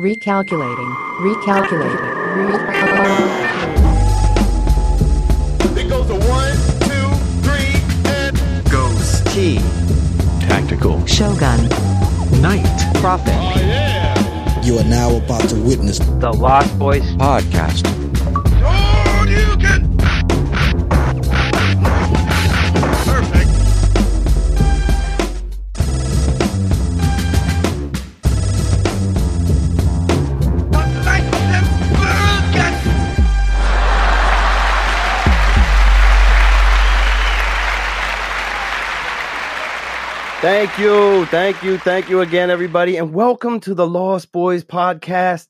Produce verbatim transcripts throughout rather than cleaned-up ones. Recalculating, recalculating, recalculating. It goes a one, two, three, and... Goes T. Tactical. Shogun. Knight. Prophet. Oh, yeah. You are now about to witness the Lost Boys Podcast. Oh, you can... Thank you, thank you, thank you again, everybody, and welcome to the Lost Boys Podcast,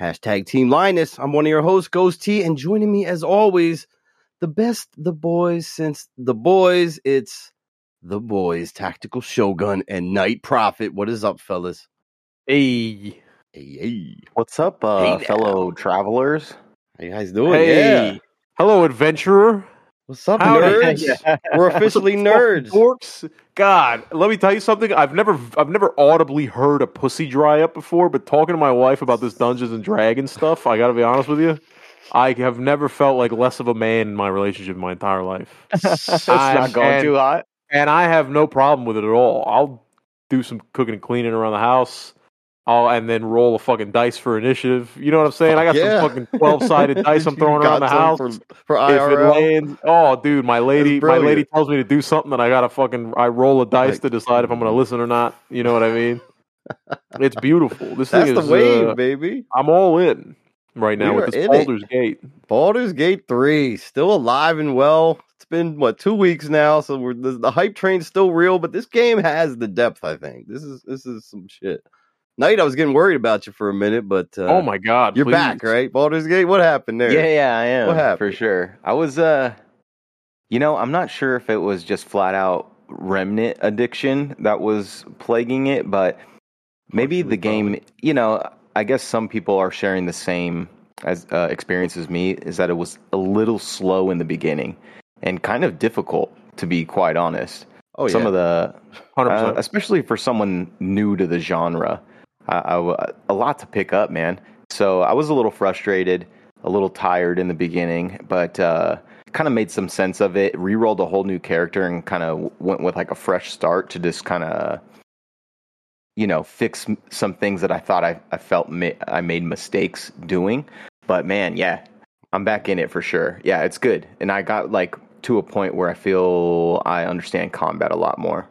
hashtag Team Linus. I'm one of your hosts, Ghost T, and joining me, as always, the best the boys since the boys, it's the boys, Tactical Shogun and Night Prophet. What is up, fellas? Hey. Hey, hey. What's up, uh, hey fellow travelers? How you guys doing? Hey. Yeah. Hello, adventurer. What's up, Howdy. Nerds? Yeah. We're officially nerds. Dorks. God, let me tell you something. I've never, I've never audibly heard a pussy dry up before, but talking to my wife about this Dungeons and Dragons stuff, I gotta be honest with you, I have never felt like less of a man in my relationship in my entire life. It's not going and, too hot, and I have no problem with it at all. I'll do some cooking and cleaning around the house. I'll, and then roll a fucking dice for initiative. You know what I'm saying? I got yeah. some fucking twelve-sided dice I'm throwing around the house. For, for I R L. If it lands, oh, dude, my lady, my lady tells me to do something, and I got to fucking, I roll a dice like, to decide if I'm going to listen or not. You know what I mean? It's beautiful. This That's thing is the wave, uh, baby. I'm all in right now we with this Baldur's it. Gate. Baldur's Gate three, still alive and well. It's been what two weeks now, so we're, the, the hype train's still real. But this game has the depth. I think this is this is some shit. Night, I was getting worried about you for a minute, but uh, oh my god, you're please. back, right? Baldur's Gate, what happened there? Yeah, yeah, I am. What happened for sure? I was, uh, you know, I'm not sure if it was just flat out remnant addiction that was plaguing it, but maybe the game. You know, I guess some people are sharing the same as uh, experience as me. Is that it was a little slow in the beginning and kind of difficult, to be quite honest. Oh yeah, some of the, uh, especially for someone new to the genre. I, I, a lot to pick up, man. So I was a little frustrated, a little tired in the beginning, but uh, kind of made some sense of it. Rerolled a whole new character and kind of went with like a fresh start to just kind of, you know, fix some things that I thought I, I felt mi- I made mistakes doing. But man, yeah, I'm back in it for sure. Yeah, it's good. And I got like to a point where I feel I understand combat a lot more.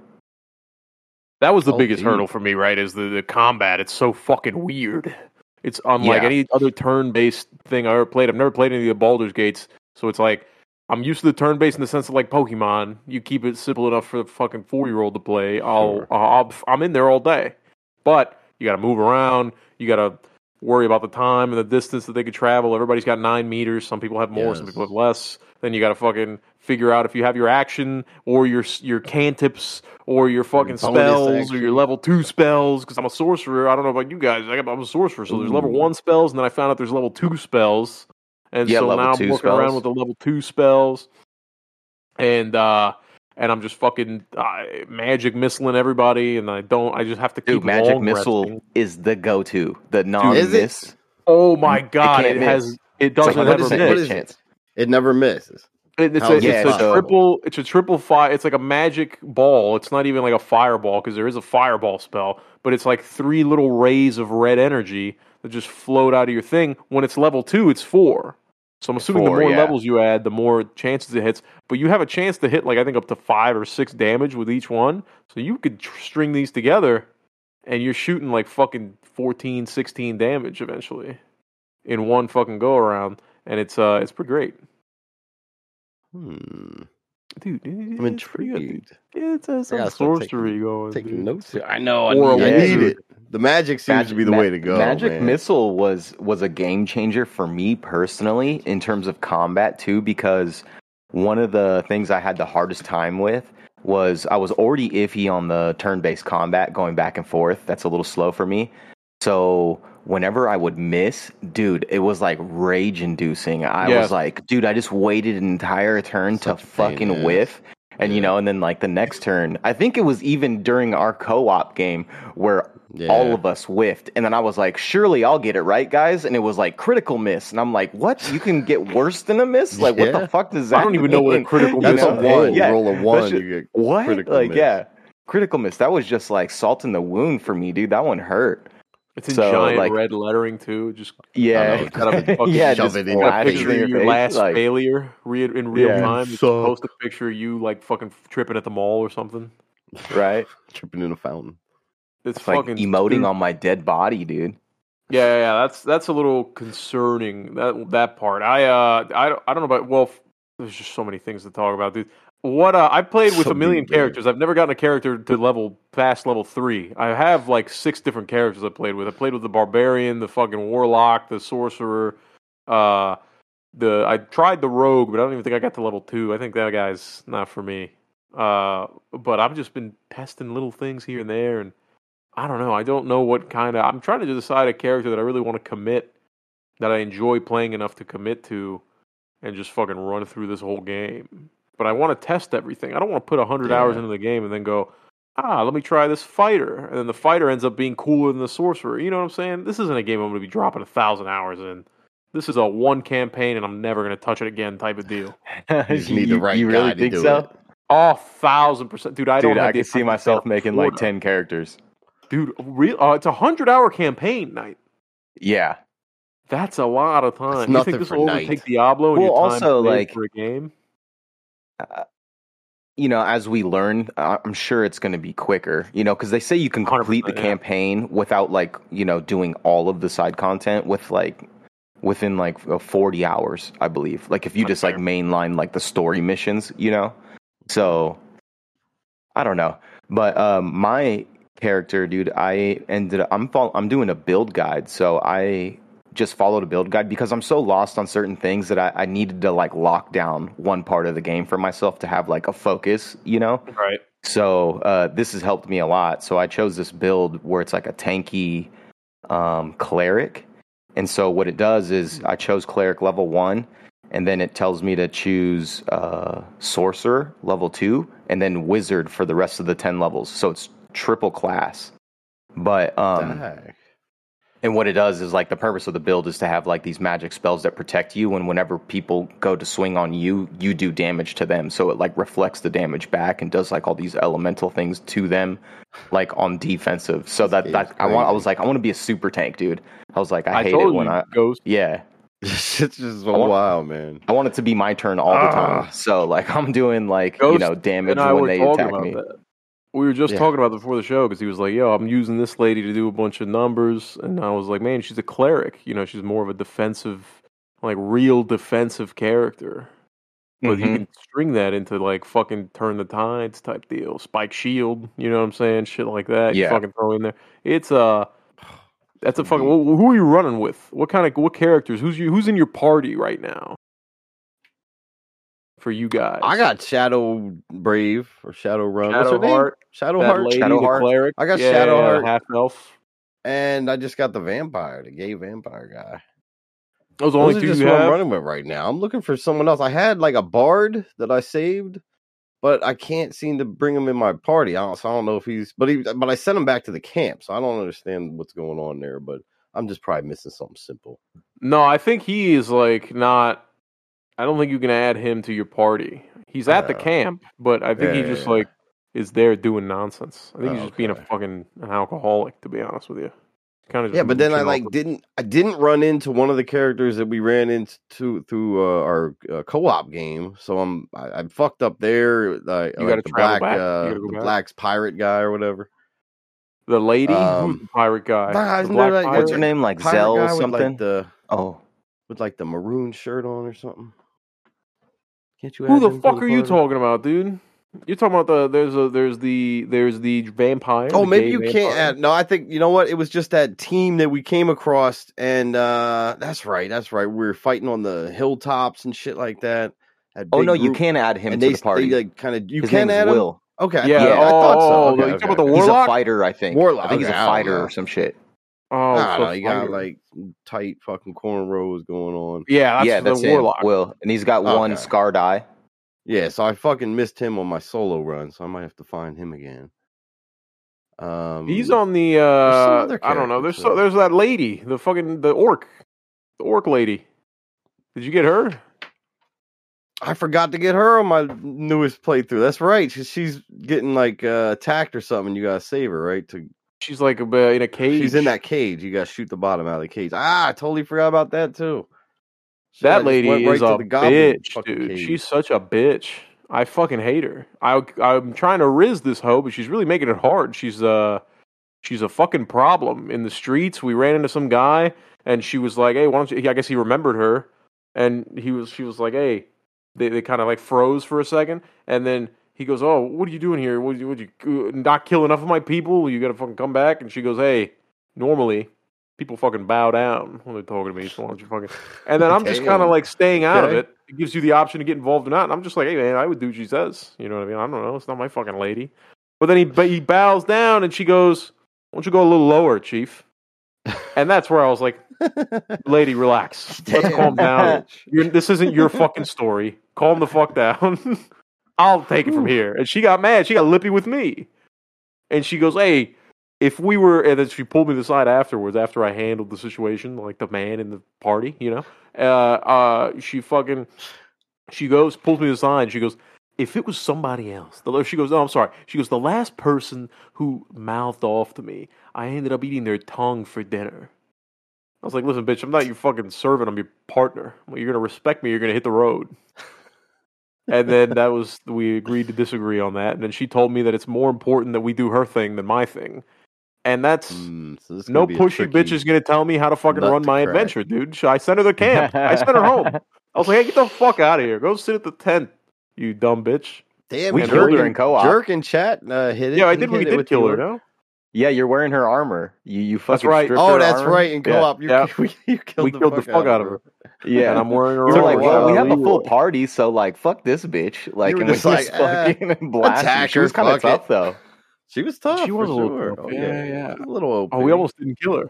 That was the oh, biggest dude. hurdle for me, right, is the, the combat. It's so fucking weird. It's unlike yeah. any other turn-based thing I ever played. I've never played any of the Baldur's Gates, so it's like, I'm used to the turn-based in the sense of, like, Pokemon. You keep it simple enough for the fucking four-year-old to play. I'll, sure. I'll, I'm in there all day. But you gotta move around. You gotta worry about the time and the distance that they could travel. Everybody's got nine meters. Some people have more, yes. some people have less. Then you gotta fucking figure out if you have your action or your your cantrips or your fucking spells or your level two spells. Because I'm a sorcerer. I don't know about you guys. I got, I'm a sorcerer, so Ooh. there's level one spells, and then I found out there's level two spells, and yeah, so now I'm working spells. around with the level two spells, and uh, and I'm just fucking uh, magic missiling everybody, and I don't. I just have to keep Dude, magic missile is the go to the non miss. Oh my god! It, it has. It doesn't like, ever miss. It? it never misses. It's, oh, a, yeah, it's, it's a triple. It's a triple fire. It's like a magic ball. It's not even like a fireball because there is a fireball spell, but it's like three little rays of red energy that just float out of your thing. When it's level two, it's four. So I'm assuming four, the more yeah. levels you add, the more chances it hits. But you have a chance to hit like I think up to five or six damage with each one. So you could tr- string these together, and you're shooting like fucking fourteen, sixteen damage eventually in one fucking go around, and it's uh it's pretty great. Hmm. Dude, I'm intrigued. Yeah, it's uh, some yeah, sorcery taking, going. Taking notes here. I know. I or need, need it. it. The magic seems magic, to be the ma- way to go. Magic man. Missile was was a game changer for me personally in terms of combat too, because one of the things I had the hardest time with was I was already iffy on the turn-based combat going back and forth. That's a little slow for me. So whenever I would miss, dude, it was like rage-inducing. I yeah. was like, dude, I just waited an entire turn Such to fucking whiff, And, you know, and then like the next turn, I think it was even during our co-op game where yeah. all of us whiffed. And then I was like, surely I'll get it right, guys. And it was like critical miss. And I'm like, what? You can get worse than a miss? Like, yeah. what the fuck does that I don't even mean? know what a critical miss is. That's a one. Yeah. You roll a one, just, you get what? critical like, miss. Yeah. Critical miss. That was just like salt in the wound for me, dude. That one hurt. It's in so, giant like, red lettering too. Just yeah, know, kind of a bucket yeah, shove it in your face. Your, your last like, failure re- in real yeah, time. It's so... supposed to picture you like fucking tripping at the mall or something, right? Tripping in a fountain. It's, it's fucking like emoting dude. on my dead body, dude. Yeah, yeah, yeah, that's that's a little concerning. That that part. I uh, I don't, I don't know about. Well, there's just so many things to talk about, dude. What uh, I played with so a million weird. characters. I've never gotten a character to level past level three. I have like six different characters I played with. I played with the barbarian, the fucking warlock, the sorcerer. Uh, the I tried the rogue, but I don't even think I got to level two. I think that guy's not for me. Uh, but I've just been testing little things here and there, and I don't know. I don't know what kind of. I'm trying to decide a character that I really want to commit, that I enjoy playing enough to commit to, and just fucking run through this whole game. But I want to test everything. I don't want to put one hundred yeah. hours into the game and then go, ah, let me try this fighter. And then the fighter ends up being cooler than the sorcerer. You know what I'm saying? This isn't a game I'm going to be dropping one thousand hours in. This is a one campaign and I'm never going to touch it again type of deal. you just need you, the right you guy really to think do so? it. Oh, thousand percent. Dude, I Dude, don't I have can see myself making like ten characters. Dude, real, uh, it's a one hundred hour campaign night. Yeah. That's a lot of time. It's you think this will overtake Diablo and well, your time also, like, for a game? Uh, you know, as we learn, uh, I'm sure it's going to be quicker, you know, because they say you can complete the yeah. campaign without, like, you know, doing all of the side content with, like, within, like, forty hours, I believe. Like, if you That's just, fair. like, mainline, like, the story missions, you know? So, I don't know. But um, my character, dude, I ended up, I'm, follow- I'm doing a build guide, so I... just followed a build guide because I'm so lost on certain things that I, I needed to like lock down one part of the game for myself to have like a focus, you know? Right. So uh, this has helped me a lot. So I chose this build where it's like a tanky um, cleric. And so what it does is I chose cleric level one and then it tells me to choose uh, sorcerer level two and then wizard for the rest of the ten levels. So it's triple class. But um Dang. And what it does is, like, the purpose of the build is to have, like, these magic spells that protect you, and whenever people go to swing on you, you do damage to them, so it, like, reflects the damage back and does, like, all these elemental things to them, like, on defensive. So that, that I want, I was like, I want to be a super tank, dude. I was like, I, I hate it when I... Ghost. Yeah. It's just a wow, man. I want it to be my turn all ah. the time, so, like, I'm doing, like, Ghost you know, damage when they attack me. That. We were just yeah. talking about it before the show because he was like, yo, I'm using this lady to do a bunch of numbers. And I was like, man, she's a cleric. You know, she's more of a defensive, like real defensive character. But mm-hmm. you can string that into like fucking turn the tides type deal. Spike shield, you know what I'm saying? Shit like that. Yeah. You fucking throw in there. It's uh, that's a fucking, who are you running with? What kind of, what characters? Who's you? Who's in your party right now? For you guys, I got Shadow Brave or Shadow Run. Shadow What's her Heart, name? Shadow Heart, lady, Shadow Heart. Cleric. I got yeah, Shadow yeah, Heart, half elf, and I just got the vampire, the gay vampire guy. Those, Those only are two just you have? I'm running with right now. I'm looking for someone else. I had like a bard that I saved, but I can't seem to bring him in my party. I don't, so I don't know if he's, but he, but I sent him back to the camp, so I don't understand what's going on there. But I'm just probably missing something simple. No, I think he is like not. I don't think you can add him to your party. He's at uh, the camp, but I think yeah, he just yeah, yeah. like is there doing nonsense. I think oh, he's just okay. being a fucking an alcoholic, to be honest with you. Kind of. Yeah, but then I like with... didn't I didn't run into one of the characters that we ran into through uh, our uh, co-op game. So I'm I, I'm fucked up there. Like, you like the black back. Uh, you go the black's pirate guy or whatever. The lady, um, who's the pirate guy. Nah, the black like, pirate? What's her name? Like Zell or something. With, like, the, oh, with like the maroon shirt on or something. Can't you Who the fuck the are party? you talking about, dude? You're talking about the there's a there's the there's the vampire. Oh, the maybe you vampire. can't add. No, I think you know what? It was just that team that we came across, and uh, that's right, that's right. We were fighting on the hilltops and shit like that. Oh no, group. you can add him and to they, the party. They, like, kinda, you His can add Will. him. Okay, yeah, yeah. Oh, I thought so. Okay, okay, you talking about the warlock? He's a fighter, I think. Warlock. I think he's okay, a fighter or some shit. Oh, nah, so no, you got like tight fucking cornrows going on. Yeah, that's, yeah, that's the warlock. Will, and he's got okay. one scarred eye. Yeah, so I fucking missed him on my solo run, so I might have to find him again. Um, He's on the, uh, I don't know, there's so, there's that lady, the fucking, the orc, the orc lady. Did you get her? I forgot to get her on my newest playthrough. That's right, she's getting, like, uh, attacked or something, you gotta save her, right? To She's, like, in a cage. She's in that cage, you gotta shoot the bottom out of the cage. Ah, I totally forgot about that, too. Shit, that lady right is a bitch, dude. Cage. She's such a bitch. I fucking hate her. I, I'm trying to riz this hoe, but she's really making it hard. She's uh, she's a fucking problem. In the streets, we ran into some guy, and she was like, hey, why don't you... I guess he remembered her, and he was. she was like, hey... They they kind of, like, froze for a second, and then he goes, oh, what are you doing here? Would you, would you not kill enough of my people? You gotta fucking come back? And she goes, hey, normally... people fucking bow down when they're talking to me, so why don't you fucking... And then I'm just kind of, like, staying out okay. of it. It gives you the option to get involved or not. And I'm just like, hey, man, I would do what she says. You know what I mean? I don't know. It's not my fucking lady. But then he but he bows down, and she goes, why don't you go a little lower, chief? And that's where I was like, lady, relax. Let's calm down. You're, this isn't your fucking story. Calm the fuck down. I'll take it from here. And she got mad. She got lippy with me. And she goes, hey... If we were, and then she pulled me to the side afterwards, after I handled the situation, like the man in the party, you know, uh, uh, she fucking, she goes, pulls me to the side, she goes, if it was somebody else, the, she goes, no, I'm sorry, she goes, the last person who mouthed off to me, I ended up eating their tongue for dinner. I was like, listen, bitch, I'm not your fucking servant, I'm your partner. Well, you're going to respect me, you're going to hit the road. And then that was, we agreed to disagree on that, and then she told me that it's more important that we do her thing than my thing. And that's mm, so no pushy bitch is going to tell me how to fucking run my crack. adventure, dude. I sent her to camp. I sent her home. I was like, hey, get the fuck out of here. Go sit at the tent, you dumb bitch. Damn, we killed her in co-op. Jerk in chat uh, hit it. Yeah, I did. We did kill her. No? Yeah, you're wearing her armor. You you fucking. That's right. Oh, that's armor. right. In co-op, yeah. you, yeah. you killed we the killed fuck the fuck out of her. Yeah, and I'm wearing her. We're like, well, we have a full party, so like, fuck this bitch. Like, and we just fucking blast. She was kind of tough though. She was tough. She was a little sure. oh, yeah, yeah, yeah. A little open. Oh, we almost didn't kill her.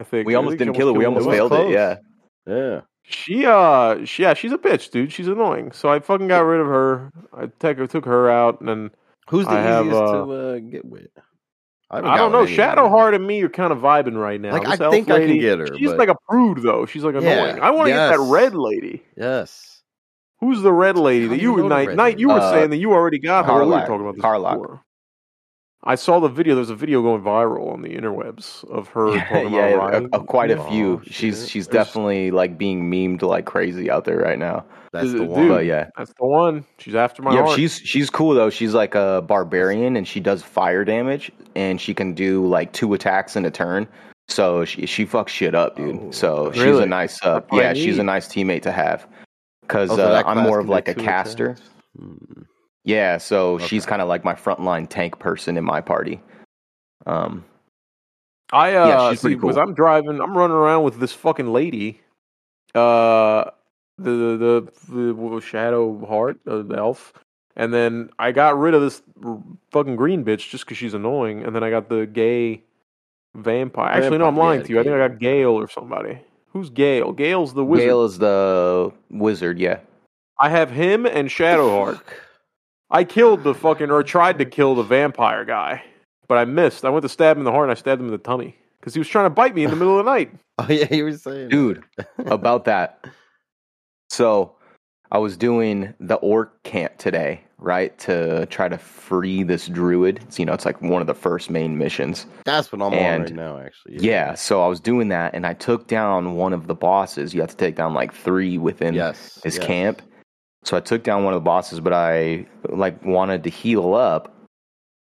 I think we almost didn't kill her. We almost failed it. Yeah, yeah. She, uh, she, yeah, she's a bitch, dude. She's annoying. So I fucking got rid of her. I take her, took her out, and then who's the I easiest have, uh, to uh, get with? I, I don't know. Shadowheart and me are kind of vibing right now. Like, I think lady, I can get her. She's but... like a prude, though. She's like annoying. Yeah, I want to yes. get that red lady. Yes. Who's the red lady that you were night night? You were saying that you already got her. We were talking about this before. I saw the video. There's a video going viral on the interwebs of her yeah, talking yeah, about Ryan. A, a, quite a oh, few. Shit. She's she's There's... definitely like being memed like crazy out there right now. That's the one. Dude, but yeah, that's the one. She's after my yeah, heart. She's she's cool though. She's like a barbarian and she does fire damage and she can do like two attacks in a turn. So she she fucks shit up, dude. Oh, so really? she's a nice uh, yeah, need. she's a nice teammate to have because oh, so uh, I'm more of like a caster. Attacks? Hmm. Yeah, so okay. she's kind of like my frontline tank person in my party. Um, I uh, yeah, she's see, pretty cool. 'Cause I'm driving, I'm running around with this fucking lady, uh, the the, the, the Shadowheart, uh, the elf, and then I got rid of this fucking green bitch just because she's annoying, and then I got the gay vampire. Actually, vampire, no, I'm lying yeah, to you. I think I got Gale or somebody. Who's Gale? Gale's the wizard. Gale is the wizard. Yeah, I have him and Shadowheart. I killed the fucking, or tried to kill the vampire guy, but I missed. I went to stab him in the heart, and I stabbed him in the tummy, because he was trying to bite me in the middle of the night. Oh, yeah, you were saying. Dude, about that. So, I was doing the orc camp today, right, to try to free this druid. It's, you know, it's like one of the first main missions. That's what I'm and, on right now, actually. Yeah. yeah, so I was doing that, and I took down one of the bosses. You have to take down, like, three within yes, his yes. camp. So I took down one of the bosses, but I like wanted to heal up.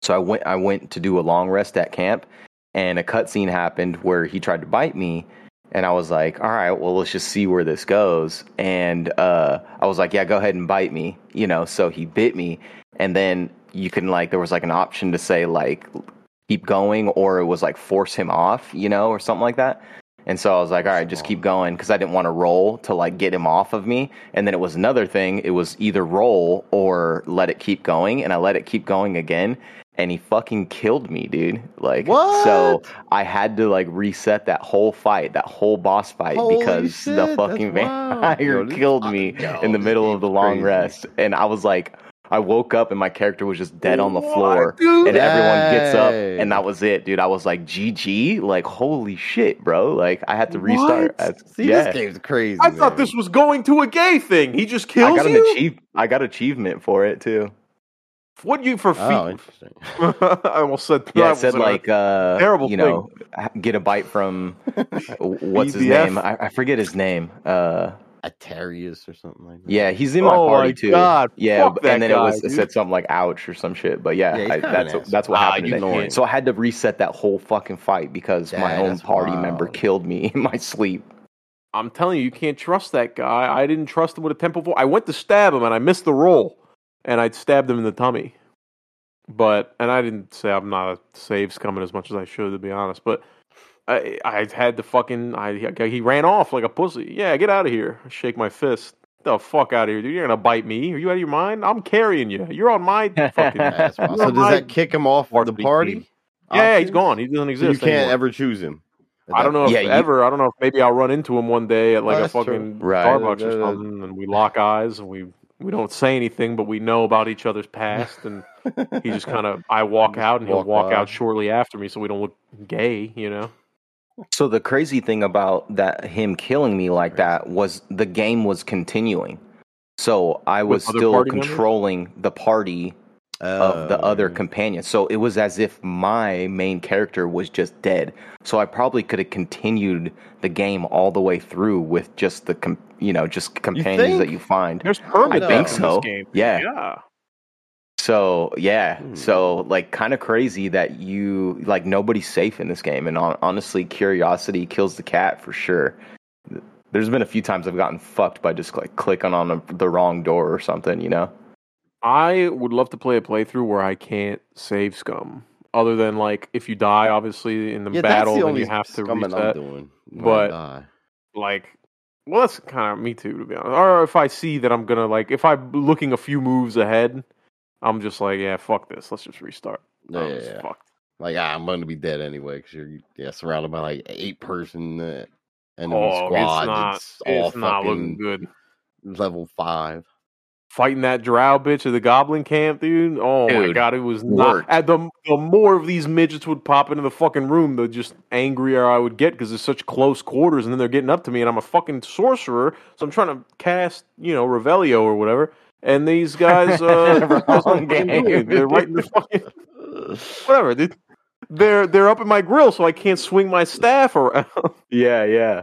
So I went I went to do a long rest at camp, and a cutscene happened where he tried to bite me, and I was like, all right, well, let's just see where this goes. And uh, I was like, yeah, go ahead and bite me, you know, so he bit me. And then you can like, there was like an option to say like, keep going, or it was like force him off, you know, or something like that. And so I was like, all right, just keep going, because I didn't want to roll to like get him off of me. And then it was another thing. It was either roll or let it keep going. And I let it keep going again. And he fucking killed me, dude. Like, what? So I had to like reset that whole fight, that whole boss fight, Holy because shit, the fucking vampire wild. killed me no, in the middle of the long crazy. rest. And I was like, I woke up and my character was just dead on the floor, dude, and everyone gets up, and that was it, dude. I was like, G G, like, holy shit, bro. Like, I had to restart. I, See, yeah. this game's crazy. I man. thought this was going to a gay thing. He just kills I got you? An achieve- I got achievement for it, too. What you for feet? Oh, interesting. I almost said that. Yeah, I said like, uh, terrible you know, thing. Get a bite from, what's his name? I, I forget his name. Uh, Atarius or something like that. Yeah, he's in my oh party my too. God. Yeah, Fuck and then guy, it was it said something like ouch or some shit. But yeah, yeah I, that's a, that's what wow, happened. Today. So I had to reset that whole fucking fight because Dad, my own party wild. member killed me in my sleep. I'm telling you, you can't trust that guy. I didn't trust him with a temple four. I went to stab him and I missed the roll, and I stabbed him in the tummy. But and I didn't say I'm not a save scumming as much as I should, to be honest, but. I, I had to fucking, I, I, he ran off like a pussy. Yeah, get out of here. I shake my fist. Get the fuck out of here, dude. You're going to bite me. Are you out of your mind? I'm carrying you. You're on my fucking ass. Well. So does my... that kick him off the party? Yeah, yeah, he's gone. He doesn't exist. You can't anymore. ever choose him. I don't know if yeah, you... ever, I don't know if maybe I'll run into him one day at like That's a fucking right. Starbucks or something, and we lock eyes and we... We don't say anything, but we know about each other's past, and he just kind of, I walk out, and he'll walk, walk out shortly after me, so we don't look gay, you know? So the crazy thing about that him killing me like that was the game was continuing. So I was still controlling members? the party uh, of the other companions. So it was as if my main character was just dead. So I probably could have continued the game all the way through with just the companions. You know, just companions you that you find. There's permanent I think so. Game. Yeah. yeah. So, yeah. Hmm. So, like, kind of crazy that you, like, nobody's safe in this game. And on, honestly, curiosity kills the cat for sure. There's been a few times I've gotten fucked by just, like, clicking on a, the wrong door or something, you know? I would love to play a playthrough where I can't save scum. Other than, like, if you die, obviously, in the yeah, battle, the then you have to reset. Doing but, I like... Well, that's kind of me too, to be honest. Or if I see that I'm going to, like, if I'm looking a few moves ahead, I'm just like, yeah, fuck this. Let's just restart. Yeah, I'm just yeah. fucked. Like, ah, I'm going to be dead anyway because you're yeah, surrounded by, like, eight-person uh, enemy oh, squad. It's not, it's all it's not looking good. Level five. Fighting that drow bitch at the goblin camp, dude. Oh, dude, my God. It was not. At the, the more of these midgets would pop into the fucking room, the just angrier I would get because it's such close quarters, and then they're getting up to me, and I'm a fucking sorcerer, so I'm trying to cast, you know, Revelio or whatever, and these guys, uh, they're right in the fucking... Whatever, dude. They're, they're up in my grill, so I can't swing my staff around. Yeah, yeah.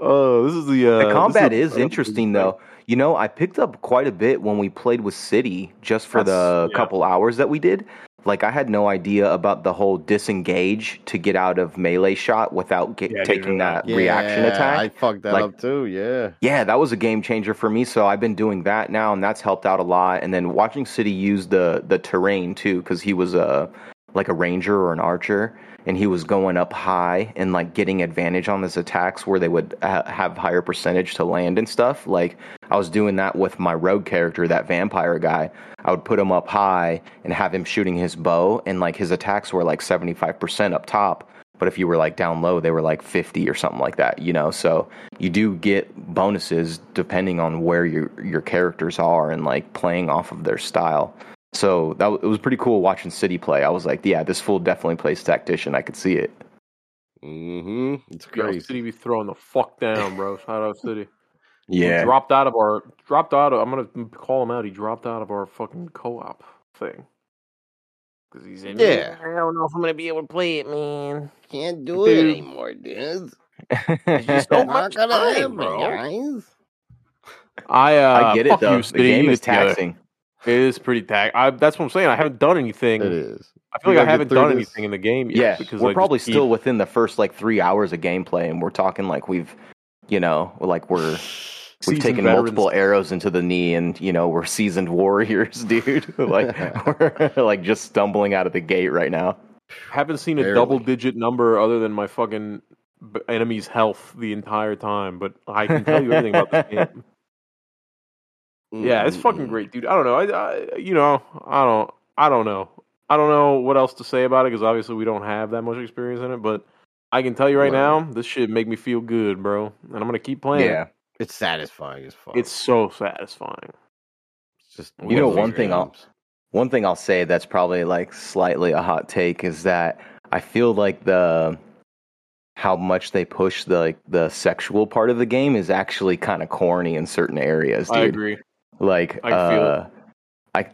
Oh, this is the... Uh, the combat is, is interesting, though. You know, I picked up quite a bit when we played with City just for That's, the yeah. couple hours that we did. Like, I had no idea about the whole disengage to get out of melee shot without get, yeah, taking that yeah, reaction attack. I fucked that like, up too, yeah. Yeah, that was a game changer for me, so I've been doing that now, and that's helped out a lot. And then watching City use the, the terrain too, because he was a, like a ranger or an archer, and he was going up high and, like, getting advantage on his attacks where they would ha- have higher percentage to land and stuff. Like, I was doing that with my rogue character, that vampire guy. I would put him up high and have him shooting his bow, and, like, his attacks were, like, seventy-five percent up top. But if you were, like, down low, they were, like, fifty or something like that, you know? So you do get bonuses depending on where your your characters are and, like, playing off of their style. So that it was pretty cool watching City play. I was like, yeah, this fool definitely plays tactician. I could see it. Mm-hmm. It's crazy. Yo, City be throwing the fuck down, bro. Shout out City. Yeah. He dropped out of our dropped out of I'm gonna call him out. He dropped out of our fucking co-op thing. Because he's in yeah. I don't know if I'm gonna be able to play it, man. Can't do dude. it anymore, dude. It's just so much time, bro. Guys. I uh I get it though. You, the game is taxing. It is pretty tag. I, that's what I'm saying. I haven't done anything. It is. I feel you like I haven't done this? anything in the game yet. Yeah, because we're I probably still eat. within the first like three hours of gameplay, and we're talking like we've, you know, like we're we've seasoned taken veterans. multiple arrows into the knee, and you know we're seasoned warriors, dude. Like we're like just stumbling out of the gate right now. Haven't seen a Barely. double digit number other than my fucking enemy's health the entire time, but I can tell you everything about this game. Yeah, it's fucking great, dude. I don't know. I, I you know, I don't I don't know. I don't know what else to say about it because obviously we don't have that much experience in it, but I can tell you right wow. now, this shit make me feel good, bro. And I'm going to keep playing. Yeah. It's satisfying as fuck. It's so satisfying. It's just You know one thing I'll one thing I'll say that's probably like slightly a hot take is that I feel like the how much they push the like, the sexual part of the game is actually kind of corny in certain areas, dude. I agree. Like I uh, feel it.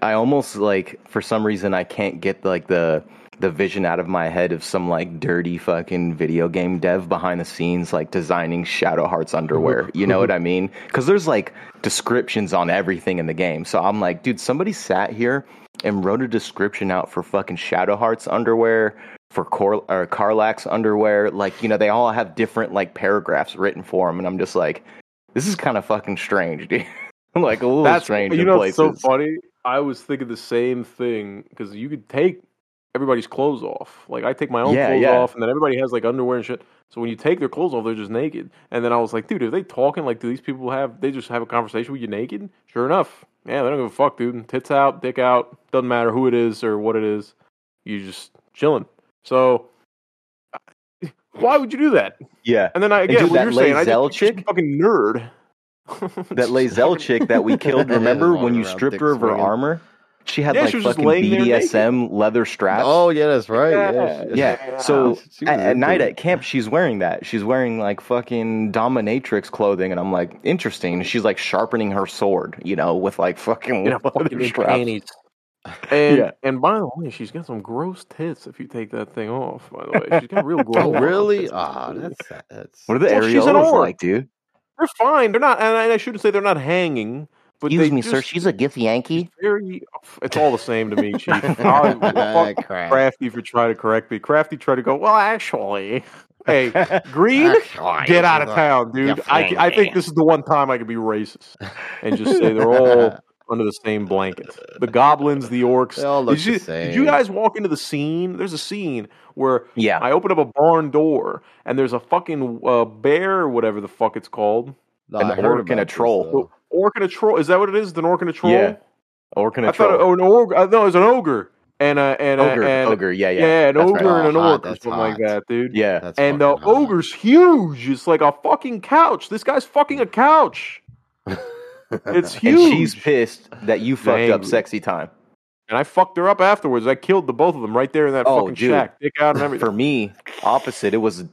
I I almost like for some reason I can't get like the the vision out of my head of some like dirty fucking video game dev behind the scenes like designing Shadowheart's underwear. You know what I mean? Because there's like descriptions on everything in the game. So I'm like, dude, somebody sat here and wrote a description out for fucking Shadowheart's underwear, for Cor- or Karlach's underwear. Like, you know, they all have different like paragraphs written for them. And I'm just like, this is kind of fucking strange, dude. Like a little That's, strange you in know places. It's so funny. I was thinking the same thing because you could take everybody's clothes off. Like I take my own yeah, clothes yeah. off, and then everybody has like underwear and shit. So when you take their clothes off, they're just naked. And then I was like, dude, are they talking? Like, do these people have? They just have a conversation with you naked? Sure enough, yeah, they don't give a fuck, dude. Tits out, dick out, doesn't matter who it is or what it is. You just chilling. So why would you do that? Yeah. And then I again, what you're saying, I just a fucking nerd. That Lazelle chick that we killed, remember when you stripped her of her armor? She had yeah, like she fucking B D S M leather straps. Oh, yeah, that's right. Yeah. yeah. yeah. yeah. yeah. So at, at night at camp, she's wearing that. She's wearing like fucking dominatrix clothing. And I'm like, interesting. She's like sharpening her sword, you know, with like fucking you know, leather straps. And yeah. and by the way, she's got some gross tits. If you take that thing off, by the way, she's got real gross. Oh, really? Ah, oh, that's that's. What are the well, areolas like, dude? They're fine. They're not, and I shouldn't say they're not hanging. But excuse me, just, sir. She's a Githyanki. Very, it's all the same to me, Chief. I'll fuck Crafty for trying to correct me. Crafty tried to go. Well, actually, hey, Green, actually, get out of town, dude. I, I think this is the one time I could be racist and just say they're all under the same blanket. The goblins, the orcs. They all look did, you, the same. Did you guys walk into the scene? There's a scene where yeah. I open up a barn door and there's a fucking uh, bear, whatever the fuck it's called. No, an orc and a troll. Orc and a troll. Is that what it is? An orc and a troll? Yeah. Orc and a I troll. Thought, oh, an orc. Uh, no, it was an ogre. And, uh, and, uh, ogre. and ogre. Yeah, yeah. Yeah, an that's ogre right. and an orc. Or something hot. Like that, dude. Yeah. That's and the uh, ogre's huge. It's like a fucking couch. This guy's fucking a couch. It's huge. And she's pissed that you fucked Dang. Up sexy time. And I fucked her up afterwards. I killed the both of them right there in that oh, fucking dude. Shack. Dick out and everything. For me, opposite. It was,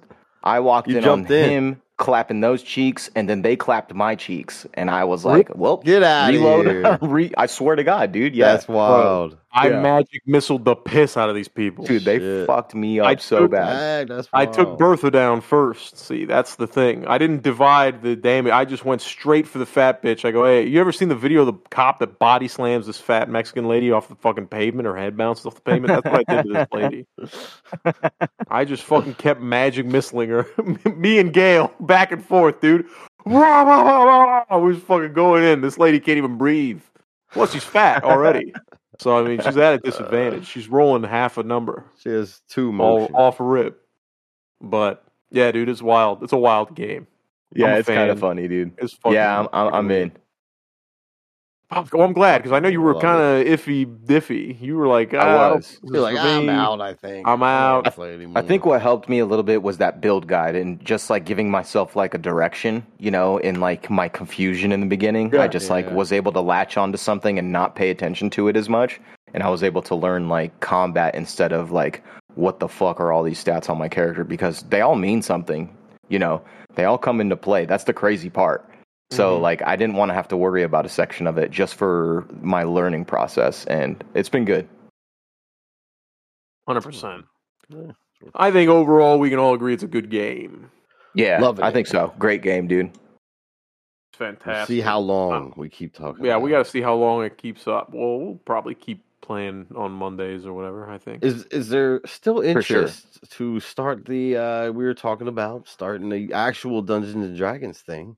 I walked you in on in. Him clapping those cheeks, and then they clapped my cheeks. And I was like, well, get out reload. Of here. I swear to God, dude. Yeah. That's wild. I yeah. magic missiled the piss out of these people. Dude, they Shit. Fucked me up I so took, bad. Dang, I took Bertha down first. See, that's the thing. I didn't divide the damage. I just went straight for the fat bitch. I go, hey, you ever seen the video of the cop that body slams this fat Mexican lady off the fucking pavement? Her head bounces off the pavement? That's what I did to this lady. I just fucking kept magic missiling her. Me and Gale, back and forth, dude. I was fucking going in. This lady can't even breathe. Well, she's fat already. So, I mean, she's at a disadvantage. She's rolling half a number. She has two motion. All, off a rip. But, yeah, dude, it's wild. It's a wild game. Yeah, it's kind of funny, dude. It's funny. Yeah, I'm, I'm, I'm in. Well, I'm glad, because I know you were kind of iffy, diffy. You were like, oh, I was. You're like, I'm out, I think. I'm out. I, I think what helped me a little bit was that build guide and just, like, giving myself, like, a direction, you know, in, like, my confusion in the beginning. Yeah, I just, yeah, like, yeah. was able to latch onto something and not pay attention to it as much. And I was able to learn, like, combat instead of, like, what the fuck are all these stats on my character? Because they all mean something, you know. They all come into play. That's the crazy part. So, like, I didn't want to have to worry about a section of it just for my learning process, and it's been good. one hundred percent. I think overall we can all agree it's a good game. Yeah, Love it. I think so. Great game, dude. It's fantastic. We'll see how long we keep talking. Yeah, about. We got to see how long it keeps up. Well, we'll probably keep playing on Mondays or whatever, I think. Is is there still interest sure. to start the, uh, we were talking about, starting the actual Dungeons and Dragons thing?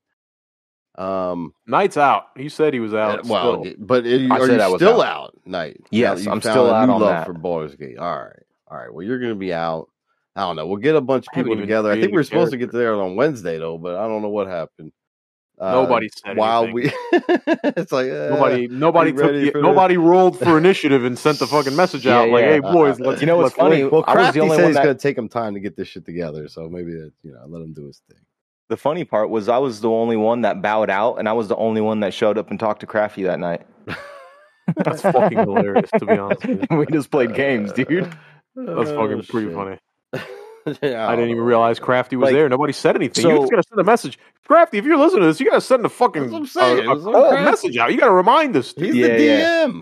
Um, Knight's out. He said he was out. Well, still. But it, are you I still out, out Knight? Yes, I'm still out on that. For Baldur's Gate. All right, all right. Well, you're going to be out. I don't know. We'll get a bunch of people together. I think we were supposed to get there on Wednesday, though, but I don't know what happened. Nobody uh, said while anything. we it's like uh, nobody nobody took the, for nobody rolled for initiative and sent the fucking message out yeah, like yeah. hey boys uh, let's you know what's funny wait. well Crafty said that... it's gonna take him time to get this shit together, so maybe it, you know, I let him do his thing. The funny part was I was the only one that bowed out, and I was the only one that showed up and talked to Crafty that night. That's fucking hilarious, to be honest with you. We just played games, dude. That's fucking oh, pretty shit. funny. Yeah, I, I didn't even realize Crafty was like, there. Nobody said anything. So, you just got to send a message. Crafty, if you're listening to this, you got to send a fucking uh, a, a message out. You got to remind us. He's yeah, the D M.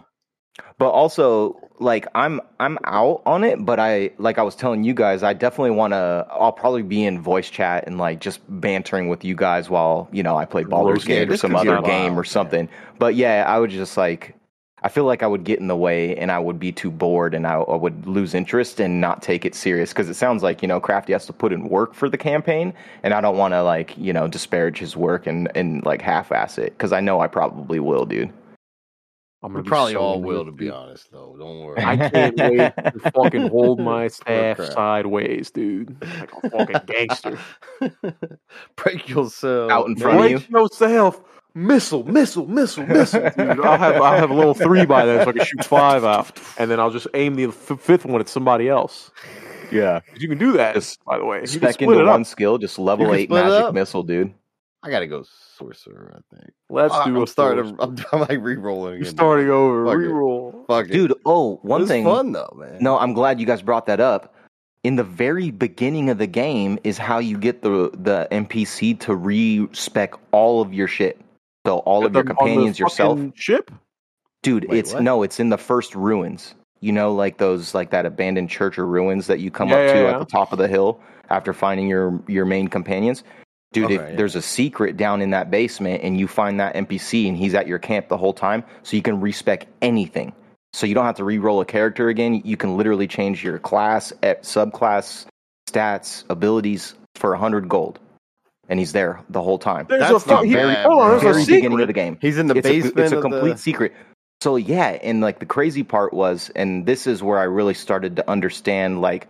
Yeah. But also, like, I'm I'm out on it, but I, like I was telling you guys, I definitely want to, I'll probably be in voice chat and, like, just bantering with you guys while, you know, I play Baldur's Gate or some other game or something. Yeah. But, yeah, I would just, like... I feel like I would get in the way and I would be too bored and I, I would lose interest and not take it serious. Cause it sounds like, you know, Crafty has to put in work for the campaign, and I don't want to, like, you know, disparage his work and, and like half-ass it. Cause I know I probably will, dude. I'm we probably so all nervous, will, to be dude. honest though. Don't worry. I can't wait to fucking hold my staff oh, sideways, dude. Like a fucking gangster. Break yourself. Out in front Break of you. yourself. Missile, missile, missile, missile, dude. I'll have I'll have a little three by then, so I can shoot five out, and then I'll just aim the f- fifth one at somebody else. Yeah, you can do that. Just, by the way, you can split it one up. skill, just level eight magic missile, dude. I gotta go sorcerer, I think. Let's oh, do I'm a start. I'm, I'm like re-rolling. You're again, starting dude. over. Fuck re-roll, it. Fuck dude. It. Oh, one this thing. Is fun though, man. No, I'm glad you guys brought that up. In the very beginning of the game is how you get the the N P C to respec all of your shit. So all Get of your companions, yourself, ship, dude. Wait, it's what? no, it's in the first ruins. You know, like those, like that abandoned church or ruins that you come yeah, up yeah, to yeah. at the top of the hill after finding your your main companions, dude. Okay, if yeah. there's a secret down in that basement, and you find that N P C, and he's at your camp the whole time, so you can respec anything. So you don't have to re-roll a character again. You can literally change your class, subclass, stats, abilities for a hundred gold. And he's there the whole time. There's That's a not he, very, oh, there's very a beginning of the game. He's in the it's basement. A, it's a complete the... secret. So yeah, and like the crazy part was, and this is where I really started to understand like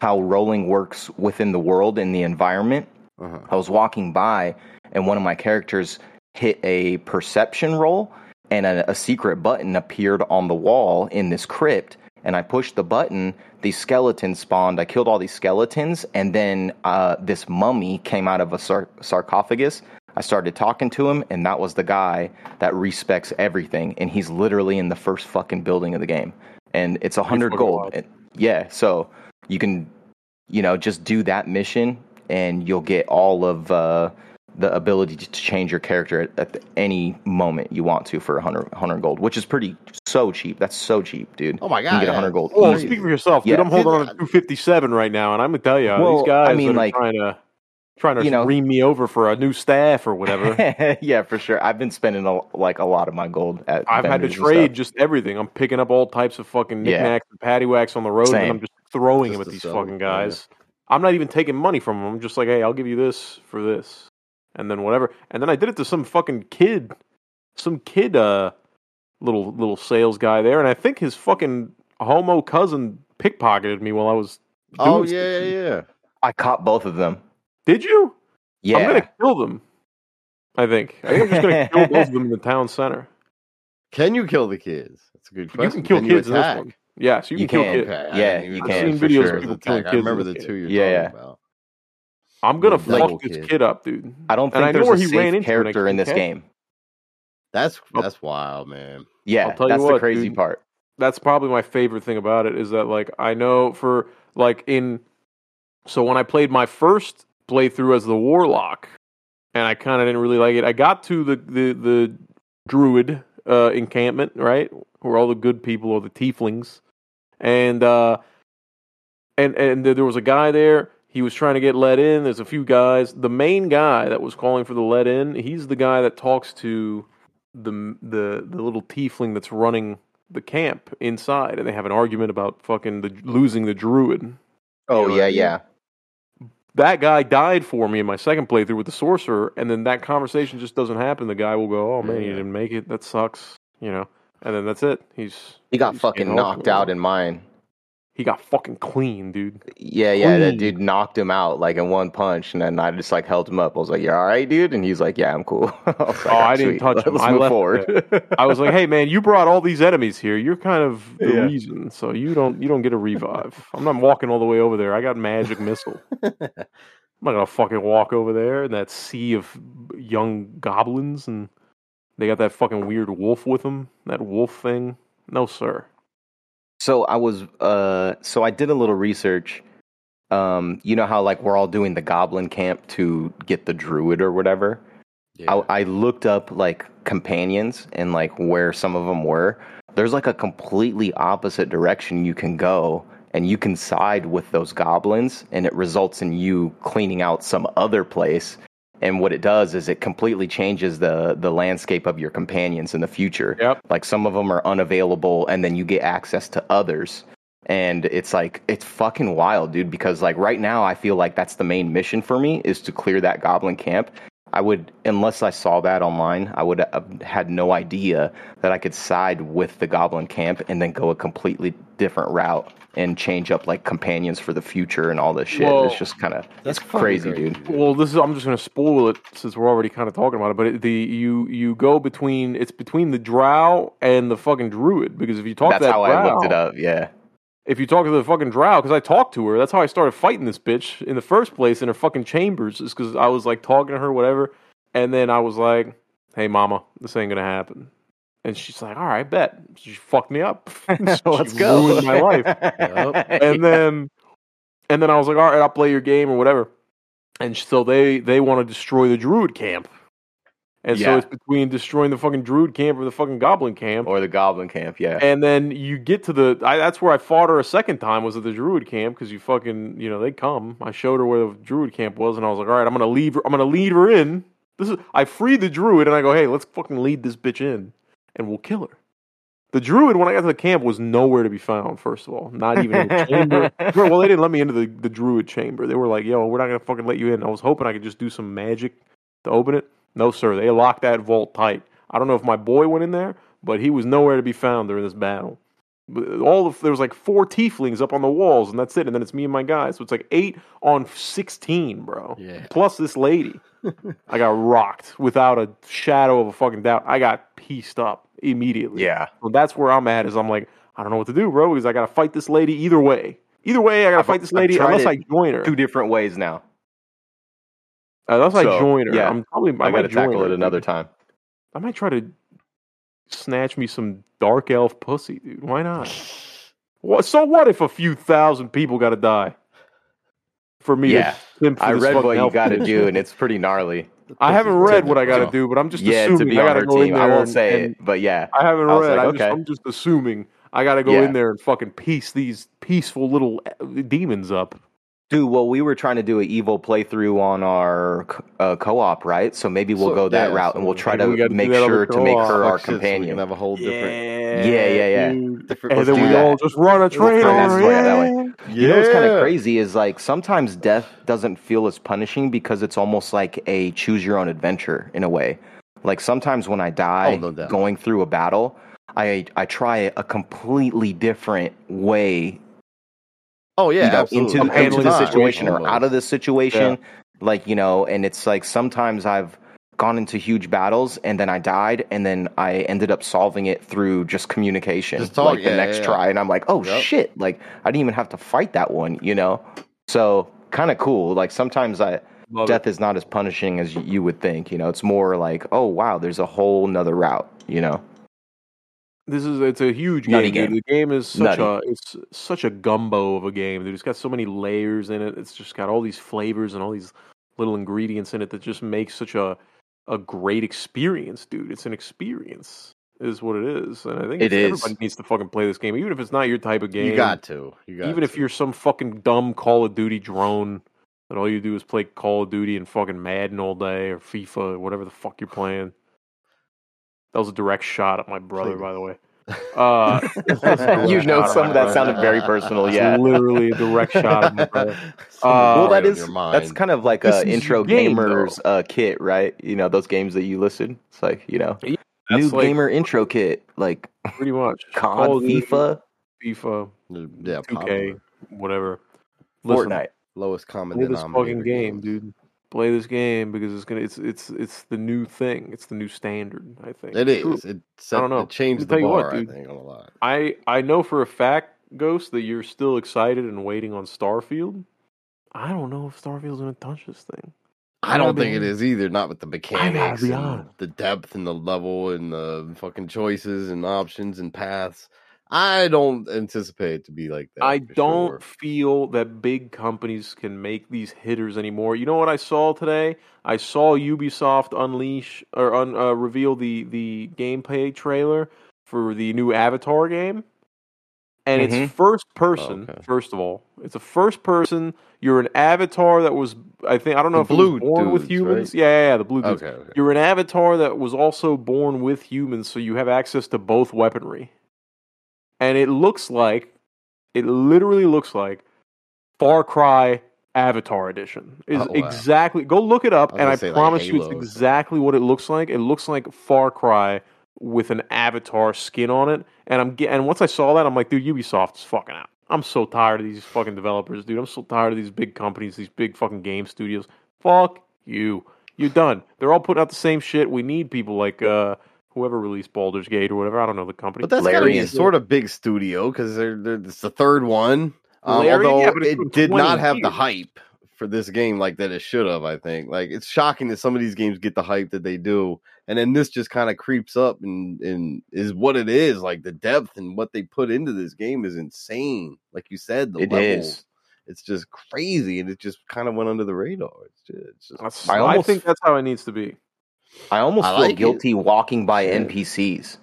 how rolling works within the world and the environment. Uh-huh. I was walking by, and one of my characters hit a perception roll, and a, a secret button appeared on the wall in this crypt. And I pushed the button, these skeletons spawned, I killed all these skeletons, and then uh, this mummy came out of a sar- sarcophagus. I started talking to him, and that was the guy that respecs everything, and he's literally in the first fucking building of the game. And it's one hundred gold. And, yeah, so you can, you know, just do that mission, and you'll get all of uh, the ability to change your character at, at the, any moment you want to for one hundred, one hundred gold, which is pretty so cheap. That's so cheap, dude. Oh my god, you can get one hundred gold. Well, easy. Speak for yourself, dude. Yeah. I'm holding on to two fifty-seven right now, and I'm gonna tell you, well, these guys I mean, are like, trying to trying to you know, ream me over for a new staff or whatever. Yeah, for sure. I've been spending a, like a lot of my gold. At I've had to trade just everything. I'm picking up all types of fucking knickknacks yeah. and paddywhacks on the road, Same. and I'm just throwing just them at these fucking guys. Yeah. I'm not even taking money from them. I'm just like, hey, I'll give you this for this. And then whatever. And then I did it to some fucking kid. Some kid, uh, little little sales guy there. And I think his fucking homo cousin pickpocketed me while I was doing Oh, yeah, yeah, yeah. I caught both of them. Did you? Yeah. I'm going to kill them, I think. I think I'm just going to kill both of them in the town center. Can you kill the kids? That's a good question. You can kill can kids in this one. Yeah, so you, you can, can kill kids. Okay. Yeah, you can. I've seen for videos sure. of people killing kids. I remember the two you're yeah. talking about. I'm going to fuck this kid. kid up, dude. I don't think I there's a he safe character in this can. game. That's that's wild, man. Yeah, I'll tell that's you what, the crazy dude, part. That's probably my favorite thing about it is that, like, I know for, like, in... So when I played my first playthrough as the Warlock, and I kind of didn't really like it, I got to the, the, the Druid uh, encampment, right? Where all the good people are the tieflings. And, uh, and, and there was a guy there... He was trying to get let in. There's a few guys. The main guy that was calling for the let in, he's the guy that talks to the the the little tiefling that's running the camp inside, and they have an argument about fucking the, losing the druid. Oh, you know yeah, I mean? yeah. That guy died for me in my second playthrough with the sorcerer, and then that conversation just doesn't happen. The guy will go, oh, man, you didn't make it. That sucks, you know. And then that's it. He's He got he's fucking knocked out in mine. He got fucking clean, dude. Yeah, yeah, clean. That dude knocked him out, like, in one punch, and then I just, like, held him up. I was like, you all right, dude? And he's like, yeah, I'm cool. I was like, oh, I didn't sweet. touch Let's him. I left forward. I was like, hey, man, you brought all these enemies here. You're kind of the yeah. reason, so you don't you don't get a revive. I'm not walking all the way over there. I got magic missile. I'm not going to fucking walk over there in that sea of young goblins, and they got that fucking weird wolf with them, that wolf thing. No, sir. So I was, uh, so I did a little research. Um, you know how like we're all doing the goblin camp to get the druid or whatever. Yeah. I, I looked up like companions and like where some of them were. There's like a completely opposite direction you can go, and you can side with those goblins, and it results in you cleaning out some other place. And what it does is it completely changes the the landscape of your companions in the future. Yep. Like some of them are unavailable, and then you get access to others. And it's like, it's fucking wild, dude, because like right now I feel like that's the main mission for me, is to clear that goblin camp. I would, unless I saw that online, I would have had no idea that I could side with the goblin camp and then go a completely different route and change up like companions for the future and all this shit. Well, it's just kind of that's crazy, crazy, dude. Well, this is I'm just gonna spoil it since we're already kind of talking about it. But it, the you you go between it's between the drow and the fucking druid, because if you talk that's to that how drow, I looked it up. Yeah, if you talk to the fucking drow, because I talked to her. That's how I started fighting this bitch in the first place in her fucking chambers, is because I was like talking to her, whatever, and then I was like, "Hey, mama, this ain't gonna happen." And she's like, all right, bet. She fucked me up. So let's go. Ruined my life. Yep. And then and then I was like, all right, I'll play your game or whatever. And so they, they want to destroy the druid camp. And yeah. so it's between destroying the fucking druid camp or the fucking goblin camp. Or the goblin camp, yeah. And then you get to the... I, that's where I fought her a second time, was at the druid camp, because you fucking... You know, they come. I showed her where the druid camp was, and I was like, all right, I'm going to leave her. I'm going to lead her in. This is I freed the druid, and I go, hey, let's fucking lead this bitch in. And we'll kill her. The druid, when I got to the camp, was nowhere to be found, first of all. Not even in the chamber. Well, they didn't let me into the, the druid chamber. They were like, yo, we're not going to fucking let you in. I was hoping I could just do some magic to open it. No, sir. They locked that vault tight. I don't know if my boy went in there, but he was nowhere to be found during this battle. All of, there was like four tieflings up on the walls, and that's it. And then it's me and my guy. So it's like eight on sixteen, bro. Yeah. Plus this lady. I got rocked without a shadow of a fucking doubt. I got pieced up immediately. Yeah. So that's where I'm at, is I'm like, I don't know what to do, bro, because I got to fight this lady either way. Either way, I got to fight this lady unless I join her. Two different ways now. Unless so, I join her. Yeah. I'm probably, I, I got to tackle her, it another dude. time. I might try to snatch me some dark elf pussy, dude. Why not? Well, so what if a few thousand people got to die? For me, yeah. to for I read what you got to do, and it's pretty gnarly. I haven't read what I got to do, but I'm just yeah, assuming to be I got to go team. in there. I won't and, say it, but yeah, I haven't I read. Like, I'm, okay. just, I'm just assuming I got to go yeah. in there and fucking piece these peaceful little demons up. Dude, well, we were trying to do an evil playthrough on our uh, co-op, right? So maybe we'll so, go that yeah, route, so and we'll try to we make sure to make her our companion. So we can have a whole different, yeah, yeah, yeah. Dude. Different, and then we that. all just run a train over it. That way. Yeah. You know what's kind of crazy is like sometimes death doesn't feel as punishing because it's almost like a choose-your-own-adventure in a way. Like sometimes when I die, oh, no going through a battle, I I try a completely different way. Oh yeah, you know, absolutely. Into, into the situation or out of the situation, yeah. like you know, and it's like sometimes I've gone into huge battles and then I died, and then I ended up solving it through just communication, just talk, like yeah, the next yeah, try, yeah. and I'm like, oh yep. shit, like I didn't even have to fight that one, you know. So kind of cool. Like sometimes I Love death it. is not as punishing as you would think, you know. It's more like, oh wow, there's a whole nother route, you know. This is it's a huge game, game. The game is such Nutty. a it's such a gumbo of a game, dude. It's got so many layers in it. It's just got all these flavors and all these little ingredients in it that just makes such a a great experience, dude. It's an experience, is what it is. And I think it is. Everybody needs to fucking play this game, even if it's not your type of game. You got to. You got even to. If you're some fucking dumb Call of Duty drone that all you do is play Call of Duty and fucking Madden all day or FIFA or whatever the fuck you're playing. That was a direct shot at my brother, Please. by the way. Uh, you know, some of that brother. sounded very personal. Yeah, it's literally a direct shot at my brother. Uh, well, that is that's kind of like an intro game, gamers uh, kit, right? You know, those games that you listed. It's like you know, yeah, new like, gamer intro kit, like pretty much C O D, FIFA, FIFA, yeah, two K, whatever. Listen, Fortnite. Lowest common Play denominator. Play this fucking game, dude. Play this game because it's gonna. It's it's it's the new thing. It's the new standard. I think it is. It set, I don't know. It changed the bar. What, I think a lot. I I know for a fact, Ghost, that you're still excited and waiting on Starfield. I don't know if Starfield's gonna touch this thing. I don't think it is either. Not with the mechanics, and the depth, and the level, and the fucking choices and options and paths. I don't anticipate it to be like that. I don't sure. feel that big companies can make these hitters anymore. You know what I saw today? I saw Ubisoft unleash or un, uh, reveal the, the gameplay trailer for the new Avatar game. And mm-hmm. it's first person, oh, okay. first of all. It's a first person. You're an avatar that was, I think, I don't know the if blue it was born dudes, with humans. Right? Yeah, yeah, yeah, the blue dudes. Okay, okay. You're an avatar that was also born with humans, so you have access to both weaponry. And it looks like, it literally looks like Far Cry Avatar Edition. Is oh, wow. exactly. Go look it up, I and I promise like you, it's exactly what it looks like. It looks like Far Cry with an Avatar skin on it. And I'm and once I saw that, I'm like, dude, Ubisoft's fucking out. I'm so tired of these fucking developers, dude. I'm so tired of these big companies, these big fucking game studios. Fuck you. You're done. They're all putting out the same shit. We need people like. Uh, Whoever released Baldur's Gate or whatever, I don't know the company. But that's got to be a sort of big studio because they're, they're, it's the third one. Um, Larian, although yeah, it did not have years. the hype for this game like that it should have, I think. Like, it's shocking that some of these games get the hype that they do. And then this just kind of creeps up and, and is what it is. Like, the depth and what they put into this game is insane. Like you said, the it level. Is. It's just crazy. And it just kind of went under the radar. It's just, it's just, that's, I, almost, I think that's how it needs to be. I almost I feel like guilty it. walking by yeah. N P Cs.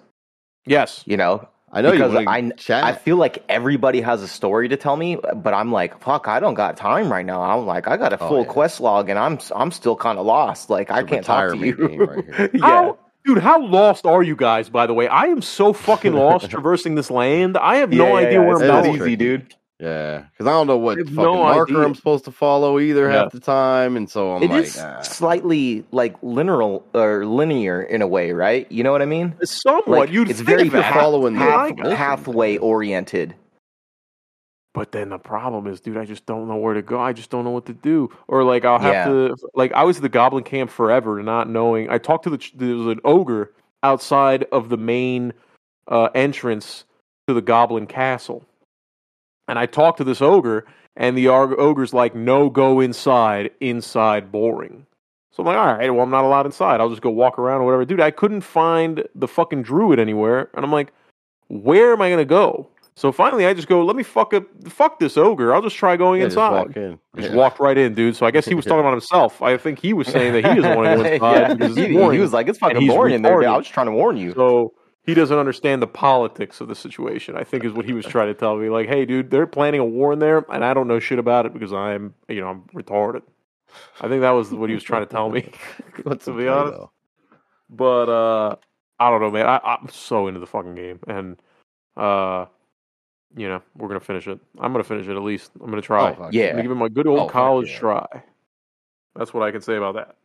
Yes. You know? I know because you I, chat. I feel like everybody has a story to tell me, but I'm like, fuck, I don't got time right now. I'm like, I got a oh, full yeah. quest log, and I'm I'm still kind of lost. Like, it's I can't talk to you. Right here. yeah. How, dude, how lost are you guys, by the way? I am so fucking lost traversing this land. I have yeah, no yeah, idea yeah, where I'm going. It's easy, dude. Yeah, because I don't know what fucking no marker idea. I'm supposed to follow either yeah. half the time, and so I'm it like... It is ah. slightly, like, linear, or linear in a way, right? You know what I mean? It's somewhat. Like, you'd it's think very following half, the halfway-oriented. But then the problem is, dude, I just don't know where to go. I just don't know what to do. Or, like, I'll have yeah. to... Like, I was at the Goblin Camp forever, not knowing... I talked to the... There was an ogre outside of the main uh, entrance to the Goblin Castle. And I talked to this ogre, and the ogre's like, no, go inside. Inside, boring. So I'm like, all right, well, I'm not allowed inside. I'll just go walk around or whatever. Dude, I couldn't find the fucking druid anywhere. And I'm like, where am I going to go? So finally, I just go, let me fuck up, fuck this ogre. I'll just try going yeah, inside. Just, walk in. just yeah. walked right in, dude. So I guess he was talking about himself. I think he was saying that he doesn't want to go inside. yeah. he, he was like, it's fucking boring in there. I was just trying to warn you. So... He doesn't understand the politics of the situation, I think is what he was trying to tell me. Like, hey, dude, they're planning a war in there, and I don't know shit about it because I'm, you know, I'm retarded. I think that was what he was trying to tell me, to be honest. Though. But uh, I don't know, man. I, I'm so into the fucking game, and uh, you know, we're gonna finish it. I'm gonna finish it at least. I'm gonna try. Oh, yeah, I'm gonna give it my good old oh, college yeah. try. That's what I can say about that.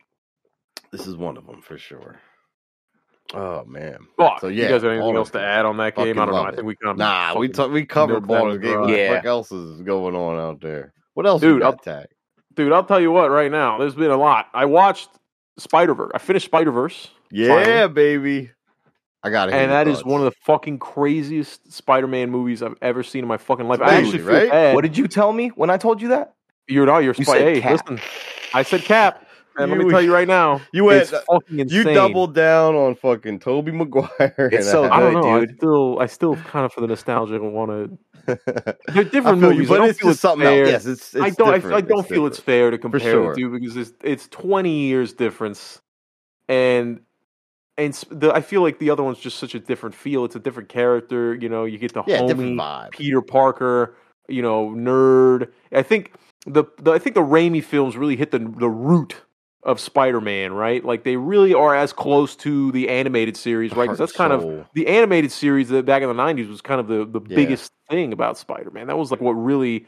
This is one of them for sure. Oh man! Fuck. So yeah, you guys have anything else to add on that game? I don't know. It. I think we kind nah. We t- we covered Baldur's Gate. What yeah. the fuck else is going on out there? What else, dude? I'll, dude, I'll tell you what. Right now, there's been a lot. I watched Spider-Verse. I finished Spider-Verse. Yeah, finally. baby. I got it. And that thoughts. is one of the fucking craziest Spider-Man movies I've ever seen in my fucking life. Crazy, I actually feel right? bad. What did you tell me when I told you that? You're not. You're you Spider. Hey, listen, I said Cap. And you, let me tell you right now, you went, it's fucking insane. You doubled down on fucking Tobey Maguire. It's so good, I don't know, dude. I still, I still kind of for the nostalgia want to. They're different movies, you, but I don't it's feel just it's something fair. else. Yes, it's, it's I don't, different. I, I don't it's feel different. It's fair to compare sure. the two because it's it's twenty years difference, and and the, I feel like the other one's just such a different feel. It's a different character, you know. You get the yeah, homie Peter Parker, you know, nerd. I think the, the I think the Raimi films really hit the the root of Spider-Man, right? Like, they really are as close to the animated series, right? Because that's kind of... The animated series that back in the nineties was kind of the, the yeah. biggest thing about Spider-Man. That was, like, what really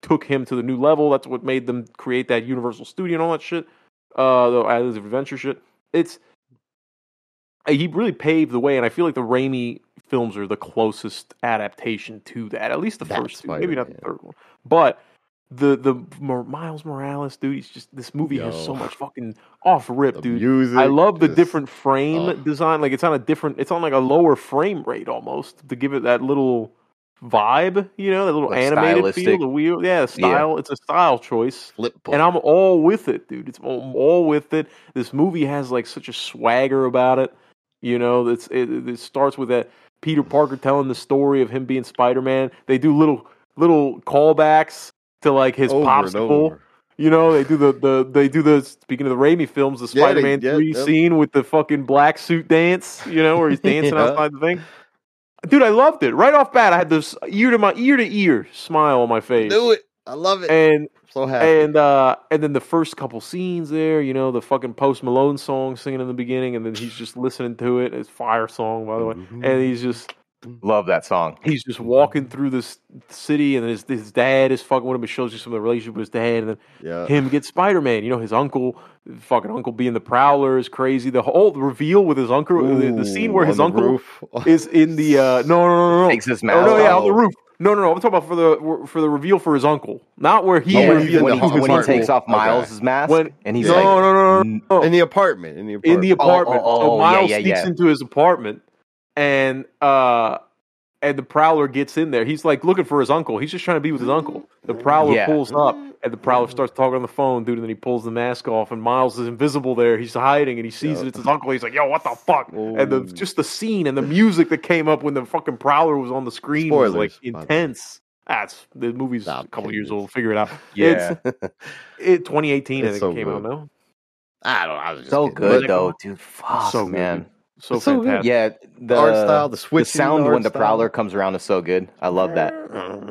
took him to the new level. That's what made them create that Universal Studio and all that shit. Uh, the Islands of Adventure shit. It's... He really paved the way, and I feel like the Raimi films are the closest adaptation to that. At least the That's first two, maybe not the third one. But the the Miles Morales, dude, he's just this movie Yo. has so much fucking off rip, dude. Music, I love the different frame uh, design. Like it's on a different, it's on like a lower frame rate almost to give it that little vibe, you know, that little like animated stylistic. feel. The wheel, yeah, style. Yeah. It's a style choice, and I'm all with it, dude. It's I'm all with it. This movie has like such a swagger about it. You know, it's it, it starts with that Peter Parker telling the story of him being Spider-Man. They do little little callbacks to like his over popsicle. You know, they do the, the they do the speaking of the Raimi films, the yeah, Spider-Man they, yeah, three yeah. scene with the fucking black suit dance. You know, where he's dancing yeah. outside the thing. Dude, I loved it right off bat. I had this ear to my ear to ear smile on my face. Do it, I love it, and I'm so happy. And uh, and then the first couple scenes there, you know, the fucking Post Malone song singing in the beginning, and then he's just listening to it. It's Fire song, by the way, mm-hmm. and he's just love that song. He's just walking through this city, and his his dad is fucking with him. It shows you some of the relationship with his dad, and then yeah. him gets Spider-Man. You know, his uncle, fucking uncle being the Prowler is crazy. The whole reveal with his uncle, Ooh, the, the scene where his uncle roof. is in the uh, no, no, no, no, takes his mouth oh, no, yeah, on the roof. No, no, no. I'm talking about for the for the reveal for his uncle, not where he yeah, reveals when, he, when he takes off Miles' okay. mask when, and he's no, like, no, no, no, no, in the apartment, in the apartment. in the apartment. Oh, oh, oh, so Miles yeah, yeah, sneaks yeah. into his apartment. And uh, and the Prowler gets in there. He's like looking for his uncle. He's just trying to be with his uncle. The Prowler yeah. pulls up, and the Prowler starts talking on the phone, dude. And then he pulls the mask off, and Miles is invisible there. He's hiding, and he sees yeah. it. It's his uncle. He's like, "Yo, what the fuck?" Ooh. And the, just the scene and the music that came up when the fucking Prowler was on the screen Spoilers, was like intense. That's ah, the movie's nah, a couple years old. Figure it out. Yeah, it's, it twenty eighteen it's I think so it came good. out. No, I don't. I was just so kidding. good like, though, dude. Fuck, so man. Good. So, so fantastic. Yeah, the art style, the switch, the sound the when the style. Prowler comes around is so good. I love that.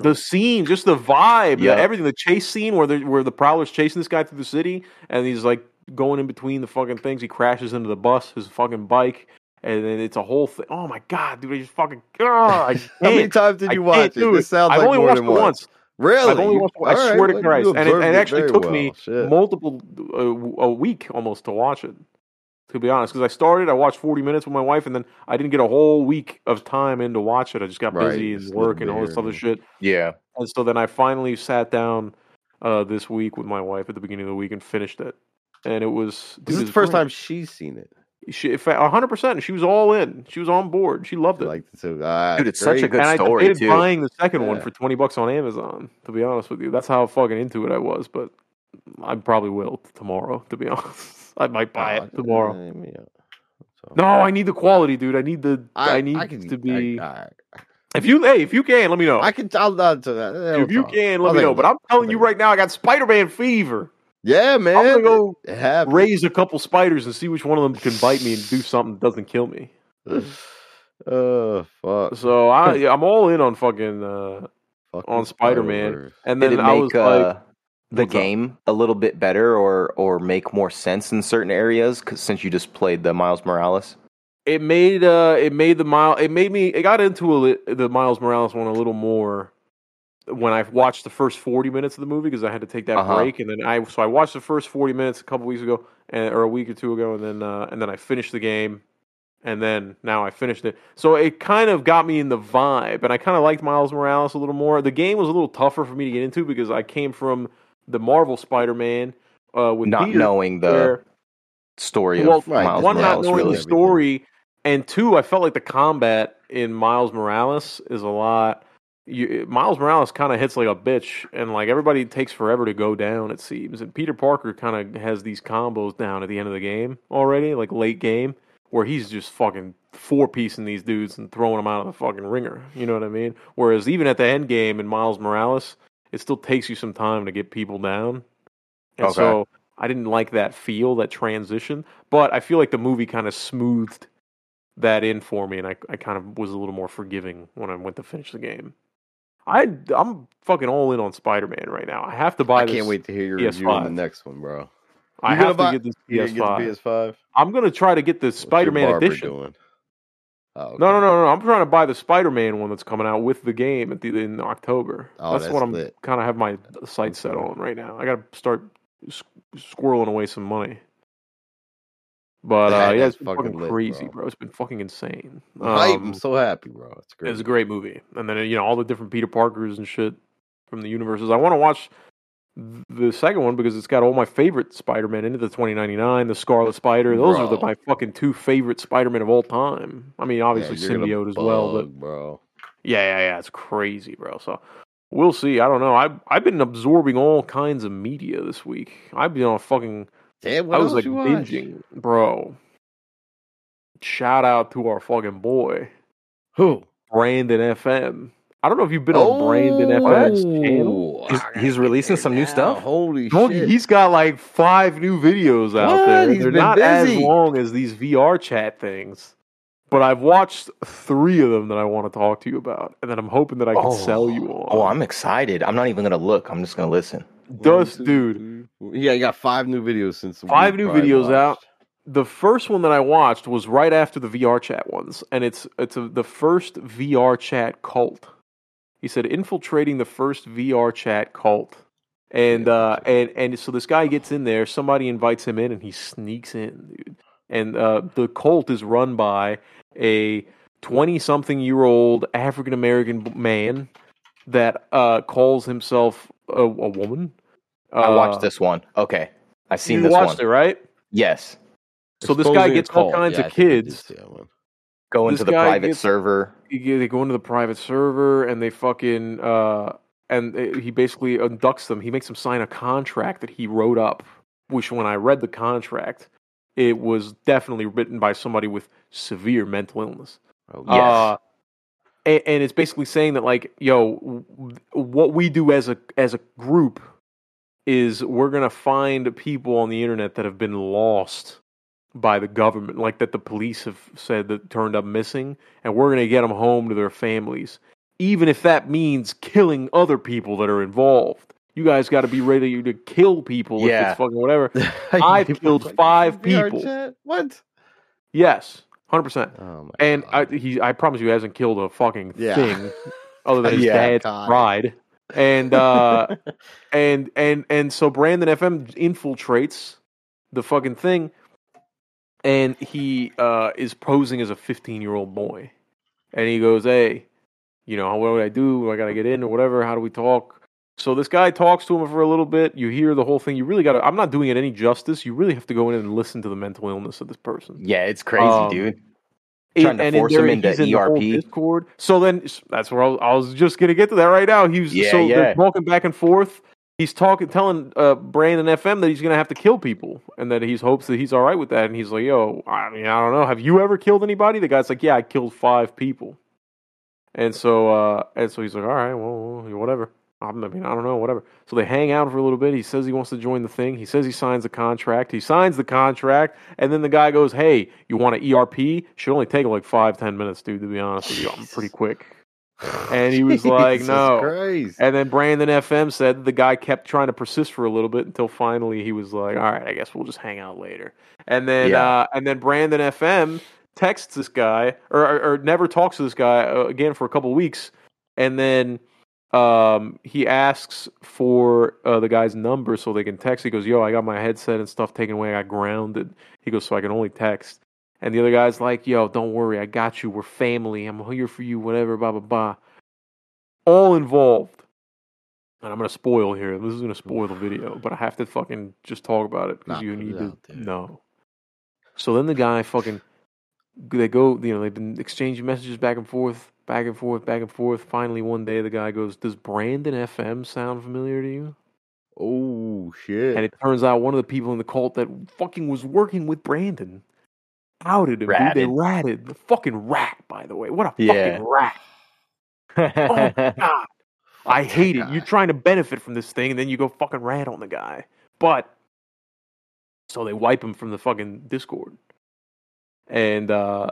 The scene, just the vibe, yeah. the, everything. The chase scene where the where the Prowler's chasing this guy through the city, and he's like going in between the fucking things. He crashes into the bus, his fucking bike, and then it's a whole thing. Oh my god, dude! I just fucking. Oh, I How many times did you I watch it? This sounds I've like only more watched than once. once. Really? I've only watched it. I right, swear to Christ, and it, it actually took well. me Shit. multiple uh, a week almost to watch it. To be honest, because I started, I watched forty minutes with my wife, and then I didn't get a whole week of time in to watch it. I just got right. busy and work and all this other shit. Yeah. And so then I finally sat down uh, this week with my wife at the beginning of the week and finished it. And it was... This is the first great. time she's seen it. She, one hundred percent. She was all in. She was on board. She loved it. So, uh, Dude, it's great. such a good and story, too. I debated buying the second yeah. one for twenty bucks on Amazon, to be honest with you. That's how fucking into it I was, but I probably will tomorrow, to be honest. I might buy oh, it tomorrow. Uh, yeah. so, no, I need the quality, dude. I need the. I, I need I can, to be. I, I, if you, hey, if you can, let me know. I can. I'll to that. That'll if you talk. can, let I'll me know. But I'm telling you right now, I got Spider-Man fever. Yeah, man. I'm gonna go raise a couple spiders and see which one of them can bite me and do something that doesn't kill me. Oh uh, fuck! So I, I'm all in on fucking, uh, fucking on Spider-Man, Spider-Verse. And then Did it I make, was uh, like. the What's game up? a little bit better or or make more sense in certain areas cause since you just played the Miles Morales? It made uh it made the Miles it made me it got into a, the Miles Morales one a little more when I watched the first forty minutes of the movie cuz I had to take that uh-huh. break and then I so I watched the first forty minutes a couple weeks ago and, or a week or two ago and then uh, and then I finished the game and then now I finished it. So it kind of got me in the vibe and I kind of liked Miles Morales a little more. The game was a little tougher for me to get into because I came from the Marvel Spider-Man, uh, with not Peter, knowing the where, story of well, right, Miles one, Morales. One, not knowing really the story, everything. And two, I felt like the combat in Miles Morales is a lot. You, Miles Morales kind of hits like a bitch, and like everybody takes forever to go down. It seems, and Peter Parker kind of has these combos down at the end of the game already, like late game, where he's just fucking four-piecing these dudes and throwing them out of the fucking ringer. You know what I mean? Whereas even at the end game in Miles Morales, it still takes you some time to get people down. And okay. so I didn't like that feel, that transition. But I feel like the movie kind of smoothed that in for me, and I, I kind of was a little more forgiving when I went to finish the game. I, I'm fucking all in on Spider-Man right now. I have to buy this I can't this wait to hear your P S five. Review on the next one, bro. You I have buy, to get this P S five. Get the P S five. I'm going to try to get the What's Spider-Man edition. Doing? Oh, okay. No, no, no, no! I'm trying to buy the Spider-Man one that's coming out with the game at the, in October. Oh, that's, that's what I'm kind of have my sights set on right now. I got to start squ- squirreling away some money. But uh, yeah, it's been fucking, fucking lit, crazy, bro. bro. It's been fucking insane. Um, I'm so happy, bro. It's great. It's a great movie, and then you know all the different Peter Parkers and shit from the universes. I want to watch the second one because it's got all my favorite Spider-Man in it. The twenty ninety-nine, the Scarlet Spider. Those bro. are the, my fucking two favorite Spider-Man of all time. I mean, obviously yeah, Symbiote as bug, well, but bro, yeah, yeah, yeah. It's crazy, bro. So. We'll see. I don't know. I've, I've been absorbing all kinds of media this week. I've been on fucking... Damn, what I was like binging, watch? Bro. Shout out to our fucking boy. Who? Brandon F M. I don't know if you've been oh, on Brandon F M's channel. He's, he's releasing some new stuff? Holy don't, shit. He's got like five new videos out what? there. He's They're not busy. as long as these V R chat things. But I've watched three of them that I want to talk to you about, and then I'm hoping that I can oh. sell you all. Oh, I'm excited. I'm not even going to look. I'm just going to listen. Dust, dude. Yeah, you got five new videos since the Five new videos watched. out. The first one that I watched was right after the V R chat ones, and it's it's a, the first V R chat cult. He said, infiltrating the first V R chat cult. And, uh, and, and so this guy gets in there, somebody invites him in, and he sneaks in, dude. And uh, the cult is run by a twenty-something-year-old African-American man that uh, calls himself a, a woman. Uh, I watched this one. Okay. I've seen this one. You watched it, right? Yes. So this guy gets all kinds of kids. Go into the private server. They go into the private server, and they fucking... Uh, and he basically inducts them. He makes them sign a contract that he wrote up, which when I read the contract... It was definitely written by somebody with severe mental illness. Oh, yes. Uh, and, and it's basically saying that, like, yo, what we do as a as a group is we're going to find people on the internet that have been lost by the government, like that the police have said that turned up missing, and we're going to get them home to their families, even if that means killing other people that are involved. You guys got to be ready to kill people yeah. if it's fucking whatever. I've killed like, five people. What? Yes, one hundred percent. Oh my and God. I, he, I promise you, he hasn't killed a fucking yeah. thing other than his yeah, dad's God. Ride. And uh, and and and so Brandon F M infiltrates the fucking thing, and he uh, is posing as a fifteen-year-old boy, and he goes, "Hey, you know, what do I do? I got to get in or whatever. How do we talk?" So this guy talks to him for a little bit. You hear the whole thing. You really got to... I'm not doing it any justice. You really have to go in and listen to the mental illness of this person. Yeah, it's crazy, um, dude. It, Trying to force him into E R P. In Discord. So then... That's where I was, I was just going to get to that right now. He's yeah, So yeah. they're walking back and forth. He's talking, telling uh, Brandon F M that he's going to have to kill people. And that he hopes that he's all right with that. And he's like, yo, I mean, I don't know. Have you ever killed anybody? The guy's like, yeah, I killed five people. And so, uh, and so he's like, all right, well, whatever. I mean, I don't know, whatever. So they hang out for a little bit. He says he wants to join the thing. He says he signs the contract. He signs the contract, and then the guy goes, hey, you want an E R P? Should only take like five, ten minutes, dude, to be honest with you. I'm pretty quick. And he was like, no. Christ. And then Brandon F M said the guy kept trying to persist for a little bit until finally he was like, all right, I guess we'll just hang out later. And then, yeah. uh, and then Brandon F M texts this guy, or, or, or never talks to this guy uh, again for a couple weeks, and then... Um, he asks for uh, the guy's number so they can text. He goes, yo, I got my headset and stuff taken away. I got grounded. He goes, so I can only text. And the other guy's like, yo, don't worry. I got you. We're family. I'm here for you, whatever, blah, blah, blah. All involved. And I'm going to spoil here. This is going to spoil the video, but I have to fucking just talk about it because you need to know. So then the guy fucking, they go, you know, they've been exchanging messages back and forth. Back and forth, back and forth. Finally, one day, the guy goes, does Brandon F M sound familiar to you? Oh, shit. And it turns out one of the people in the cult that fucking was working with Brandon outed him. Ratted. Dude, they ratted. The fucking rat, by the way. What a yeah. fucking rat. Oh, my God. I hate it. You're trying to benefit from this thing, and then you go fucking rat on the guy. But, so they wipe him from the fucking Discord. And, uh...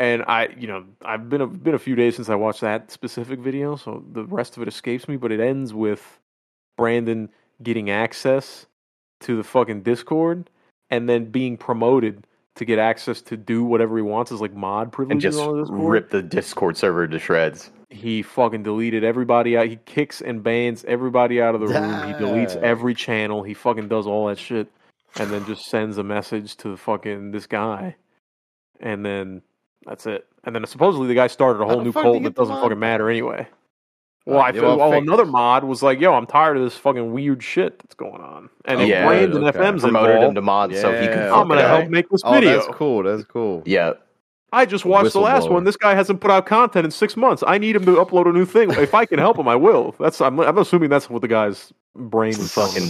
And I, you know, I've been a, been a few days since I watched that specific video, so the rest of it escapes me, but it ends with Brandon getting access to the fucking Discord and then being promoted to get access to do whatever he wants as, like, mod privileges on the Discord. And just rip the Discord server to shreds. He fucking deleted everybody out. He kicks and bans everybody out of the room. He deletes every channel. He fucking does all that shit. and then just sends a message to fucking this guy, and then that's it. And then supposedly the guy started a whole new cold that doesn't fucking matter anyway. Well, I feel well, another mod was like, yo, I'm tired of this fucking weird shit that's going on. And oh, yeah, Brandon okay. F M's promoted him to mod yeah. so he could. I'm going to help make this video. Oh, that's cool. That's cool. Yeah. I just watched the last one. This guy hasn't put out content in six months. I need him to upload a new thing. If I can help him, I will. That's I'm, I'm assuming that's what the guy's brain was fucking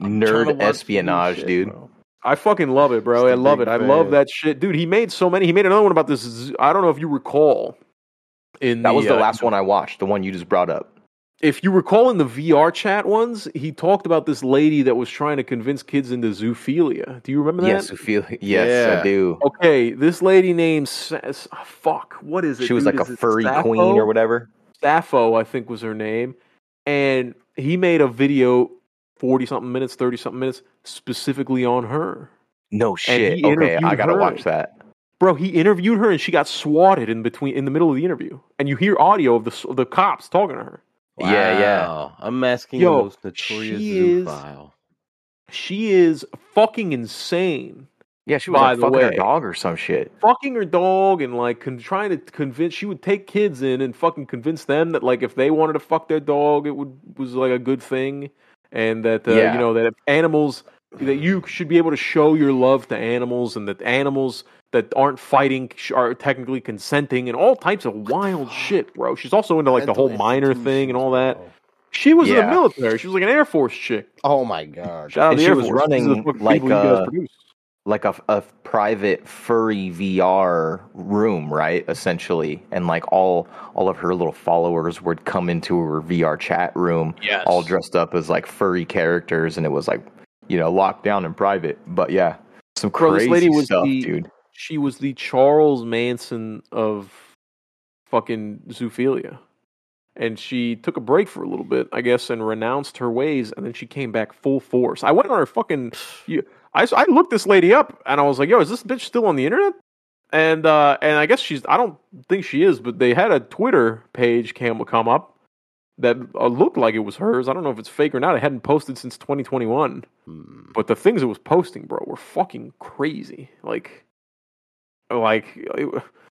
nerd espionage, dude. Bro. I fucking love it, bro. I love it. Fan. I love that shit. Dude, he made so many. He made another one about this. I don't know if you recall. In that the, was the uh, last one I watched, the one you just brought up. If you recall in the V R chat ones, he talked about this lady that was trying to convince kids into zoophilia. Do you remember that? Yes, zoophilia. Yes, yeah. I do. Okay, this lady named... Oh, fuck, what is it? She was dude? like a furry Sappho? queen or whatever. Sappho, I think was her name. And he made a video, forty-something minutes, thirty-something minutes, specifically on her. No shit. Okay, I gotta her. watch that. Bro, he interviewed her and she got swatted in between in the middle of the interview, and you hear audio of the of the cops talking to her. Wow. Yeah, yeah. I'm asking Yo, the most notorious zoophile. She is fucking insane. Yeah, she was like fucking way. her dog or some shit. Fucking her dog and like con- trying to convince. She would take kids in and fucking convince them that like if they wanted to fuck their dog, it would was like a good thing, and that uh, yeah. you know that if animals that you should be able to show your love to animals, and that animals that aren't fighting are technically consenting, and all types of wild shit, bro. She's also into like the whole minor thing and all that. She was yeah. in the military. She was like an Air Force chick. Oh my god! Shout out and the she Air was Force. running like a like a, a private furry V R room, right? Essentially, and like all all of her little followers would come into her V R chat room, yes. all dressed up as like furry characters, and it was like you know locked down and private. But yeah, some crazy bro, this lady was stuff, the, dude. She was the Charles Manson of fucking zoophilia. And she took a break for a little bit, I guess, and renounced her ways, and then she came back full force. I went on her fucking... I, I looked this lady up, and I was like, yo, is this bitch still on the internet? And uh, and I guess she's... I don't think she is, but they had a Twitter page cam come up that uh, looked like it was hers. I don't know if it's fake or not. It hadn't posted since twenty twenty-one. Hmm. But the things it was posting, bro, were fucking crazy. Like... Like,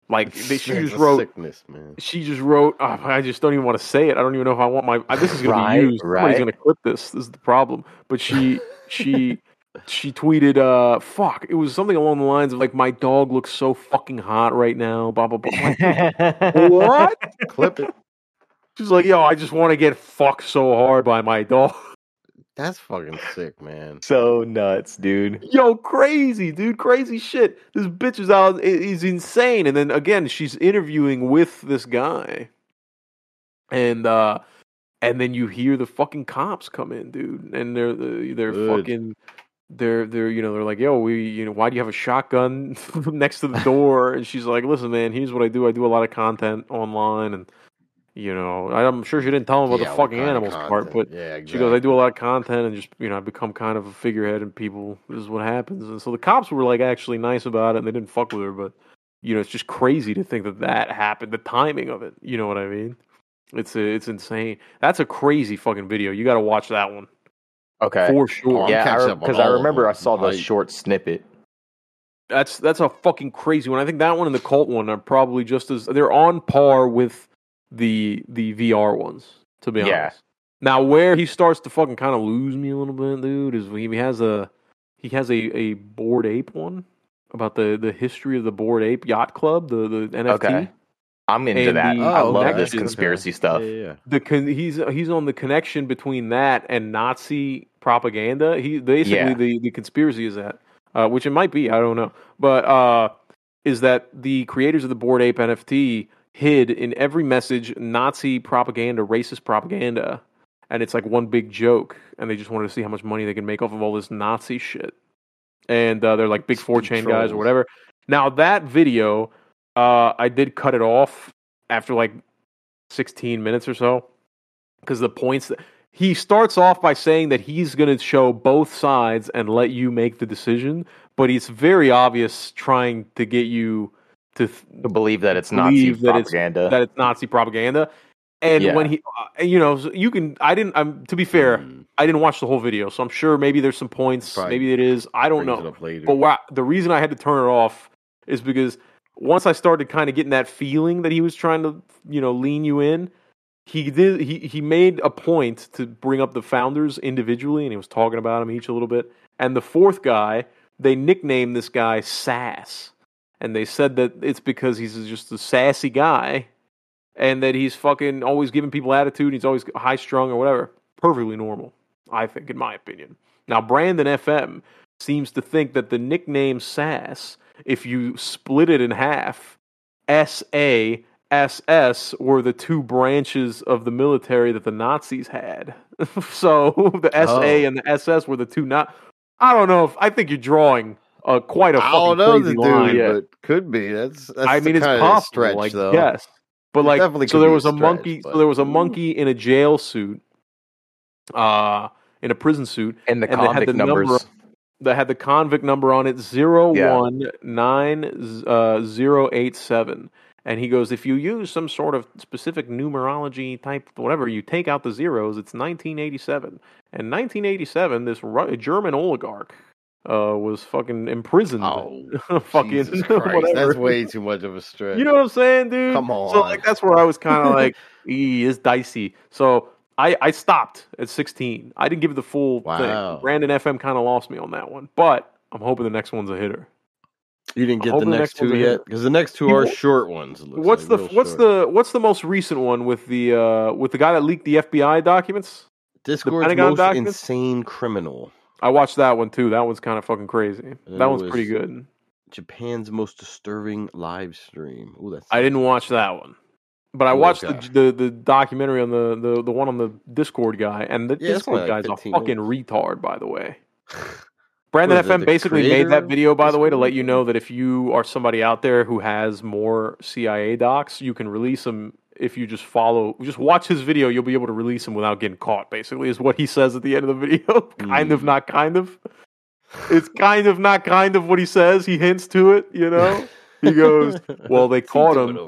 like they, she just wrote. Sickness, man. She just wrote. Oh, I just don't even want to say it. I don't even know if I want my. This is going right, to be used. Right. Somebody's going to clip this. This is the problem. But she, she, she tweeted. Uh, fuck. It was something along the lines of like, my dog looks so fucking hot right now. Blah blah blah. What? Clip it. She's like, yo, I just want to get fucked so hard by my dog. That's fucking sick, man. So nuts, dude. Yo, crazy, dude. Crazy shit. This bitch is out. Is insane. And then again, she's interviewing with this guy, and uh, and then you hear the fucking cops come in, dude. And they're they're Good. fucking they're they're you know they're like, yo, we you know why do you have a shotgun next to the door? And she's like, listen, man, here's what I do. I do a lot of content online, and. You know, I'm sure she didn't tell him about yeah, the fucking animals part, but yeah, exactly. She goes, I do a lot of content and just, you know, I become kind of a figurehead and people, this is what happens. And so the cops were like actually nice about it and they didn't fuck with her, but, you know, it's just crazy to think that that happened, the timing of it. You know what I mean? It's a, it's insane. That's a crazy fucking video. You got to watch that one. Okay. For sure. Oh, yeah, because I, I remember I saw the short snippet. That's, that's a fucking crazy one. I think that one and the cult one are probably just as, they're on par with the the V R ones, to be honest. Yeah. Now where he starts to fucking kind of lose me a little bit, dude, is when he has a he has a, a Bored Ape one about the, the history of the Bored Ape Yacht Club, the, the N F T. Okay. I'm into and that. The, oh, I love okay. this conspiracy okay. stuff. Yeah, yeah. The con- he's he's on the connection between that and Nazi propaganda. He basically yeah. the, the conspiracy is that, uh, which it might be, I don't know, but uh, is that the creators of the Bored Ape N F T hid in every message Nazi propaganda, racist propaganda, and it's like one big joke, and they just wanted to see how much money they can make off of all this Nazi shit. And uh, they're like big four chan guys or whatever. Now that video, uh, I did cut it off after like sixteen minutes or so, because the points that he starts off by saying that he's going to show both sides and let you make the decision, but it's very obvious trying to get you to, th- to believe that it's Nazi believe that propaganda. It's, that it's Nazi propaganda. And yeah. when he, uh, you know, you can, I didn't, I'm to be fair, mm. I didn't watch the whole video. So I'm sure maybe there's some points. Probably maybe it is. I don't know. But wow, the reason I had to turn it off is because once I started kind of getting that feeling that he was trying to, you know, lean you in, he did, he, he made a point to bring up the founders individually, and he was talking about them each a little bit. And the fourth guy, they nicknamed this guy Sass. And they said that it's because he's just a sassy guy. And that he's fucking always giving people attitude. He's always high-strung or whatever. Perfectly normal, I think, in my opinion. Now, Brandon F M seems to think that the nickname Sass, if you split it in half, S A S S were the two branches of the military that the Nazis had. So, the S A oh. and the S S were the two not... I don't know. If I think you're drawing... Uh, quite a I fucking don't know crazy the dude, line. But could be. That's, that's I mean, it's possible. Stretch, like, though. Yes, but like, so there was a stretch, monkey. But... So there was a monkey in a jail suit, uh, in a prison suit, and the and convict they had the numbers. Number, they had the convict number on it: zero yeah. one nine uh, zero eight seven. And he goes, if you use some sort of specific numerology type, whatever, you take out the zeros. It's nineteen eighty seven, and nineteen eighty seven. This Ru- German oligarch. Uh, was fucking imprisoned. Oh, fucking whatever. That's way too much of a stretch. You know what I'm saying, dude? Come on. So like, that's where I was kind of like, "Ee, it's dicey." So I, I stopped at sixteen. I didn't give it the full wow. thing. Brandon F M kind of lost me on that one, but I'm hoping the next one's a hitter. You didn't get the next, the next two yet because the next two are you, short ones. It looks what's like, the what's short. the what's the most recent one with the uh, with the guy that leaked the F B I documents? Discord's most documents? Insane criminal. I watched that one, too. That one's kind of fucking crazy. That one's pretty good. Japan's most disturbing live stream. Ooh, that's I didn't watch that one. But I watched oh, the, the the documentary on the, the, the one on the Discord guy. And the yeah, Discord guy's like a fucking retard, by the way. Brandon F M basically made that video, by the way, to let you know that if you are somebody out there who has more C I A docs, you can release them. If you just follow, just watch his video, you'll be able to release him without getting caught, basically, is what he says at the end of the video. Kind mm. of, not kind of. It's kind of, not kind of what he says. He hints to it, you know? He goes, well, they caught him.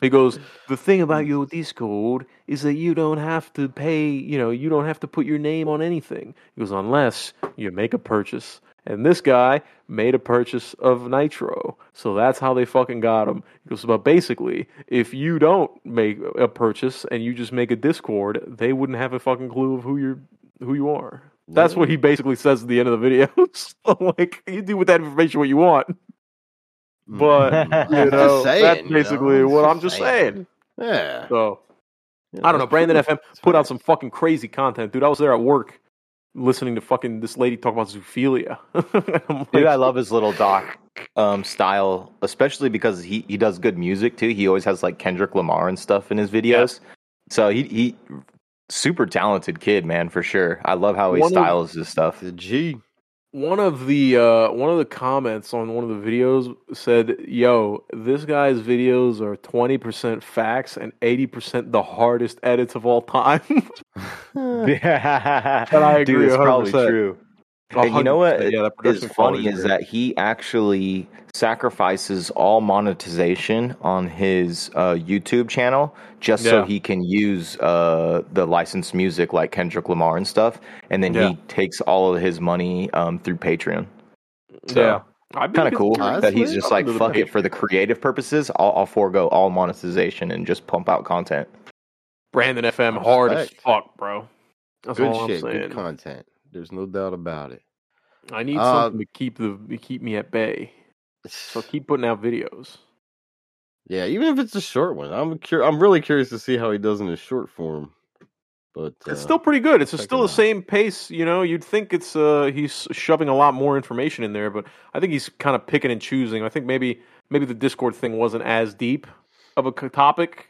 He goes, the thing about your Discord is that you don't have to pay, you know, you don't have to put your name on anything. He goes, unless you make a purchase. And this guy made a purchase of Nitro. So that's how they fucking got him. He goes, but basically, if you don't make a purchase and you just make a Discord, they wouldn't have a fucking clue of who you're, who you are. Yeah. That's what he basically says at the end of the video. So, like, you do with that information what you want. But, you know, saying, that's basically you know, what I'm just saying. saying. Yeah. So, yeah, I don't know. Brandon cool. F M put out some fucking crazy content. Dude, I was there at work. Listening to fucking this lady talk about zoophilia. Like, dude, I love his little doc um, style, especially because he, he does good music too. He always has like Kendrick Lamar and stuff in his videos. Yeah. So he he super talented kid, man, for sure. I love how he one styles of, his stuff. Gee, one of the uh, one of the comments on one of the videos said, "Yo, this guy's videos are twenty percent facts and eighty percent the hardest edits of all time." Yeah, but I agree. Dude, it's one hundred percent probably true. And you know what yeah, is funny is that he actually sacrifices all monetization on his uh, YouTube channel just yeah. so he can use uh, the licensed music like Kendrick Lamar and stuff, and then yeah. he takes all of his money um, through Patreon. So, yeah, kind of cool honestly, that he's just I'm like, fuck it, for the creative purposes, I'll, I'll forego all monetization and just pump out content. Brandon F M, Respect. hard as fuck, bro. That's good all shit, I'm good content. There's no doubt about it. I need uh, something to keep the to keep me at bay. So keep putting out videos. Yeah, even if it's a short one, I'm cur- I'm really curious to see how he does in his short form. But uh, it's still pretty good. It's still the same pace. You know, you'd think it's uh, he's shoving a lot more information in there, but I think he's kind of picking and choosing. I think maybe maybe the Discord thing wasn't as deep of a topic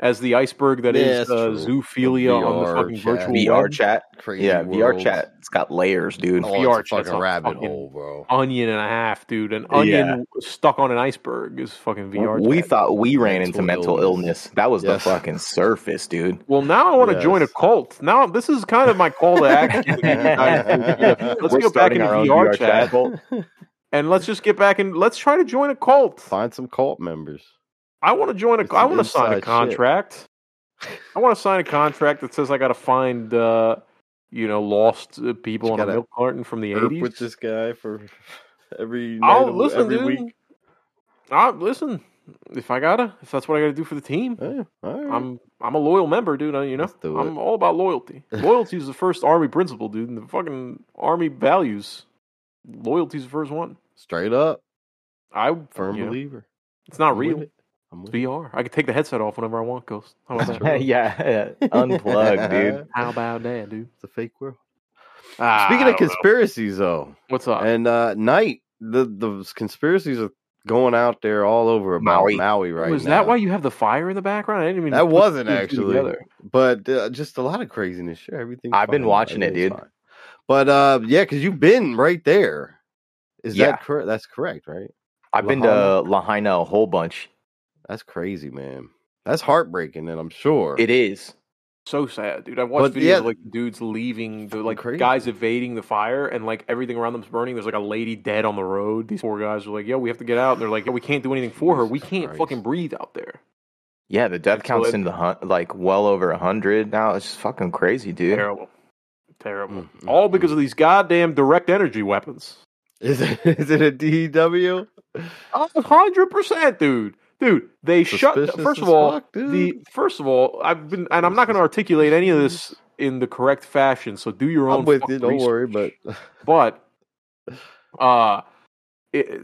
as the iceberg that yeah, is uh, zoophilia V R on the fucking chat. virtual V R web. chat. Crazy yeah, world. V R chat. It's got layers, dude. Oh, V R it's chat's a rabbit fucking hole, bro. Onion and a half, dude. An onion yeah. stuck on an iceberg is fucking V R we chat. We thought we ran mental into mental illness. illness. That was yes. the fucking surface, dude. Well, now I want to yes. join a cult. Now, this is kind of my call to action. Let's We're go back into V R, V R chat. chat. And let's just get back and let's try to join a cult. Find some cult members. I want to join a. It's I want to sign a contract. I want to sign a contract that says I got to find, uh, you know, lost people on a milk carton from the eighties. With this guy for every night, I'll listen, every dude. week. I'll listen. If I gotta, if that's what I gotta do for the team, yeah, all right. I'm I'm a loyal member, dude. You know, I'm all about loyalty. Loyalty is the first army principle, dude. And the fucking army values, loyalty is the first one. Straight up, I firm you know, believer. It's not I'm real. It. It's V R. I can take the headset off whenever I want, Ghost. How about that? yeah, yeah, unplug, dude. How about that, dude? It's a fake world. Ah, Speaking of conspiracies, know. though, what's up? And uh, night, the those conspiracies are. Going out there all over about Maui, Maui right now. Was that now. why you have the fire in the background? I didn't even. That wasn't actually, together. but uh, just a lot of craziness. Sure, everything. I've fine. been watching Everything's it, dude. Fine. But uh, yeah, because you've been right there. Is yeah. that correct? That's correct, right? I've Lahaina. been to Lahaina a whole bunch. That's crazy, man. That's heartbreaking, and I'm sure it is. So sad, dude. I watched but, videos yeah. of, like, dudes leaving, the, like, crazy. guys evading the fire, and, like, everything around them's burning. There's, like, a lady dead on the road. These poor guys are like, yo, we have to get out. And they're like, yo, we can't do anything for her. We can't Christ. fucking breathe out there. Yeah, the death count's so in the, hun- like, well over one hundred now. It's just fucking crazy, dude. Terrible. Terrible. Mm-hmm. All because of these goddamn direct energy weapons. Is it, is it a D E W? one hundred percent, dude. Dude, they Suspicious shut. First of all, fuck, the first of all, I've been, and I'm not going to articulate any of this in the correct fashion. So do your own. I'm with you, don't research. worry. But, but, uh, it,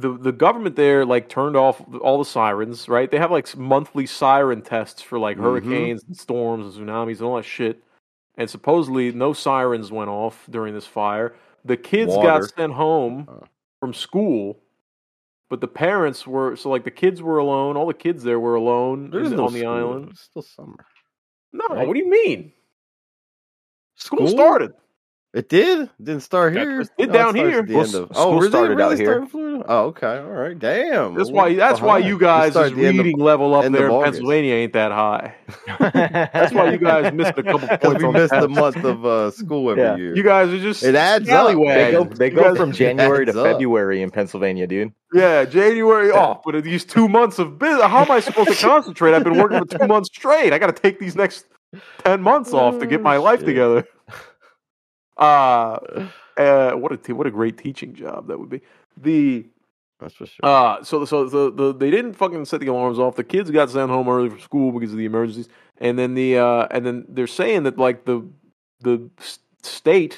the the government there like turned off all the sirens. Right? They have like monthly siren tests for like hurricanes mm-hmm. and storms and tsunamis and all that shit. And supposedly, no sirens went off during this fire. The kids Water. got sent home uh. from school. But the parents were, so like the kids were alone. All the kids there were alone There's no on the school. island. It's still summer. No, right? What do you mean? School, school started. It did? It didn't start here. It did no, down it here. Well, of, oh, really, started really out here. Started oh, okay. All right. Damn. That's why That's behind. why you guys' reading the, level up there in August. Pennsylvania ain't that high. That's why you guys missed a couple points. We on missed the month of uh, school every yeah. year. You guys are just It adds scallywags. up. They go, they go guys, from January to February up. in Pennsylvania, dude. Yeah, January off. But these two months of business, how am I supposed to concentrate? I've been working for two months straight. I got to take these next ten months off to get my life together. Uh, uh, what a te- what a great teaching job that would be. The that's for sure. Uh, so so the, the they didn't fucking set the alarms off. The kids got sent home early from school because of the emergencies, and then the uh, and then they're saying that like the the state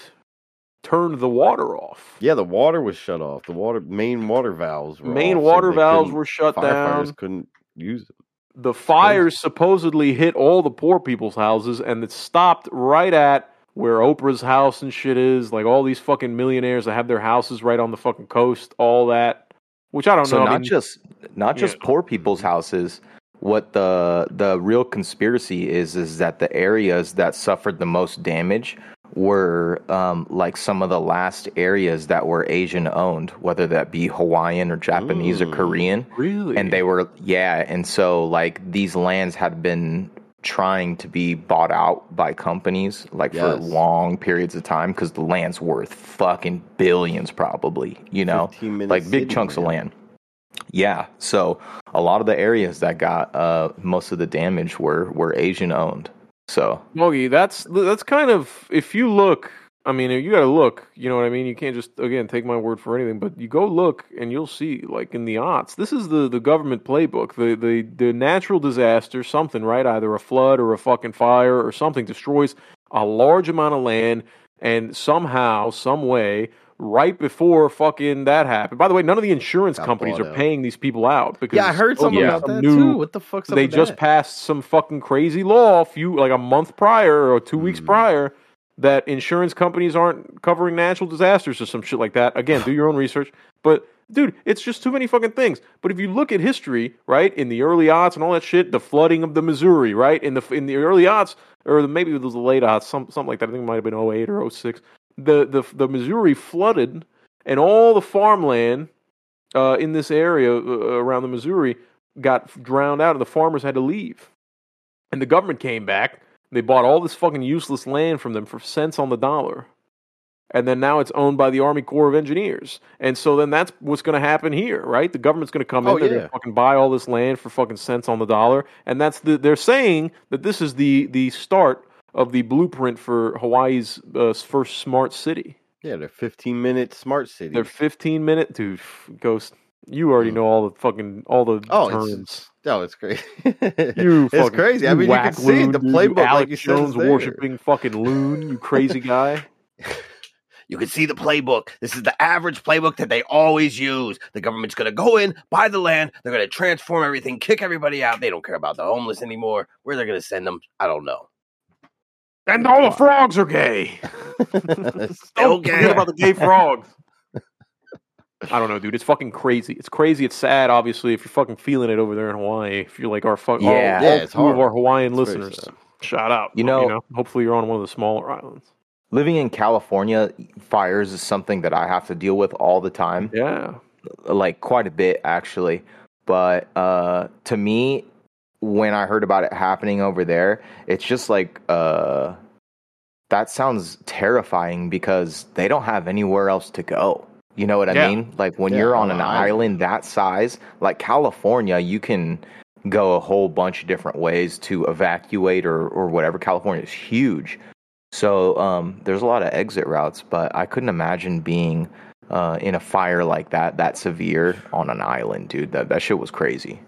turned the water off. Yeah, the water was shut off. The water main water valves were main off, water so valves were shut firefighters down. Firefighters couldn't use it. The fires supposedly hit all the poor people's houses, and it stopped right at. Where Oprah's house and shit is, like all these fucking millionaires that have their houses right on the fucking coast, all that. Which I don't so know. So not I mean, just not just yeah. poor people's houses. What the the real conspiracy is is that the areas that suffered the most damage were um, like some of the last areas that were Asian owned, whether that be Hawaiian or Japanese Ooh, or Korean. Really? And they were yeah, and so like these lands had been trying to be bought out by companies like yes. for long periods of time because the land's worth fucking billions probably, you know, like big chunks man. of land. Yeah. So a lot of the areas that got uh, most of the damage were, were Asian owned. So Mogi, that's, that's kind of, if you look, I mean, you got to look, you know what I mean? You can't just, again, take my word for anything, but you go look and you'll see, like, in the odds, this is the, the government playbook. The, the the natural disaster, something, right? Either a flood or a fucking fire or something destroys a large amount of land, and somehow, some way, right before fucking that happened. By the way, none of the insurance Got companies are out. paying these people out. Because yeah, I heard something oh, yeah. about that, new, too. What the fuck's up They with just that? passed some fucking crazy law a few, like a month prior or two mm. weeks prior that insurance companies aren't covering natural disasters or some shit like that. Again, do your own research. But, dude, it's just too many fucking things. But if you look at history, right, in the early aughts and all that shit, the flooding of the Missouri, right, in the in the early aughts, or maybe it was the late aughts, some, something like that. I think it might have been oh eight or oh six. The, the, the Missouri flooded, and all the farmland uh, in this area uh, around the Missouri got drowned out, and the farmers had to leave. And the government came back. They bought all this fucking useless land from them for cents on the dollar. And then now it's owned by the Army Corps of Engineers. And so then that's what's going to happen here, right? The government's going to come oh, in. They're yeah. going to fucking buy all this land for fucking cents on the dollar. And that's the, they're saying that this is the, the start of the blueprint for Hawaii's uh, first smart city. Yeah, they're fifteen-minute smart city. They're fifteen-minute... Dude, Ghost, you already know all the fucking... All the oh, terms. It's, oh, it's crazy. you fucking, it's crazy. I mean, you can see loon, the playbook. Alex like Jones worshipping fucking loon, you crazy guy. You can see the playbook. This is the average playbook that they always use. The government's going to go in, buy the land. They're going to transform everything, kick everybody out. They don't care about the homeless anymore. Where they're going to send them, I don't know. And all the frogs are gay. Still gay. Forget about the gay frogs. I don't know, dude. It's fucking crazy. It's crazy. It's sad, obviously, if you're fucking feeling it over there in Hawaii. If you're like our fuck, yeah, our, yeah, it's two hard. Of our Hawaiian it's listeners, shout out. You know, you know, hopefully you're on one of the smaller islands. Living in California, fires is something that I have to deal with all the time. Yeah, like quite a bit actually. But uh, to me, when I heard about it happening over there, it's just like, uh, that sounds terrifying because they don't have anywhere else to go. You know what I yeah. mean? Like when yeah, you're on an island that size, like California, you can go a whole bunch of different ways to evacuate or, or whatever. California is huge. So um, there's a lot of exit routes, but I couldn't imagine being uh, in a fire like that, that severe on an island, dude. That, that shit was crazy.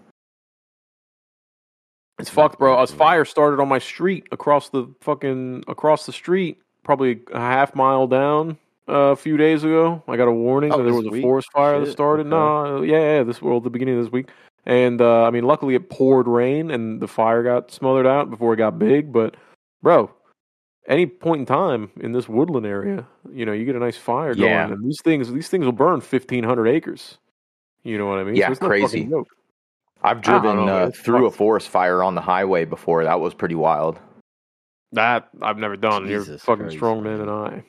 It's fucked, bro. A fire started on my street across the fucking across the street, probably a half mile down uh, a few days ago. I got a warning oh, that there was week? a forest fire Shit. that started. Okay. No, yeah, yeah, this well, the beginning of this week. And uh, I mean, luckily it poured rain and the fire got smothered out before it got big. But, bro, any point in time in this woodland area, you know, you get a nice fire going, yeah. and these things these things will burn fifteen hundred acres. You know what I mean? Yeah, so it's not crazy. I've driven know, uh, through a forest fire on the highway before. That was pretty wild. That I've never done. Jesus You're fucking crazy. Strong man and I.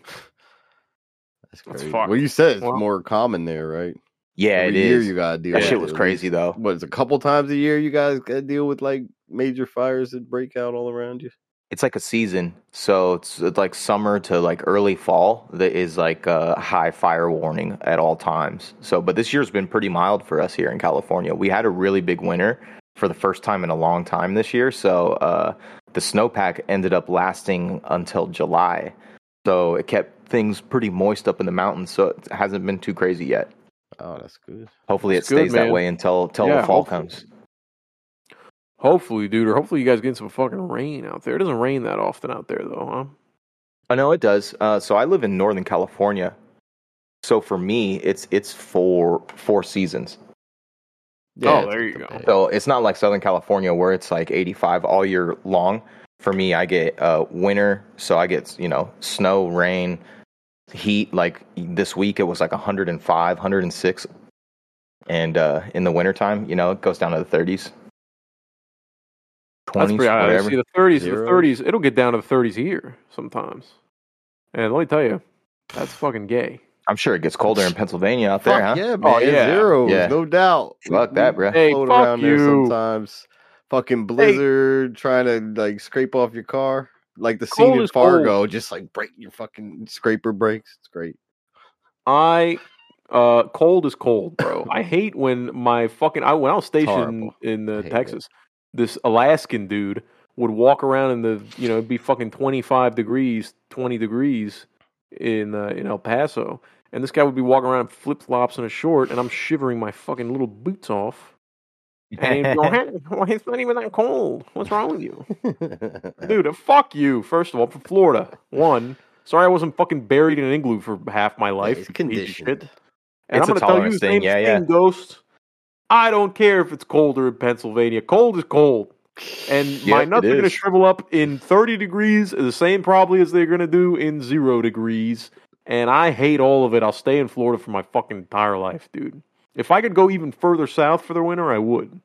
That's crazy. That's well, you said it's well, more common there, right? Yeah, Every it year is. You gotta deal that with shit was it. crazy though. What, it's a couple times a year you guys gotta deal with like major fires that break out all around you? It's like a season. So it's, it's like summer to like early fall. That is like a high fire warning at all times. So, but this year's been pretty mild for us here in California. We had a really big winter for the first time in a long time this year. So uh, the snowpack ended up lasting until July. So it kept things pretty moist up in the mountains. So it hasn't been too crazy yet. Oh, that's good. Hopefully that's it stays good, that way until, until yeah, the fall hopefully. comes. Hopefully, dude, or hopefully you guys get some fucking rain out there. It doesn't rain that often out there, though, huh? I know it does. Uh, so I live in Northern California. So for me, it's it's four four seasons. Yeah, oh, there you go. So it's not like Southern California where it's like eighty-five all year long. For me, I get uh, winter, so I get, you know, snow, rain, heat. Like this week, it was like one oh five, one oh six. And uh, in the wintertime, you know, it goes down to the thirties. twenties, That's pretty high. See, the thirties, Zero. the thirties, it'll get down to the thirties here sometimes. And let me tell you, that's fucking gay. I'm sure it gets colder in Pennsylvania out there, fuck huh? Yeah, man. Oh, yeah. Zero, yeah. no doubt. Fuck that, bro. Hey, Float fuck around you. There sometimes. Fucking blizzard, hey. trying to like scrape off your car. Like the scene in Fargo, cold. just like break your fucking scraper brakes. It's great. I... Uh, cold is cold, bro. I hate when my fucking... I, when I was stationed in uh, Texas... It. This Alaskan dude would walk around in the, you know, it'd be fucking twenty-five degrees, twenty degrees in uh, in El Paso. And this guy would be walking around in flip-flops and a short, and I'm shivering my fucking little boots off. And he'd go, hey, well, it's not even that cold. What's wrong with you? Dude, fuck you, first of all, from Florida. One, sorry I wasn't fucking buried in an igloo for half my life. It's conditioned. Shit. And it's I'm going to tell you the same thing, yeah, yeah. Ghost. I don't care if it's colder in Pennsylvania. Cold is cold. And yep, my nuts are going to shrivel up in thirty degrees, the same probably as they're going to do in zero degrees. And I hate all of it. I'll stay in Florida for my fucking entire life, dude. If I could go even further south for the winter, I would.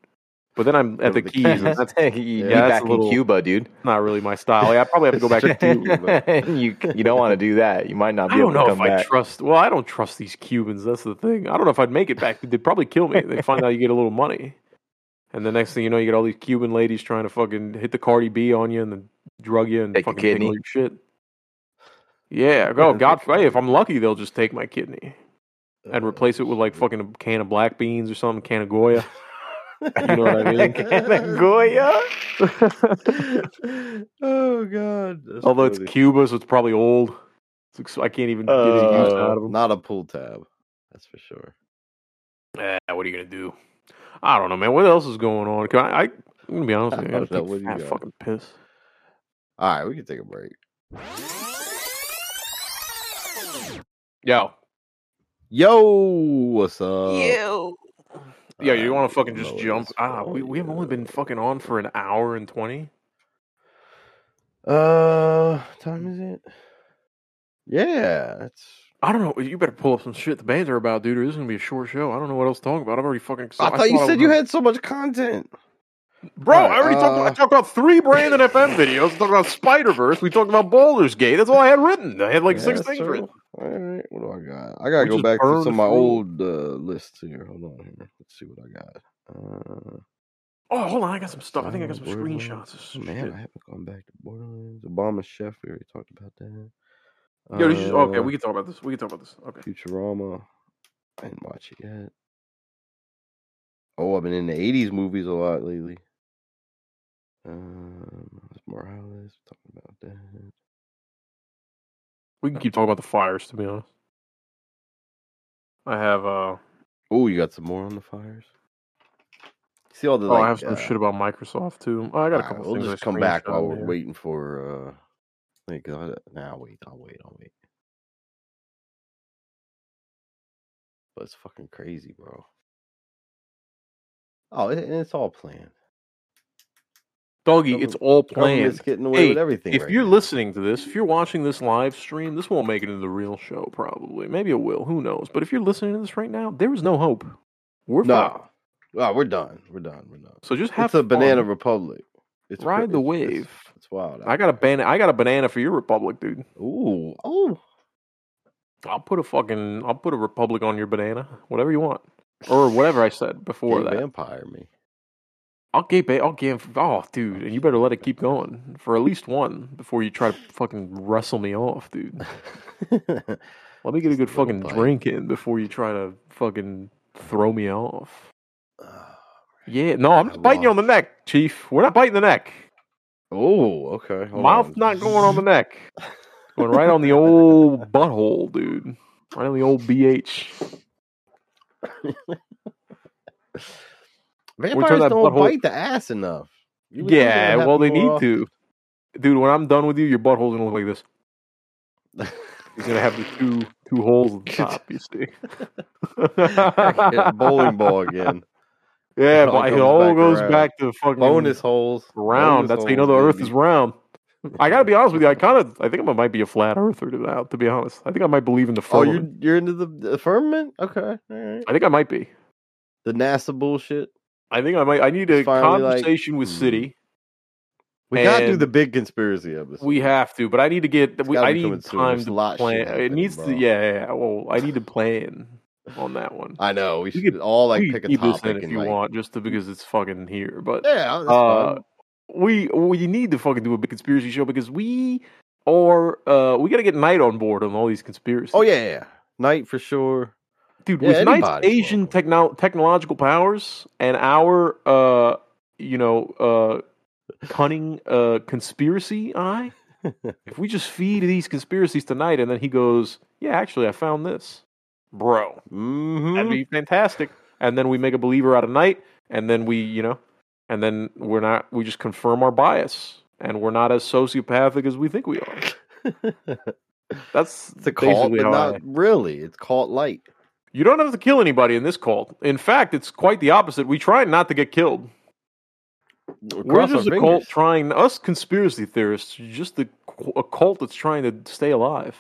But then I'm at the, the Keys. Keys. That's, yeah, yeah, that's back a little, in Cuba, dude. Not really my style. Yeah, I probably have to go back to Cuba. you you don't want to do that. You might not be I able to come back. I don't know if I trust. Well, I don't trust these Cubans. That's the thing. I don't know if I'd make it back. They'd probably kill me. They find out you get a little money, and the next thing you know, you get all these Cuban ladies trying to fucking hit the Cardi B on you and then drug you and Take fucking take your shit. Yeah, go. God, hey, if I'm lucky, they'll just take my kidney and replace it with like fucking a can of black beans or something, can of Goya. You know what I mean? Can of Goya. Oh God! That's although crazy. It's Cuba, so it's probably old. It's, I can't even uh, get it used out of them. Not a pull tab, that's for sure. Eh, what are you gonna do? I don't know, man. What else is going on? Can I? I I'm gonna be honest with you. I don't know, what do you got? Fucking piss. All right, we can take a break. Yo, yo, what's up? Yo, yo, you want to fucking just jump? Ah, we we have only been fucking on for an hour and twenty. Uh, time is it? Yeah, it's. I don't know. You better pull up some shit to banter about, dude, or this is gonna be a short show. I don't know what else to talk about. I've already fucking. I, I thought you said was... you had so much content. Bro, right, I already uh, talked about, I talked about three Brandon F M videos. We talked about Spider-Verse. We talked about Baldur's Gate. That's all I had written. I had like yeah, six things true. Written. All right, what do I got? I got to go back to some of my old uh, lists here. Hold on here. Let's see what I got. Uh, oh, hold on. I got some stuff. I think I got some screenshots. Man, shit. I haven't gone back to Borderlands. Obama Chef. We already talked about that. Yo, this is, uh, okay, we can talk about this. We can talk about this. Okay. Futurama. I didn't watch it yet. Oh, I've been in the eighties movies a lot lately. Um, Morales, talking about that. We can keep talking about the fires, to be honest. I have, uh... oh, you got some more on the fires? See all the, oh, like, I have some uh, shit about Microsoft, too. Oh, I got a couple right, things. We'll just come back while we're waiting for, uh... Like, uh, nah, wait, I'll wait, I'll wait. But it's fucking crazy, bro. Oh, it, it's all planned. Doggy, it's all planned. It's getting away hey, with everything. If right you're now. Listening to this, if you're watching this live stream, this won't make it into the real show, probably. Maybe it will. Who knows? But if you're listening to this right now, there is no hope. We're no. Well, we're done. We're done. We're done. So just have it's a fun. Banana republic. It's ride pretty, the wave. It's, it's wild. I got a ban- I got a banana for your republic, dude. Ooh, oh. I'll put a fucking. I'll put a republic on your banana. Whatever you want. Or whatever I said before gay that. Vampire me. I'll gay ba- I'll gay. Oh, dude, and you better let it keep going for at least one before you try to fucking wrestle me off, dude. Let me get a good fucking drink in before you try to fucking throw me off. Yeah, no, I'm just biting you on the neck, Chief. We're not biting the neck. Oh, okay. Hold Mouth on. Not going on the neck. Going right on the old butthole, dude. Right on the old B H. Vampires don't butthole... bite the ass enough. Yeah, well, they need off. To. Dude, when I'm done with you, your butthole's gonna look like this. He's gonna have the two two holes at the top, you see. Hit bowling ball again. Yeah, it all, but it all back goes around. Back to the fucking bonus holes. Round. Bonus That's holes, how you know the baby. Earth is round. I gotta be honest with you. I kind of, I think I might be a flat earther to that. To be honest, I think I might believe in the firmament. Oh, you're, you're into the, the firmament? Okay, all right. I think I might be the NASA bullshit. I think I might. I need a conversation like, with City. We gotta do the big conspiracy episode. We have to, but I need to get. We, I need time to plan. Happened, it needs bro. To. Yeah, yeah. Well, I need to plan. On that one, I know we, we should could, all like pick a topic if and, you like... want, just to, because it's fucking here. But yeah, uh, we we need to fucking do a big conspiracy show because we are uh, we got to get Knight on board on all these conspiracies. Oh yeah, yeah, Knight for sure, dude. Yeah, with Knight's Asian techno- technological powers and our uh, you know uh, cunning uh, conspiracy eye, if we just feed these conspiracies tonight, and then he goes, yeah, actually, I found this. Bro, mm-hmm. That'd be fantastic. And then we make a believer out of Night, and then we, you know, and then we're not, we just confirm our bias, and we're not as sociopathic as we think we are. That's the cult, but not I, really. It's cult light. You don't have to kill anybody in this cult. In fact, it's quite the opposite. We try not to get killed. We're, we're just a fingers. Cult trying, us conspiracy theorists, just a, a cult that's trying to stay alive.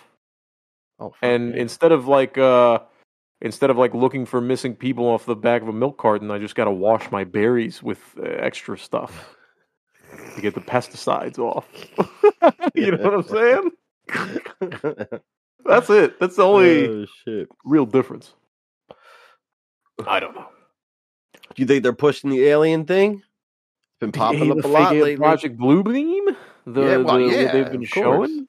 Oh, and me. instead of like, uh, instead of like looking for missing people off the back of a milk carton, I just got to wash my berries with uh, extra stuff to get the pesticides off. You know what I'm saying? That's it. That's the only oh, shit. real difference. I don't know. Do you think they're pushing the alien thing? It's been popping the, up a lot lately. Project Blue Beam? The, yeah, well, the yeah, what they've been showing.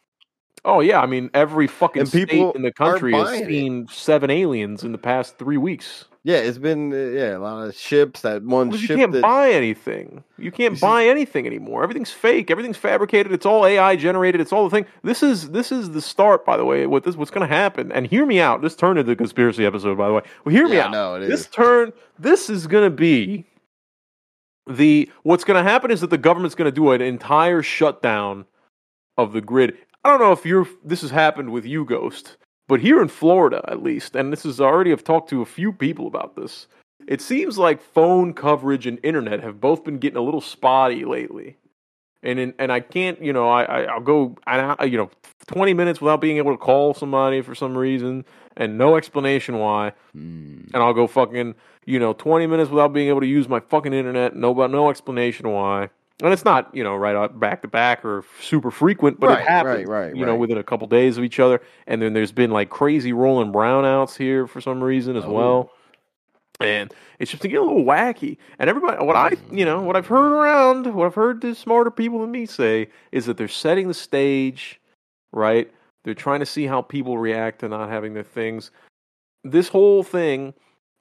Oh yeah, I mean every fucking state in the country has seen it. seven aliens in the past three weeks. Yeah, it's been uh, yeah a lot of ships. That one well, ship. You can't that... buy anything. You can't you buy see... anything anymore. Everything's fake. Everything's fabricated. It's all A I generated. It's all the thing. This is this is the start, by the way. What this what's going to happen? And hear me out. This turned into a conspiracy episode, by the way. Well, hear me yeah, out. No, it this is. turn. This is going to be the what's going to happen is that the government's going to do an entire shutdown of the grid. I don't know if you're. This has happened with you, Ghost, but here in Florida, at least, and this is already. I've talked to a few people about this. It seems like phone coverage and internet have both been getting a little spotty lately, and in, and I can't. You know, I, I I'll go. I, you know, twenty minutes without being able to call somebody for some reason, and no explanation why. Mm. And I'll go fucking. You know, twenty minutes without being able to use my fucking internet. No, but no explanation why. And it's not, you know, right back to back or super frequent, but right, it happens, right, right, you know, right. within a couple days of each other. And then there's been like crazy rolling brownouts here for some reason as oh. well. And it's just to get a little wacky. And everybody, what I, you know, what I've heard around, what I've heard the smarter people than me say is that they're setting the stage, right? They're trying to see how people react to not having their things. This whole thing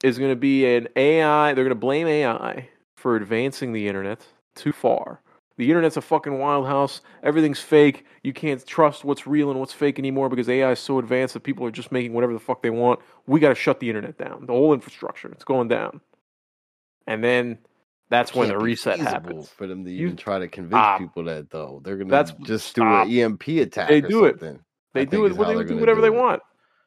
is going to be an A I. They're going to blame A I for advancing the internet. Too far. The internet's a fucking wild house. Everything's fake. You can't trust what's real and what's fake anymore because A I is so advanced that people are just making whatever the fuck they want. We got to shut the internet down. The whole infrastructure. It's going down. And then that's when the reset happens. For them to even you, try to convince uh, people that though they're gonna that's, just do uh, an E M P attack. They or do something. it. They I do it. They do whatever, whatever do they want.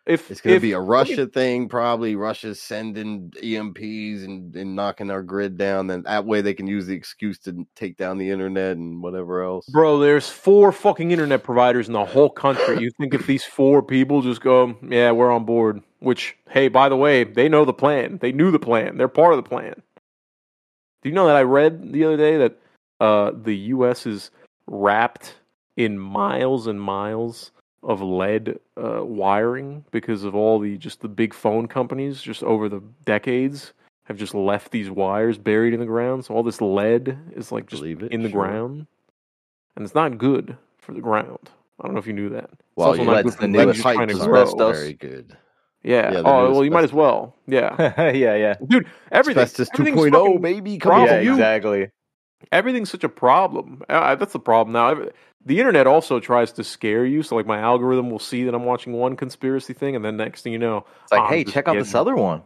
If it's gonna if, be a Russia if, thing, probably Russia's sending E M Ps and, and knocking our grid down, then that way they can use the excuse to take down the internet and whatever else. Bro, there's four fucking internet providers in the whole country. You think if these four people just go, yeah, we're on board. Which, hey, by the way, they know the plan. They knew the plan. They're part of the plan. Do you know that I read the other day that uh, the U S is wrapped in miles and miles of lead uh, wiring because of all the just the big phone companies just over the decades have just left these wires buried in the ground. So all this lead is like just it, in the sure. ground, and it's not good for the ground. I don't know if you knew that. Well, you let the newest pipe is very good. Yeah. yeah oh well, you might as well. Yeah. yeah. Yeah. Dude, everything. Asbestos two point oh, baby. Come yeah, exactly. Everything's such a problem. Uh, that's the problem now. Every, the internet also tries to scare you. So, like, my algorithm will see that I'm watching one conspiracy thing, and then next thing you know, it's like, I'm hey, check out this other one.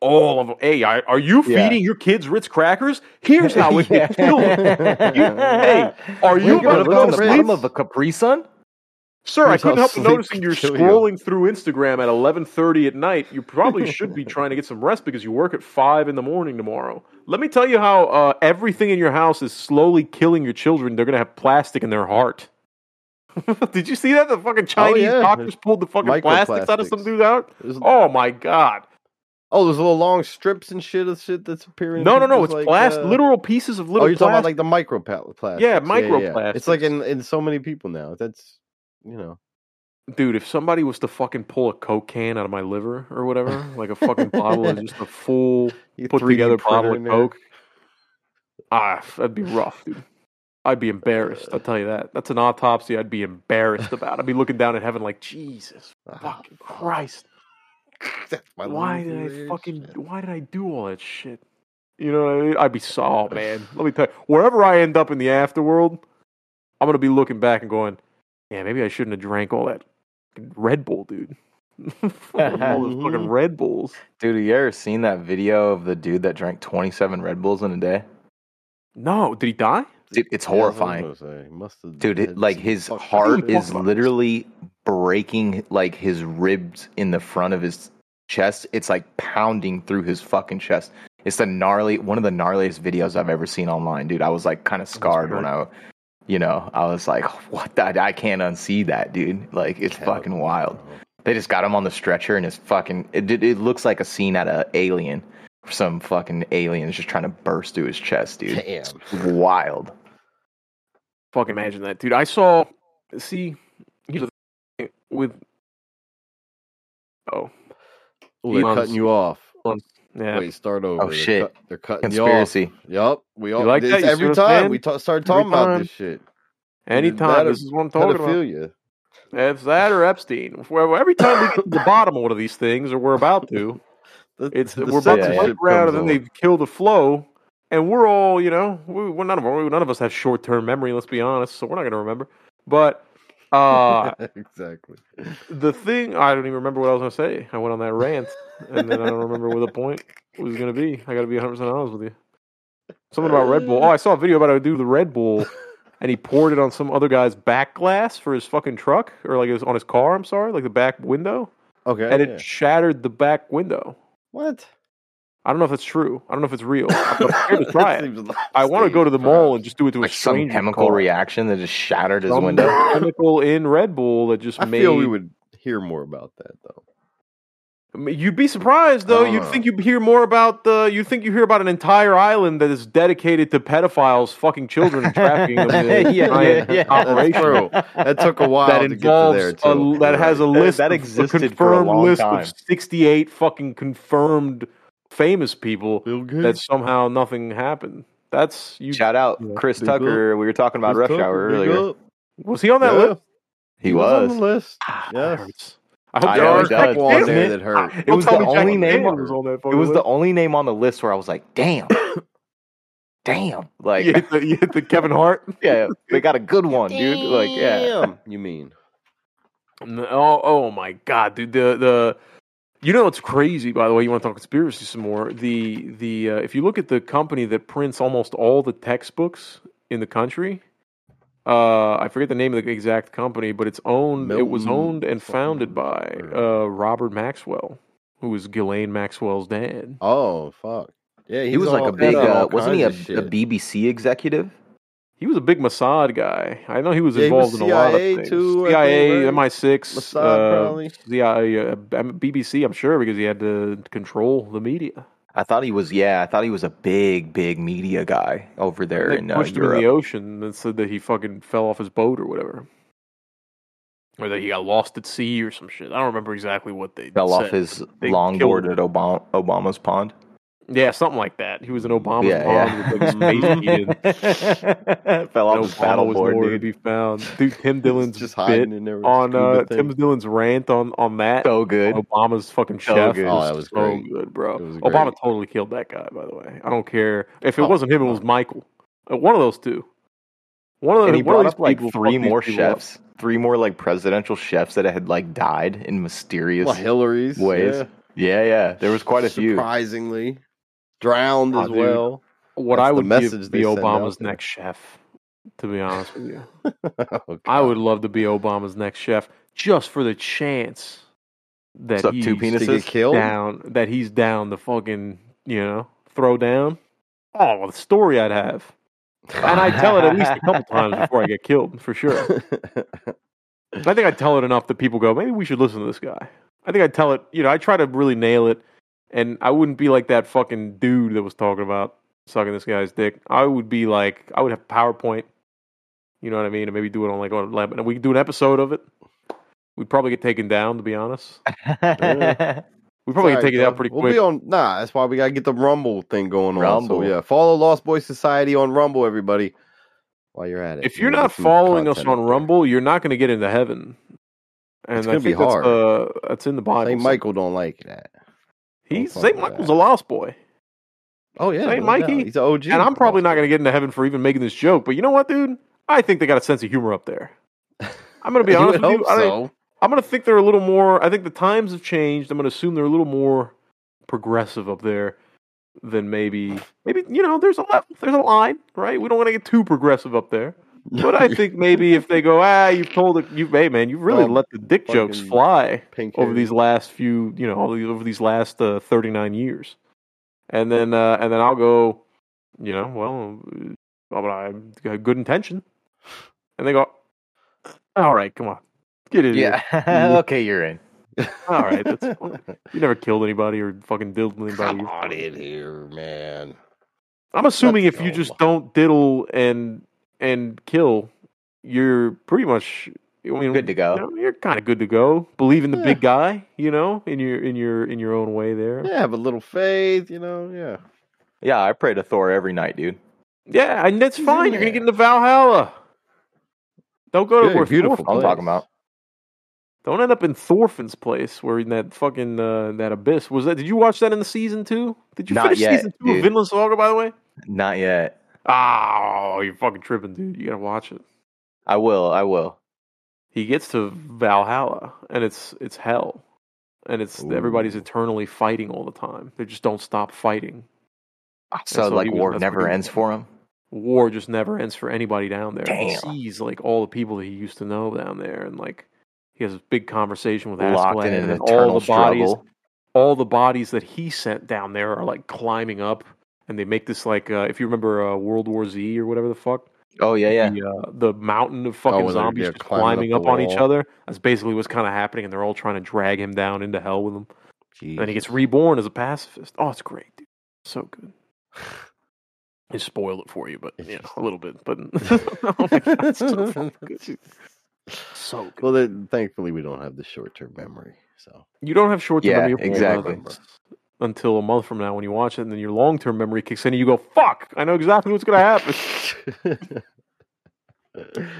All of them. Hey, I, are you yeah. feeding your kids Ritz crackers? Here's how we can kill them. You, hey, are you about to go to sleep? Of a Capri Sun? Sir, Here's I couldn't help but noticing you're scrolling you. through Instagram at eleven thirty at night. You probably should be trying to get some rest because you work at five in the morning tomorrow. Let me tell you how uh, everything in your house is slowly killing your children. They're going to have plastic in their heart. Did you see that? The fucking Chinese oh, yeah. doctors pulled the fucking plastics out of some dude's out? Oh, my God. Oh, there's little long strips and shit of shit that's appearing. No, no, no. It's like, plastic, uh, literal pieces of little plastic. Oh, you're plastic. talking about like the microplastics. Yeah, microplastics. Yeah, yeah. It's like in, in so many people now. That's... You know, dude, if somebody was to fucking pull a Coke can out of my liver or whatever, like a fucking bottle of just a full put together bottle of Coke, ah, that'd be rough, dude. I'd be embarrassed. I'll tell you that. That's an autopsy I'd be embarrassed about. I'd be looking down at heaven like, Jesus fucking Christ. Why did I fucking, why did I do all that shit? You know what I mean? I'd be saw, man. Let me tell you, wherever I end up in the afterworld, I'm going to be looking back and going, yeah, maybe I shouldn't have drank all that Red Bull, dude. All those fucking Red Bulls. Dude, have you ever seen that video of the dude that drank twenty-seven Red Bulls in a day? No. Did he die? Dude, it's yeah, horrifying. He must have dude, it, like his heart is literally breaking like his ribs in the front of his chest. It's like pounding through his fucking chest. It's the gnarly, one of the gnarliest videos I've ever seen online, dude. I was like kind of scarred when I... You know, I was like, what? The, I can't unsee that, dude. Like, it's Hell fucking wild. Bro. They just got him on the stretcher, and it's fucking... It, it looks like a scene out of Alien. Some fucking aliens just trying to burst through his chest, dude. Damn. It's wild. Fucking imagine that, dude. I saw... See, here's the thing with... Oh. Ooh, they're cutting you off. Yeah. Wait, start over. Oh, shit. They're, cu- they're cutting Conspiracy. you off. Yep. We all, like this, every time we ta- start talking about this shit. Anytime. This is what I'm talking about. It's that or Epstein. Every time we get to the bottom of one of these things, or we're about to, it's the, the we're about to break around, and then they kill the flow. And we're all, you know, we, we're none of we, none of us have short term memory. Let's be honest, so we're not going to remember. But uh, exactly, the thing I don't even remember what I was going to say. I went on that rant, and then I don't remember what the point was going to be. I got to be one hundred percent honest with you. Something about Red Bull. Oh, I saw a video about how to do the Red Bull. And he poured it on some other guy's back glass for his fucking truck, or like it was on his car, I'm sorry, like the back window. Okay. And it yeah. shattered the back window. What? I don't know if that's true. I don't know if it's real. I'm prepared to try it. Like I want to go to the mall and just do it to like a stranger. Some chemical car. reaction that just shattered his some window. Chemical in Red Bull that just I made. I feel we would hear more about that, though. I mean, you'd be surprised, though. You'd know. think you'd hear more about the. You'd think you hear about an entire island that is dedicated to pedophiles, fucking children, and trafficking them. yeah, yeah, yeah. That's true. That took a while that to get to there. Too. A, that has a list. That, that existed of, a for a long list time. Of sixty-eight fucking confirmed famous people that somehow nothing happened. That's you. Shout out yeah, Chris Tucker. Up. We were talking about Chris Rush Tucker, Hour earlier. Was he on that yeah. list? He, he was. was on the list. Yes. I, I know it does. One there that hurt. It was the only name. On, was on that it was list. the only name on the list where I was like, "Damn, damn!" Like you hit, the, you hit the Kevin Hart. Yeah, they got a good one, dude. Like, yeah, you mean? No, oh, oh my god, dude. The the you know it's crazy. By the way, you want to talk conspiracy some more? The the uh, if you look at the company that prints almost all the textbooks in the country. Uh, I forget the name of the exact company, but it's owned. Milton. It was owned and founded by uh, Robert Maxwell, who was Ghislaine Maxwell's dad. Oh fuck! Yeah, he was like a big. Uh, wasn't he a, a B B C executive? He was a big Mossad guy. I know he was yeah, involved he was in a lot of things. Too, C I A, right? M I six, Mossad, uh, C I A, uh, B B C. I'm sure because he had to control the media. I thought he was, yeah, I thought he was a big, big media guy over there in uh, Europe. They pushed him in the ocean and said that he fucking fell off his boat or whatever. Or that he got lost at sea or some shit. I don't remember exactly what they fell said. Off his longboard at Obama, Obama's pond. Yeah, something like that. He was in Obama's yeah, pond. Yeah. With like space needed. Fell off his paddleboard, dude. To be found. Dude, Tim Dillon's just hiding in there on uh, Tim Dillon's rant on, on that. So good. On Obama's fucking so chef. Good. Oh, that was so great. good, bro. Obama totally killed that guy. By the way, I don't care if it oh, wasn't him. It was Michael. One of those two. One of the. And he brought up like three more chefs. Up. Three more like presidential chefs that had like died in mysterious well, Hillary's ways. Yeah. yeah, yeah. There was quite a few. Surprisingly. Drowned oh, as dude. well. What That's I would the give be Obama's next chef, to be honest with you. oh, I would love to be Obama's next chef just for the chance that Suck he's two penises killed? down, that he's down the fucking, you know, throw down. Oh, well, the story I'd have. And I tell it at least a couple times before I get killed, for sure. I think I tell it enough that people go, maybe we should listen to this guy. I think I tell it, you know, I try to really nail it. And I wouldn't be like that fucking dude that was talking about sucking this guy's dick. I would be like, I would have PowerPoint, you know what I mean? And maybe do it on like on lab. And we could do an episode of it. We'd probably get taken down, to be honest. yeah. We'd probably Sorry, get taken down pretty we'll quick. Be on, nah, that's why we got to get the Rumble thing going on. Rumble. So yeah, follow Lost Boys Society on Rumble, everybody, while you're at it. If you're not following us on Rumble, you're not going to get into heaven. And it's going to be hard. That's, uh, that's in the Bible. Saint Michael don't like that. He's Saint Michael's a lost boy. Oh yeah, Saint Mikey. No, he's an O G. And I'm probably not going to get into heaven for even making this joke. But you know what, dude? I think they got a sense of humor up there. I'm going to be honest with you. So. I, I'm going to think they're a little more. I think the times have changed. I'm going to assume they're a little more progressive up there than maybe. Maybe you know, there's a level, there's a line, right? We don't want to get too progressive up there. But I think maybe if they go, ah, you've told it, you, hey man, you really um, let the dick jokes fly over these last few, you know, over these last uh, thirty-nine years, and then uh, and then I'll go, you know, well, I have good intention, and they go, all right, come on, get in, yeah, here. okay, you're in, all right, that's fine. You never killed anybody or fucking diddled anybody. Come on in here, man. I'm assuming that's if you just don't diddle and. And kill, you're pretty much I mean, good to go. You know, you're kind of good to go. Believe in the yeah. big guy, you know, in your in your in your own way. There, yeah, have a little faith, you know. Yeah, yeah. I pray to Thor every night, dude. Yeah, and that's fine. Yeah. You're gonna get into Valhalla. Don't go to yeah, where beautiful. I'm talking about. Don't end up in Thorfinn's place, where in that fucking uh, that abyss was that. Did you watch that in the season two? Did you Not finish yet, season two dude. of Vinland Saga? By the way, not yet. Oh, you're fucking tripping, dude. You gotta watch it. I will. I will. He gets to Valhalla, and it's it's hell, and it's Ooh. everybody's eternally fighting all the time. They just don't stop fighting. So, so like war never ends for him. War just never ends for anybody down there. Damn. He sees like all the people that he used to know down there, and like he has a big conversation with Askeladd, and an all the bodies, struggle. all the bodies that he sent down there are like climbing up, and they make this like uh, if you remember uh, World War Z or whatever the fuck. Oh yeah, yeah. The, uh, the mountain of fucking oh, zombies just climbing, climbing up, up on each other. That's basically what's kind of happening, and they're all trying to drag him down into hell with him. Jeez. And he gets reborn as a pacifist. Oh, it's great, dude. So good. I spoiled it for you, but yeah, a little bit. But oh my God, it's so good. So good. Well, then, thankfully, we don't have the short-term memory. So you don't have short-term yeah, memory exactly. until a month from now when you watch it, and then your long-term memory kicks in, and you go, "Fuck! I know exactly what's going to happen."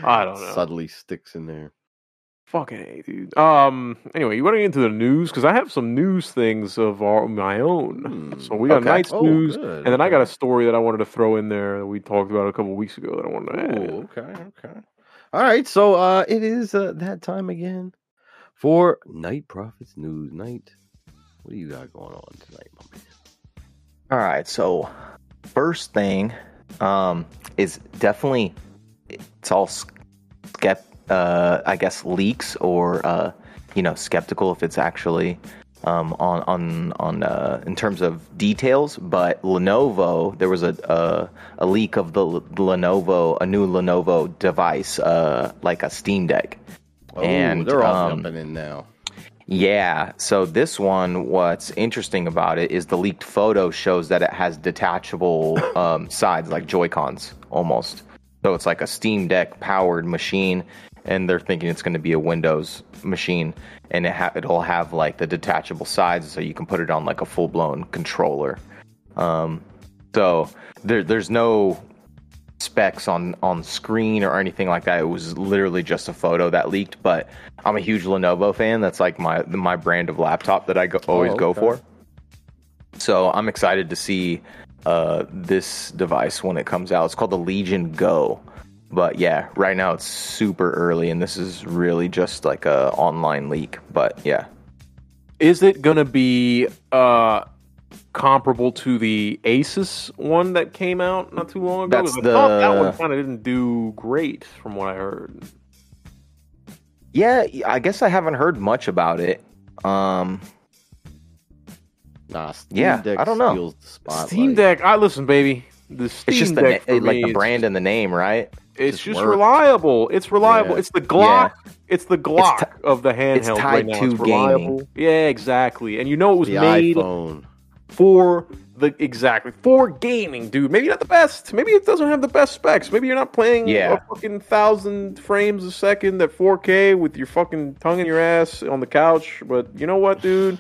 I don't know. Suddenly sticks in there. Fucking A, dude. Um. Anyway, you want to get into the news? Because I have some news things of our, my own. Hmm. So we got okay. night's oh, news, good. and then okay. I got a story that I wanted to throw in there that we talked about a couple weeks ago that I wanted to Ooh, add. Okay, okay. All right, so uh, it is uh, that time again for Night Prophets News Night. What do you got going on tonight, my man? All right, so first thing um, is definitely, it's all skeptical. Uh, I guess leaks or uh, you know skeptical if it's actually um, on on on uh, in terms of details. But Lenovo, there was a a, a leak of the L- Lenovo a new Lenovo device, uh, like a Steam Deck. Oh, and they're all um, jumping in now. Yeah. So this one, what's interesting about it is the leaked photo shows that it has detachable um, sides like Joy-Cons almost. So it's like a Steam Deck powered machine. And they're thinking it's going to be a Windows machine, and it ha- it'll have like the detachable sides, so you can put it on like a full blown controller. Um, so there, there's no specs on, on screen or anything like that. It was literally just a photo that leaked. But I'm a huge Lenovo fan. That's like my my brand of laptop that I go, always oh, okay. go for. So I'm excited to see uh, this device when it comes out. It's called the Legion Go. But yeah, right now it's super early, and this is really just like a online leak. But yeah, is it gonna be uh, comparable to the Asus one that came out not too long ago? That's I the... thought that one kind of didn't do great, from what I heard. Yeah, I guess I haven't heard much about it. Um, nah, Steam yeah, Deck I don't know. Steam Deck, I listen, baby. The Steam it's just the Deck na- for like me, the brand and the name, right? It's just, just reliable. It's reliable. Yeah. It's the Glock. Yeah. It's the Glock it's t- of the handheld. It's tied right to it's gaming. Yeah, exactly. And you know it was the made iPhone. for the exactly for gaming, dude. Maybe not the best. Maybe it doesn't have the best specs. Maybe you're not playing yeah. a fucking thousand frames a second at four K with your fucking tongue in your ass on the couch. But you know what, dude?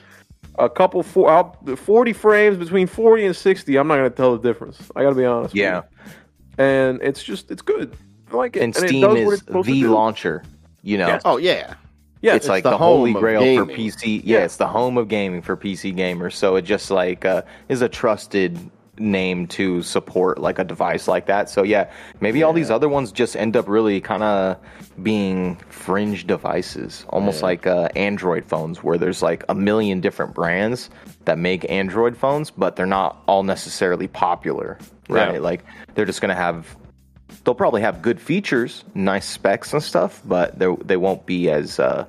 A couple four, I'll, forty frames between forty and sixty. I'm not gonna tell the difference. I gotta be honest. Yeah, with you. And it's just it's good. I like it. And, and Steam it is the launcher. You know. Yes. Oh yeah. Yeah. It's, it's like the, the holy grail gaming. for P C. Yeah, yeah, it's the home of gaming for P C gamers. So it just like uh, is a trusted name to support like a device like that. So yeah, maybe yeah. all these other ones just end up really kind of being fringe devices, almost yeah. like uh, Android phones, where there's like a million different brands that make Android phones, but they're not all necessarily popular, right? Yeah. Like they're just gonna have, they'll probably have good features, nice specs and stuff, but they they won't be as uh,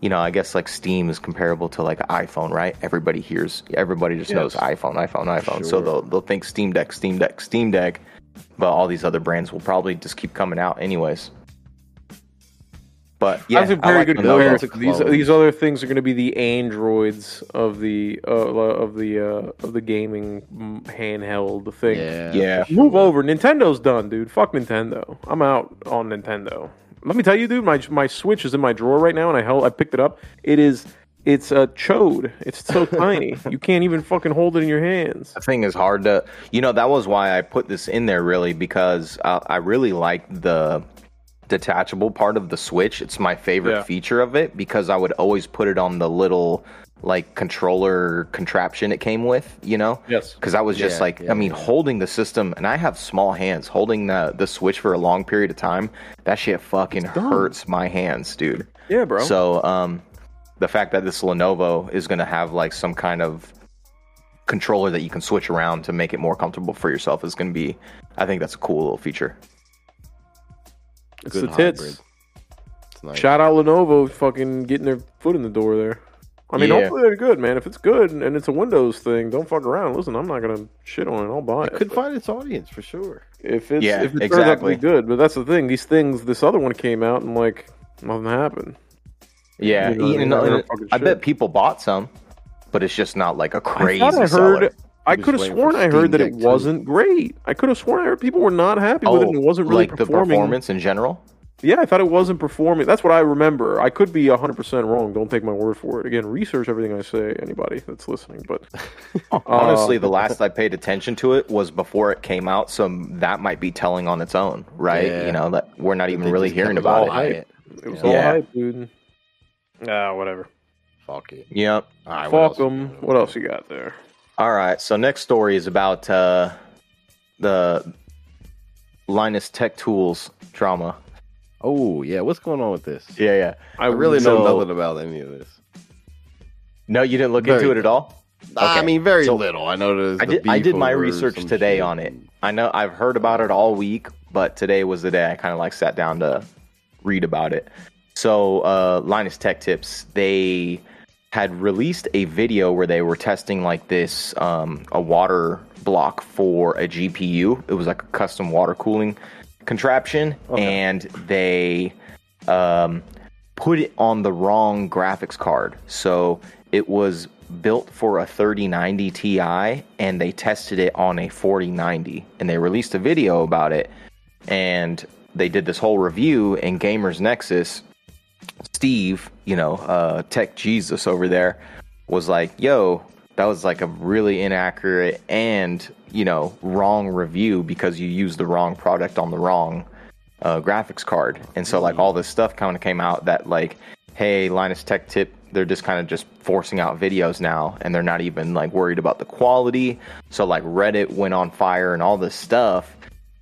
you know, I guess like Steam is comparable to like iPhone, right? Everybody hears, everybody just yes. knows iPhone, iPhone, iPhone. Sure. So they'll they'll think Steam Deck, Steam Deck, Steam Deck. But all these other brands will probably just keep coming out, anyways. But yeah, that's a very like good comparison. These these other things are going to be the Androids of the uh, of the uh, of the gaming handheld thing. Yeah, yeah. Sure. Move over. Nintendo's done, dude. Fuck Nintendo. I'm out on Nintendo. Let me tell you, dude, my my Switch is in my drawer right now, and I held, I picked it up. It is, it's a chode. It's so tiny. You can't even fucking hold it in your hands. The thing is hard to, you know, that was why I put this in there, really, because I, I really like the detachable part of the Switch. It's my favorite yeah. feature of it, because I would always put it on the little like controller contraption it came with, you know? Yes. Because I was just yeah, like, yeah, I mean, yeah. holding the system, and I have small hands, holding the, the Switch for a long period of time, that shit fucking hurts my hands, dude. Yeah, bro. So um, the fact that this Lenovo is going to have like some kind of controller that you can switch around to make it more comfortable for yourself is going to be, I think that's a cool little feature. It's Good the tits. Hybrid. It's nice. Shout out Lenovo fucking getting their foot in the door there. I mean, yeah. hopefully they're good, man. If it's good and it's a Windows thing, don't fuck around. Listen, I'm not gonna shit on it. I'll buy it. It could find its audience for sure. If it's yeah, if it exactly. turns out to be good, but that's the thing. These things, this other one came out and like nothing happened. Yeah, you know, you know, know, I shit. bet people bought some, but it's just not like a crazy. I, I heard. I could have sworn I heard that it wasn't great. I could have sworn I heard people were not happy oh, with it. And it wasn't really like performing. The performance in general. Yeah, I thought it wasn't performing. That's what I remember. I could be one hundred percent wrong. Don't take my word for it. Again, research everything I say, anybody that's listening. But uh, honestly, the last I paid attention to it was before it came out, so that might be telling on its own, right? Yeah. You know, that we're not even really hearing about it. Hype. It was yeah. all yeah. hype, dude. Ah, whatever. Fuck it. Yep. All right, Fuck them. What, what else you got there? All right, so next story is about uh, the Linus Tech Tools drama. Oh, yeah. What's going on with this? Yeah, yeah. I really so, know nothing about any of this. No, you didn't look very, into it at all? Okay. I mean, very so, little. I know I did, I did my research today shit. on it. I know I've heard about it all week, but today was the day I kind of like sat down to read about it. So uh, Linus Tech Tips, they had released a video where they were testing like this, um, a water block for a G P U. It was like a custom water cooling contraption, okay. and they um, put it on the wrong graphics card. So it was built for a thirty ninety Ti, and they tested it on a forty ninety, and they released a video about it, and they did this whole review in Gamers Nexus. Steve, you know, uh, Tech Jesus over there was like, yo, that was like a really inaccurate and, you know, wrong review because you used the wrong product on the wrong uh, graphics card. And so like all this stuff kind of came out that like, hey, Linus Tech Tip, they're just kind of just forcing out videos now, and they're not even like worried about the quality. So like Reddit went on fire and all this stuff.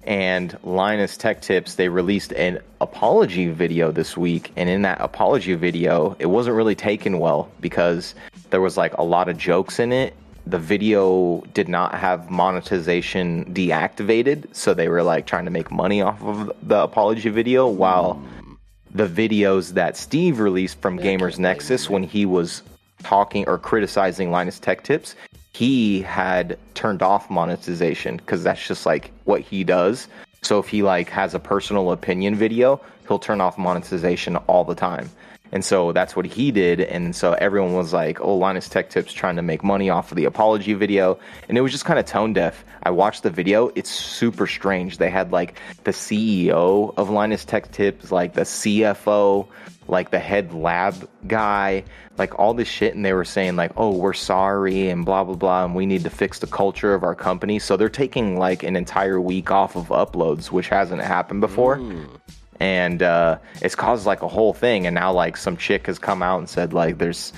And Linus Tech Tips, they released an apology video this week. And in that apology video, it wasn't really taken well because there was like a lot of jokes in it. The video did not have monetization deactivated. So they were like trying to make money off of the apology video, while mm. the videos that Steve released from that Gamers Nexus when he was talking or criticizing Linus Tech Tips, he had turned off monetization because that's just like what he does. So if he like has a personal opinion video, he'll turn off monetization all the time. And so that's what he did. And so everyone was like, oh, Linus Tech Tips trying to make money off of the apology video. And it was just kind of tone deaf. I watched the video. It's super strange. They had like the C E O of Linus Tech Tips, like the C F O, like the head lab guy, like all this shit. And they were saying like, oh, we're sorry and blah, blah, blah. And we need to fix the culture of our company. So they're taking like an entire week off of uploads, which hasn't happened before. Mm. And uh, it's caused like a whole thing. And now like some chick has come out and said like there's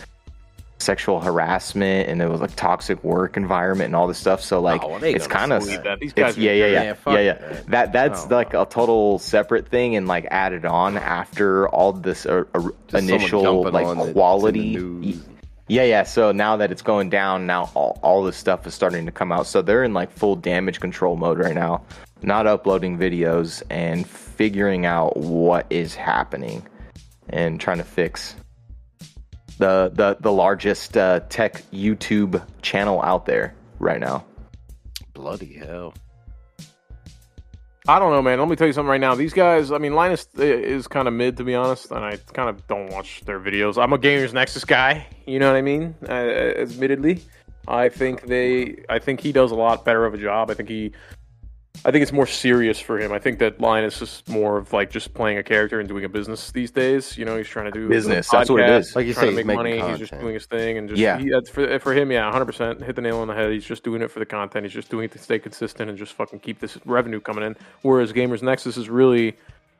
sexual harassment and it was like toxic work environment and all this stuff. So like oh, it's kind of yeah, yeah, yeah, yeah, yeah, yeah. That that's oh, like a total separate thing and like added on after all this uh, uh, initial like quality. It, yeah, yeah. So now that it's going down, now all, all this stuff is starting to come out. So they're in like full damage control mode right now, not uploading videos and figuring out what is happening and trying to fix the the, the largest uh, tech YouTube channel out there right now. Bloody hell. I don't know, man. Let me tell you something right now. These guys, I mean, Linus is kind of mid, to be honest, and I kind of don't watch their videos. I'm a Gamers Nexus guy, you know what I mean? Uh, admittedly, I think they, I think he does a lot better of a job. I think he I think it's more serious for him. I think that Linus is more of like just playing a character and doing a business these days. You know, he's trying to do business. Podcast, that's what it is. Like you say, he's make money. Content. He's just doing his thing, and just yeah. He, that's for for him, yeah, one hundred percent hit the nail on the head. He's just doing it for the content. He's just doing it to stay consistent and just fucking keep this revenue coming in. Whereas Gamers Nexus is really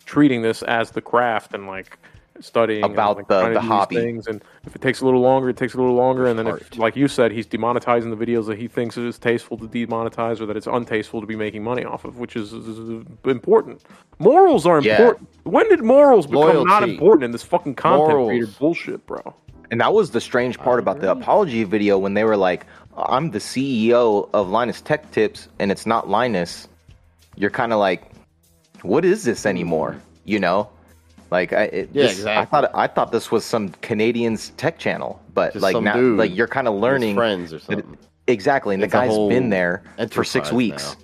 treating this as the craft and like studying about and, like, the, the hobby things. And if it takes a little longer, it takes a little longer. And then, if, like you said, he's demonetizing the videos that he thinks it is tasteful to demonetize, or that it's untasteful to be making money off of, which is, is important. Morals are important. Yeah. When did morals become Loyalty. not important in this fucking content morals. creator bullshit, bro? And that was the strange part about the apology video, when they were like, I'm the C E O of Linus Tech Tips, and it's not Linus. You're kind of like, what is this anymore? You know? Like, I it, yeah, this, exactly. I thought I thought this was some Canadian's tech channel, but Just like now, dude, like you're kind of learning friends or something. It, exactly, and it's the guy's been there for six weeks.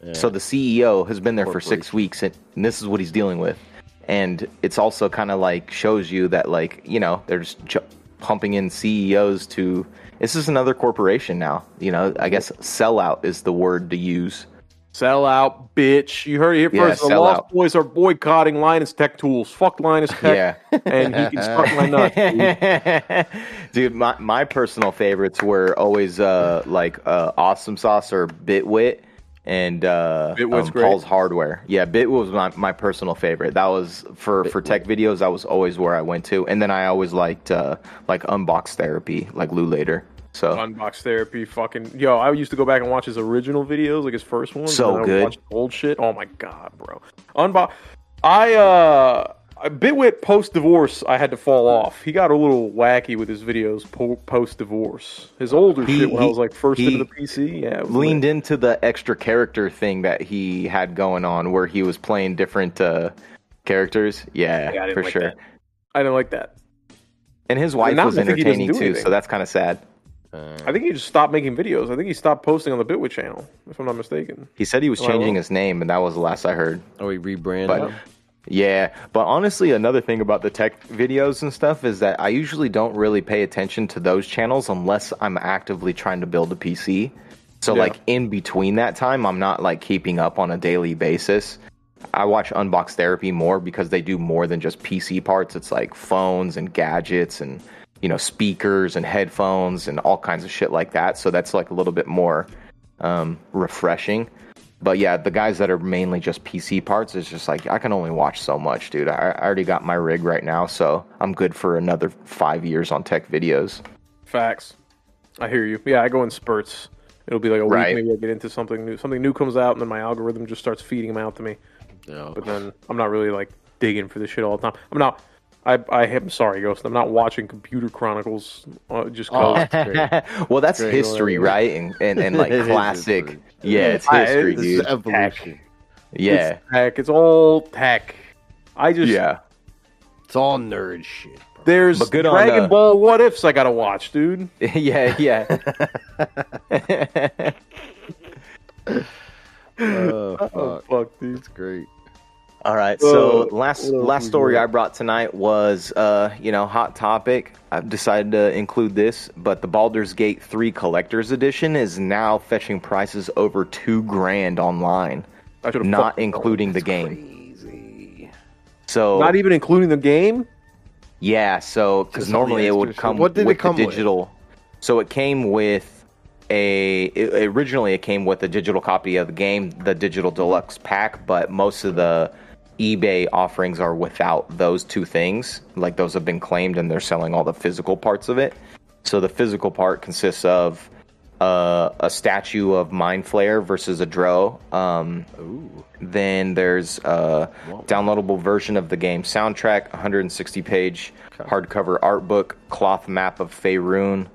Yeah. So the C E O has been there for six weeks, and, and this is what he's dealing with. And it's also kind of like shows you that, like, you know, they're just ch- pumping in C E Os to, this is another corporation now. You know, I guess sellout is the word to use. Sellout, bitch. You heard it here yeah, first. The Lost out. Boys are boycotting Linus Tech Tools. Fuck Linus Tech. Yeah. And he can start my nuts. Dude, dude my, my personal favorites were always uh, like uh, Awesome Sauce or Bitwit. And uh, um, Paul's Hardware. Yeah, Bitwit was my, my personal favorite. That was, for, for tech videos, that was always where I went to. And then I always liked, uh, like, Unbox Therapy, like Lou Later. So Unbox Therapy, fucking... Yo, I used to go back and watch his original videos, like his first one. So and good. I watched old shit. Oh, my God, bro. Unbox... I, uh... Bitwit post-divorce, I had to fall off. He got a little wacky with his videos po- post-divorce. His older he, shit when he, I was like first into the P C. Yeah, leaned like, into the extra character thing that he had going on where he was playing different uh, characters. Yeah, yeah for like sure. That. I didn't like that. And his wife and was entertaining too, anything. So that's kind of sad. Uh, I think he just stopped making videos. I think he stopped posting on the Bitwit channel, if I'm not mistaken. He said he was oh, changing his name, and that was the last I heard. Oh, he rebranded but, him? Yeah, but honestly, another thing about the tech videos and stuff is that I usually don't really pay attention to those channels unless I'm actively trying to build a P C. So, yeah. like, in between that time, I'm not, like, keeping up on a daily basis. I watch Unbox Therapy more because they do more than just P C parts. It's, like, phones and gadgets and, you know, speakers and headphones and all kinds of shit like that. So that's, like, a little bit more um, refreshing. But yeah, the guys that are mainly just P C parts, it's just like, I can only watch so much, dude. I, I already got my rig right now, so I'm good for another five years on tech videos. Facts. I hear you. Yeah, I go in spurts. It'll be like a right. week, maybe I get into something new. Something new comes out, and then my algorithm just starts feeding them out to me. Yeah. But then I'm not really, like, digging for this shit all the time. I'm not... I, I am sorry, Ghost. I'm not watching Computer Chronicles uh, just because. Oh. well, that's great. history, right? And and, and like classic. yeah, it's history, I, dude. It's evolution. Yeah. It's tech. It's all tech. I just. Yeah. It's all nerd shit. Bro. There's Dragon on, uh... Ball What Ifs I gotta watch, dude. yeah, yeah. oh, fuck. oh, fuck, dude. It's great. All right, so last last story I brought tonight was, uh, you know, hot topic. I've decided to include this, but the Baldur's Gate three Collector's Edition is now fetching prices over two grand online, not including the game. Crazy. So not even including the game? Yeah, so because normally it would come with the digital. So it came with a it, originally it came with a digital copy of the game, the digital deluxe pack, but most of the eBay offerings are without those two things. Like, those have been claimed, and they're selling all the physical parts of it. So the physical part consists of uh, a statue of Mind Flayer versus a Drow. Um, then there's a Whoa. downloadable version of the game soundtrack, one hundred sixty page okay. hardcover art book, cloth map of Faerûn,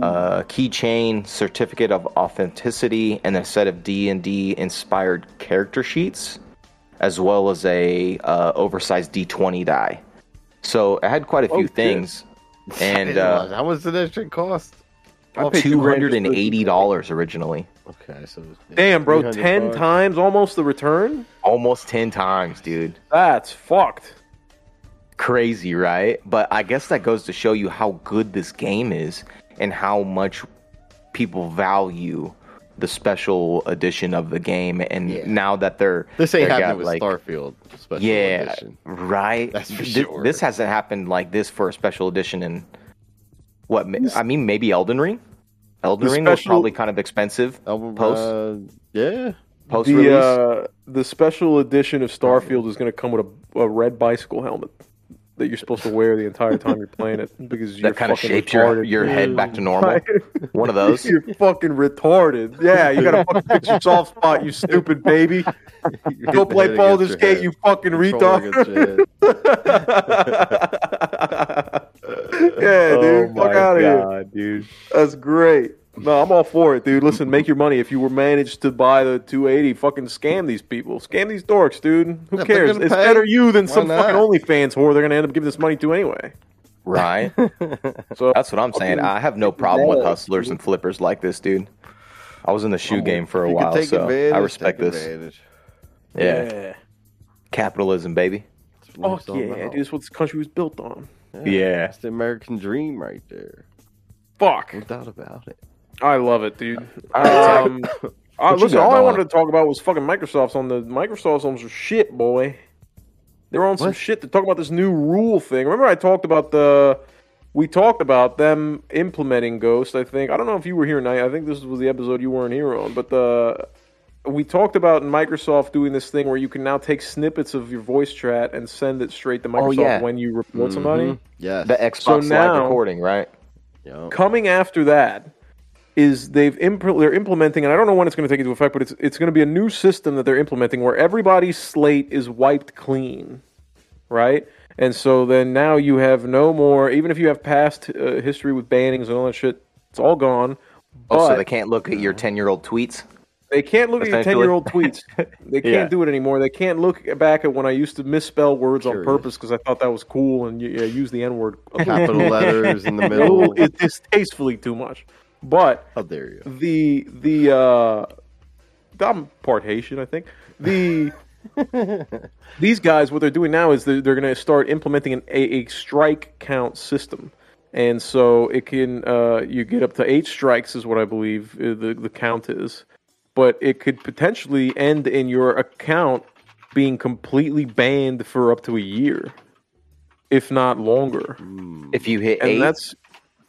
uh, keychain, certificate of authenticity, and a set of D and D inspired character sheets, as well as a uh, oversized D twenty die. So I had quite a few oh, things. And uh, how much did that shit cost? I paid two hundred eighty dollars originally. Okay, so damn, bro, ten bucks. Times almost the return? Almost ten times, dude. That's fucked. Crazy, right? But I guess that goes to show you how good this game is and how much people value the special edition of the game, and yeah. now that they're this ain't they're happening got, with like, Starfield special yeah, edition, right? That's for this, sure. This hasn't happened like this for a special edition in what? I mean, maybe Elden Ring. Elden the Ring special, was probably kind of expensive. Uh, post, uh, yeah, Post-release? The, uh, the special edition of Starfield is going to come with a, a red bicycle helmet that you're supposed to wear the entire time you're playing it, because that kind of shapes your, your head back to normal. One of those. You're fucking retarded. Yeah, you got a fucking fix your soft spot, you stupid baby. Go play Baldur's Gate, you fucking retard. Yeah, dude. Oh, fuck out of here, dude. That's great. No, I'm all for it, dude. Listen, make your money. If you were managed to buy the two eighty, fucking scam these people. Scam these dorks, dude. Who yeah, cares? It's pay. Better you than Why some not? Fucking OnlyFans whore they're going to end up giving this money to anyway. Right. So that's what I'm saying. I have no problem with hustlers and flippers like this, dude. I was in the shoe oh, game for a while, so I respect this. Yeah. yeah. Capitalism, baby. Oh, yeah, dude. That's what this country was built on. Yeah. yeah. It's the American dream right there. Fuck. No doubt about it. I love it, dude. Um, uh, listen, all I wanted on? to talk about was fucking Microsoft's on the Microsoft's on some shit, boy. They were on what? some shit to talk about this new rule thing. Remember, I talked about the we talked about them implementing Ghost. I think I don't know if you were here tonight. I think this was the episode you weren't here on, but the we talked about Microsoft doing this thing where you can now take snippets of your voice chat and send it straight to Microsoft oh, yeah. when you report mm-hmm. somebody. Yeah, the Xbox so now, Live recording, right? Yep. Coming after that. Is they've impl- they're implementing, and I don't know when it's going to take into effect, but it's it's going to be a new system that they're implementing where everybody's slate is wiped clean, right? And so then now you have no more, even if you have past uh, history with bannings and all that shit, it's all gone. But oh, so they can't look at your ten-year-old tweets? They can't look at your ten-year-old tweets. They can't yeah. do it anymore. They can't look back at when I used to misspell words Curious. on purpose because I thought that was cool and yeah, use the N-word. Capital letters in the middle. It's distastefully too much. But oh, there you go. the the uh, I'm part Haitian, I think. The these guys, what they're doing now is they're, they're going to start implementing an a, a strike count system, and so it can uh, you get up to eight strikes is what I believe the the count is, but it could potentially end in your account being completely banned for up to a year, if not longer. If you hit and eight, that's.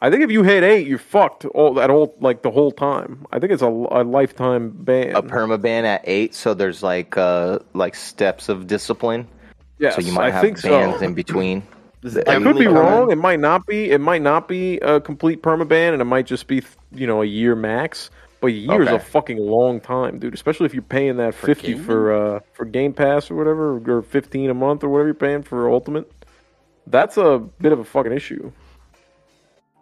I think if you hit eight, you're fucked all at all, like the whole time. I think it's a, a lifetime ban, a perma ban at eight. So there's like uh, like steps of discipline. Yes, so you might I have think bans so. in between. I could be wrong. It might not be. It might not be a complete perma ban, and it might just be you know a year max. But a year is okay. a fucking long time, dude. Especially if you're paying that for fifty game? for uh, for Game Pass or whatever, or fifteen a month or whatever you're paying for Ultimate. That's a bit of a fucking issue.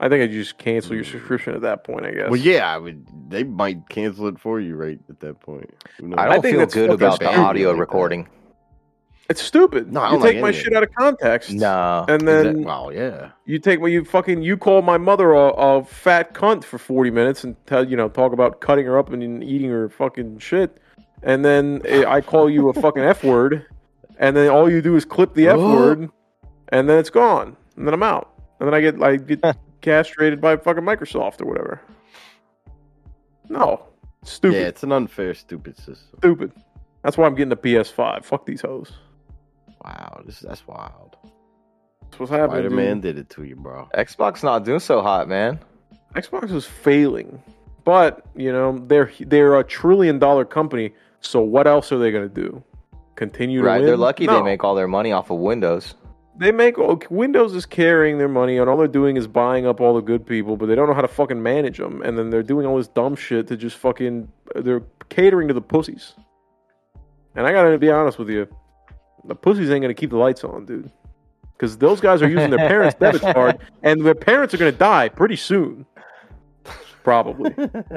I think I'd just cancel your subscription at that point, I guess. Well, yeah, I would. They might cancel it for you right at that point. No. I don't I think feel that's good about the audio recording. It's stupid. No, I don't you take like my shit out of context. No. And then, that, well, yeah. You take my, you fucking, you call my mother a, a fat cunt for forty minutes and tell, you know, talk about cutting her up and eating her fucking shit. And then I call you a fucking F word. And then all you do is clip the F word. And then it's gone. And then I'm out. And then I get, I get. castrated by fucking Microsoft or whatever. No. Stupid. Yeah, it's an unfair, stupid system. Stupid. That's why I'm getting a P S five. Fuck these hoes. Wow, this that's wild. That's what's happening, Spider-Man dude. Did it to you, bro. Xbox not doing so hot, man. Xbox is failing. But, you know, they're they're a trillion dollar company, so what else are they going to do? Continue to right, win? They're lucky no. they make all their money off of Windows. They make Windows is carrying their money, and all they're doing is buying up all the good people, but they don't know how to fucking manage them. And then they're doing all this dumb shit to just fucking they're catering to the pussies. And I gotta be honest with you, the pussies ain't gonna keep the lights on, dude, because those guys are using their parents' debit card, and their parents are gonna die pretty soon, probably.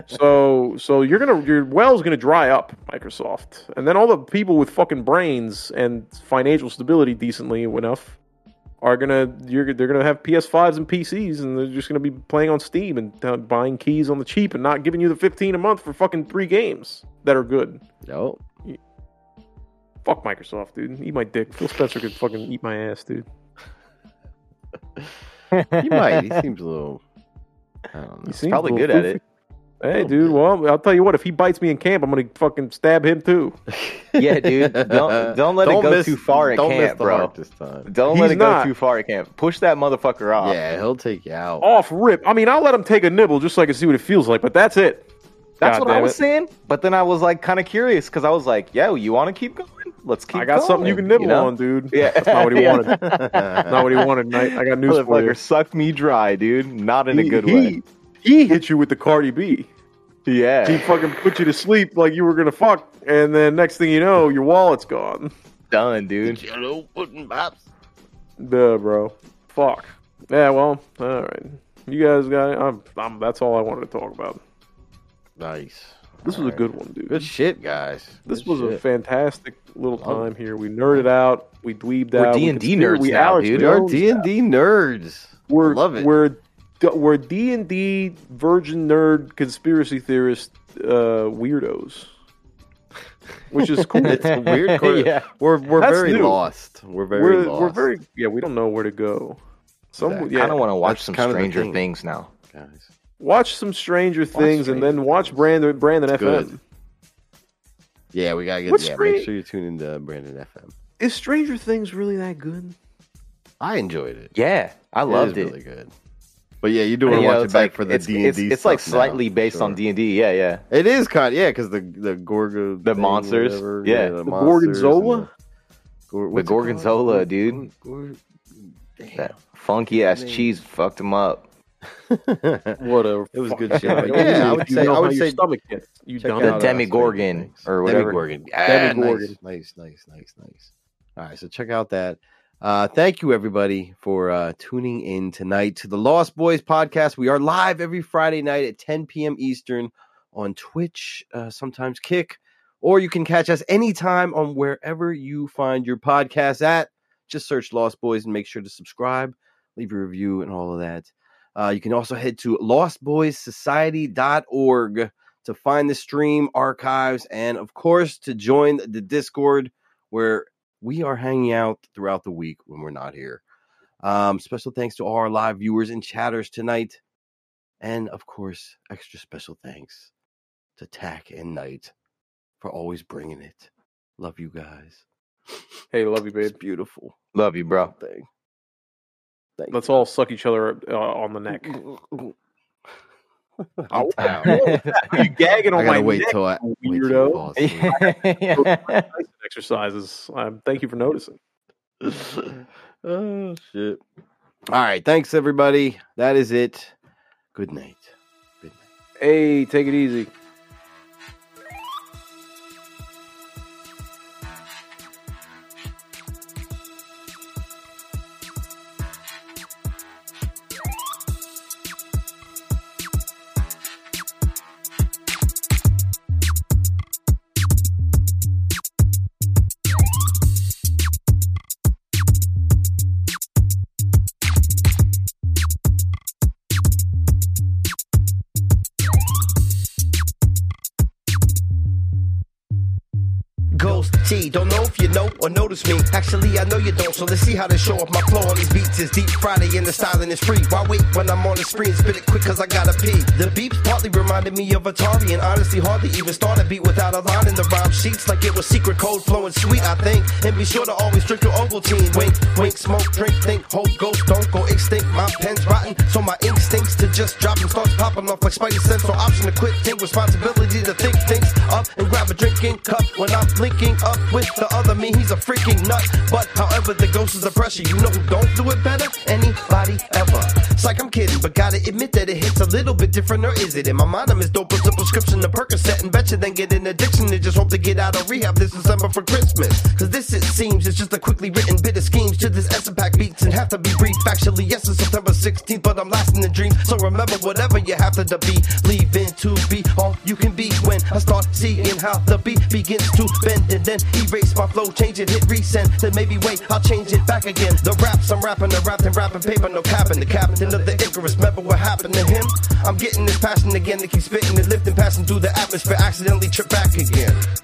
So, so you're gonna your well's gonna dry up, Microsoft, and then all the people with fucking brains and financial stability decently enough. Are gonna you're they're gonna have P S fives and P Cs, and they're just gonna be playing on Steam and uh, buying keys on the cheap and not giving you the fifteen a month for fucking three games that are good. No, yeah. Fuck Microsoft, dude. Eat my dick. Phil Spencer could fucking eat my ass, dude. He might. He seems a little. I don't know. He seems probably good goofy. At it. Hey, dude. Well, I'll tell you what. If he bites me in camp, I'm gonna fucking stab him too. Yeah, dude. Don't don't let don't it go miss, too far at camp, bro. This time. Don't He's let it not. go too far at camp. Push that motherfucker off. Yeah, he'll take you out. Off rip. I mean, I'll let him take a nibble just so I can see what it feels like. But that's it. That's God what I was it. saying. But then I was like kind of curious because I was like, yo, you want to keep going? Let's keep going. I got going. something you can nibble you know? on, dude. Yeah. That's not what he yeah. wanted. That's not what he wanted. I, I got news for you. Sucked me dry, dude. Not in he, a good he, way. He hit you with the Cardi B. Yeah. He fucking put you to sleep like you were going to fuck. And then next thing you know, your wallet's gone. Done, dude. Hello, wooden bops. Duh, bro. Fuck. Yeah, well, all right. You guys got it? I'm, I'm, that's all I wanted to talk about. Nice. This all was right. a good one, dude. Good shit, guys. This good was shit. a fantastic little time Love. here. We nerded out. We dweebed we're out. We're D and D nerds we now, dude. We're D and D nerds. We're, Love it. We're, we're D and D virgin nerd conspiracy theorist uh, weirdos. Which is cool. It's a weird. yeah. We're we're That's very new. lost. We're very we're, lost. We're very yeah. We don't know where to go. Some exactly. yeah. I kind of want to watch That's some Stranger thing. Things now, guys. Watch some Stranger watch Things Stranger and then watch things. Brandon Brandon it's F M. Good. Yeah, we gotta get. What's yeah, Make sure you tune into Brandon F M. Is Stranger Things really that good? I enjoyed it. Yeah, I loved it. Is it. Really good. But yeah, you do want to watch it back like, for the D and D It's, it's like slightly now, based sure. on D and D, yeah, yeah. It is kind of, yeah, because the the Gorgo... The monsters, whatever, yeah. yeah. The, the Gorgonzola? The, the Gorgonzola, dude. Gorg- that funky-ass cheese fucked him up. Whatever. It was good shit. yeah, I would say... I would say stomach gets. You the Demi-Gorgon, or whatever. Demi-Gorgon. Ah, Demi-Gorgon. Nice, nice, nice, nice. All right, so check out that. Uh, thank you, everybody, for uh, tuning in tonight to the Lost Boys Podcast. We are live every Friday night at ten p.m. Eastern on Twitch, uh, sometimes Kick, or you can catch us anytime on wherever you find your podcast at. Just search Lost Boys and make sure to subscribe, leave a review, and all of that. Uh, you can also head to lost boys society dot org to find the stream, archives, and, of course, to join the Discord where we are hanging out throughout the week when we're not here. Um, special thanks to all our live viewers and chatters tonight. And, of course, extra special thanks to Tack and Knight for always bringing it. Love you guys. Hey, love you, babe. It's beautiful. Love you, bro. Thing. Let's you. all suck each other uh, on the neck. Oh, are you gagging on I my wait neck, till I, weirdo? Wait till yeah. I exercises. Um, thank you for noticing. Oh, shit. All right. Thanks, everybody. That is it. Good night. Good night. Hey, take it easy. Don't know if you know or notice me. Actually, I know you don't, so let's see how to show off my flow on these beats. It's deep Friday and the styling is free. Why wait when I'm on the screen? Spit it quick cause I gotta pee. The beeps partly reminded me of Atari, and honestly hardly even start a beat without a line in the rhyme sheets. Like it was secret code flowing sweet, I think. And be sure to always drink your Ovaltine. Wink, wink, smoke, drink, think, hold, ghost, don't go extinct. My pen's rotten, so my ink stinks to just drop and starts popping off like Spidey Sense. So option to quit, take responsibility to think things up and grab a drinking cup when I'm linking up with the other me. He's a freaking nut, but however the ghost is the pressure. You know who don't do it better? Anybody ever. It's like I'm kidding, but gotta admit that it hits a little bit different, or is it? In my mind I'm as dope as a prescription to Percocet, and betcha then get an addiction and just hope to get out of rehab this December for Christmas. Cause this, it seems, is just a quickly written bit of schemes to this essence pack beats and have to be brief. Factually, yes, it's September sixteenth, but I'm lasting the dream. So remember, whatever you have to be, leaving to be all you can be. When I start seeing how the beat begins to bend and then erase my flow, change it, hit resend. Then maybe wait, I'll change it back again. The raps I'm rapping, the rapping, rapping paper, no capping. The captain of the Icarus, remember what happened to him? I'm getting this passion again to keep spitting and lifting, passing through the atmosphere, accidentally trip back again.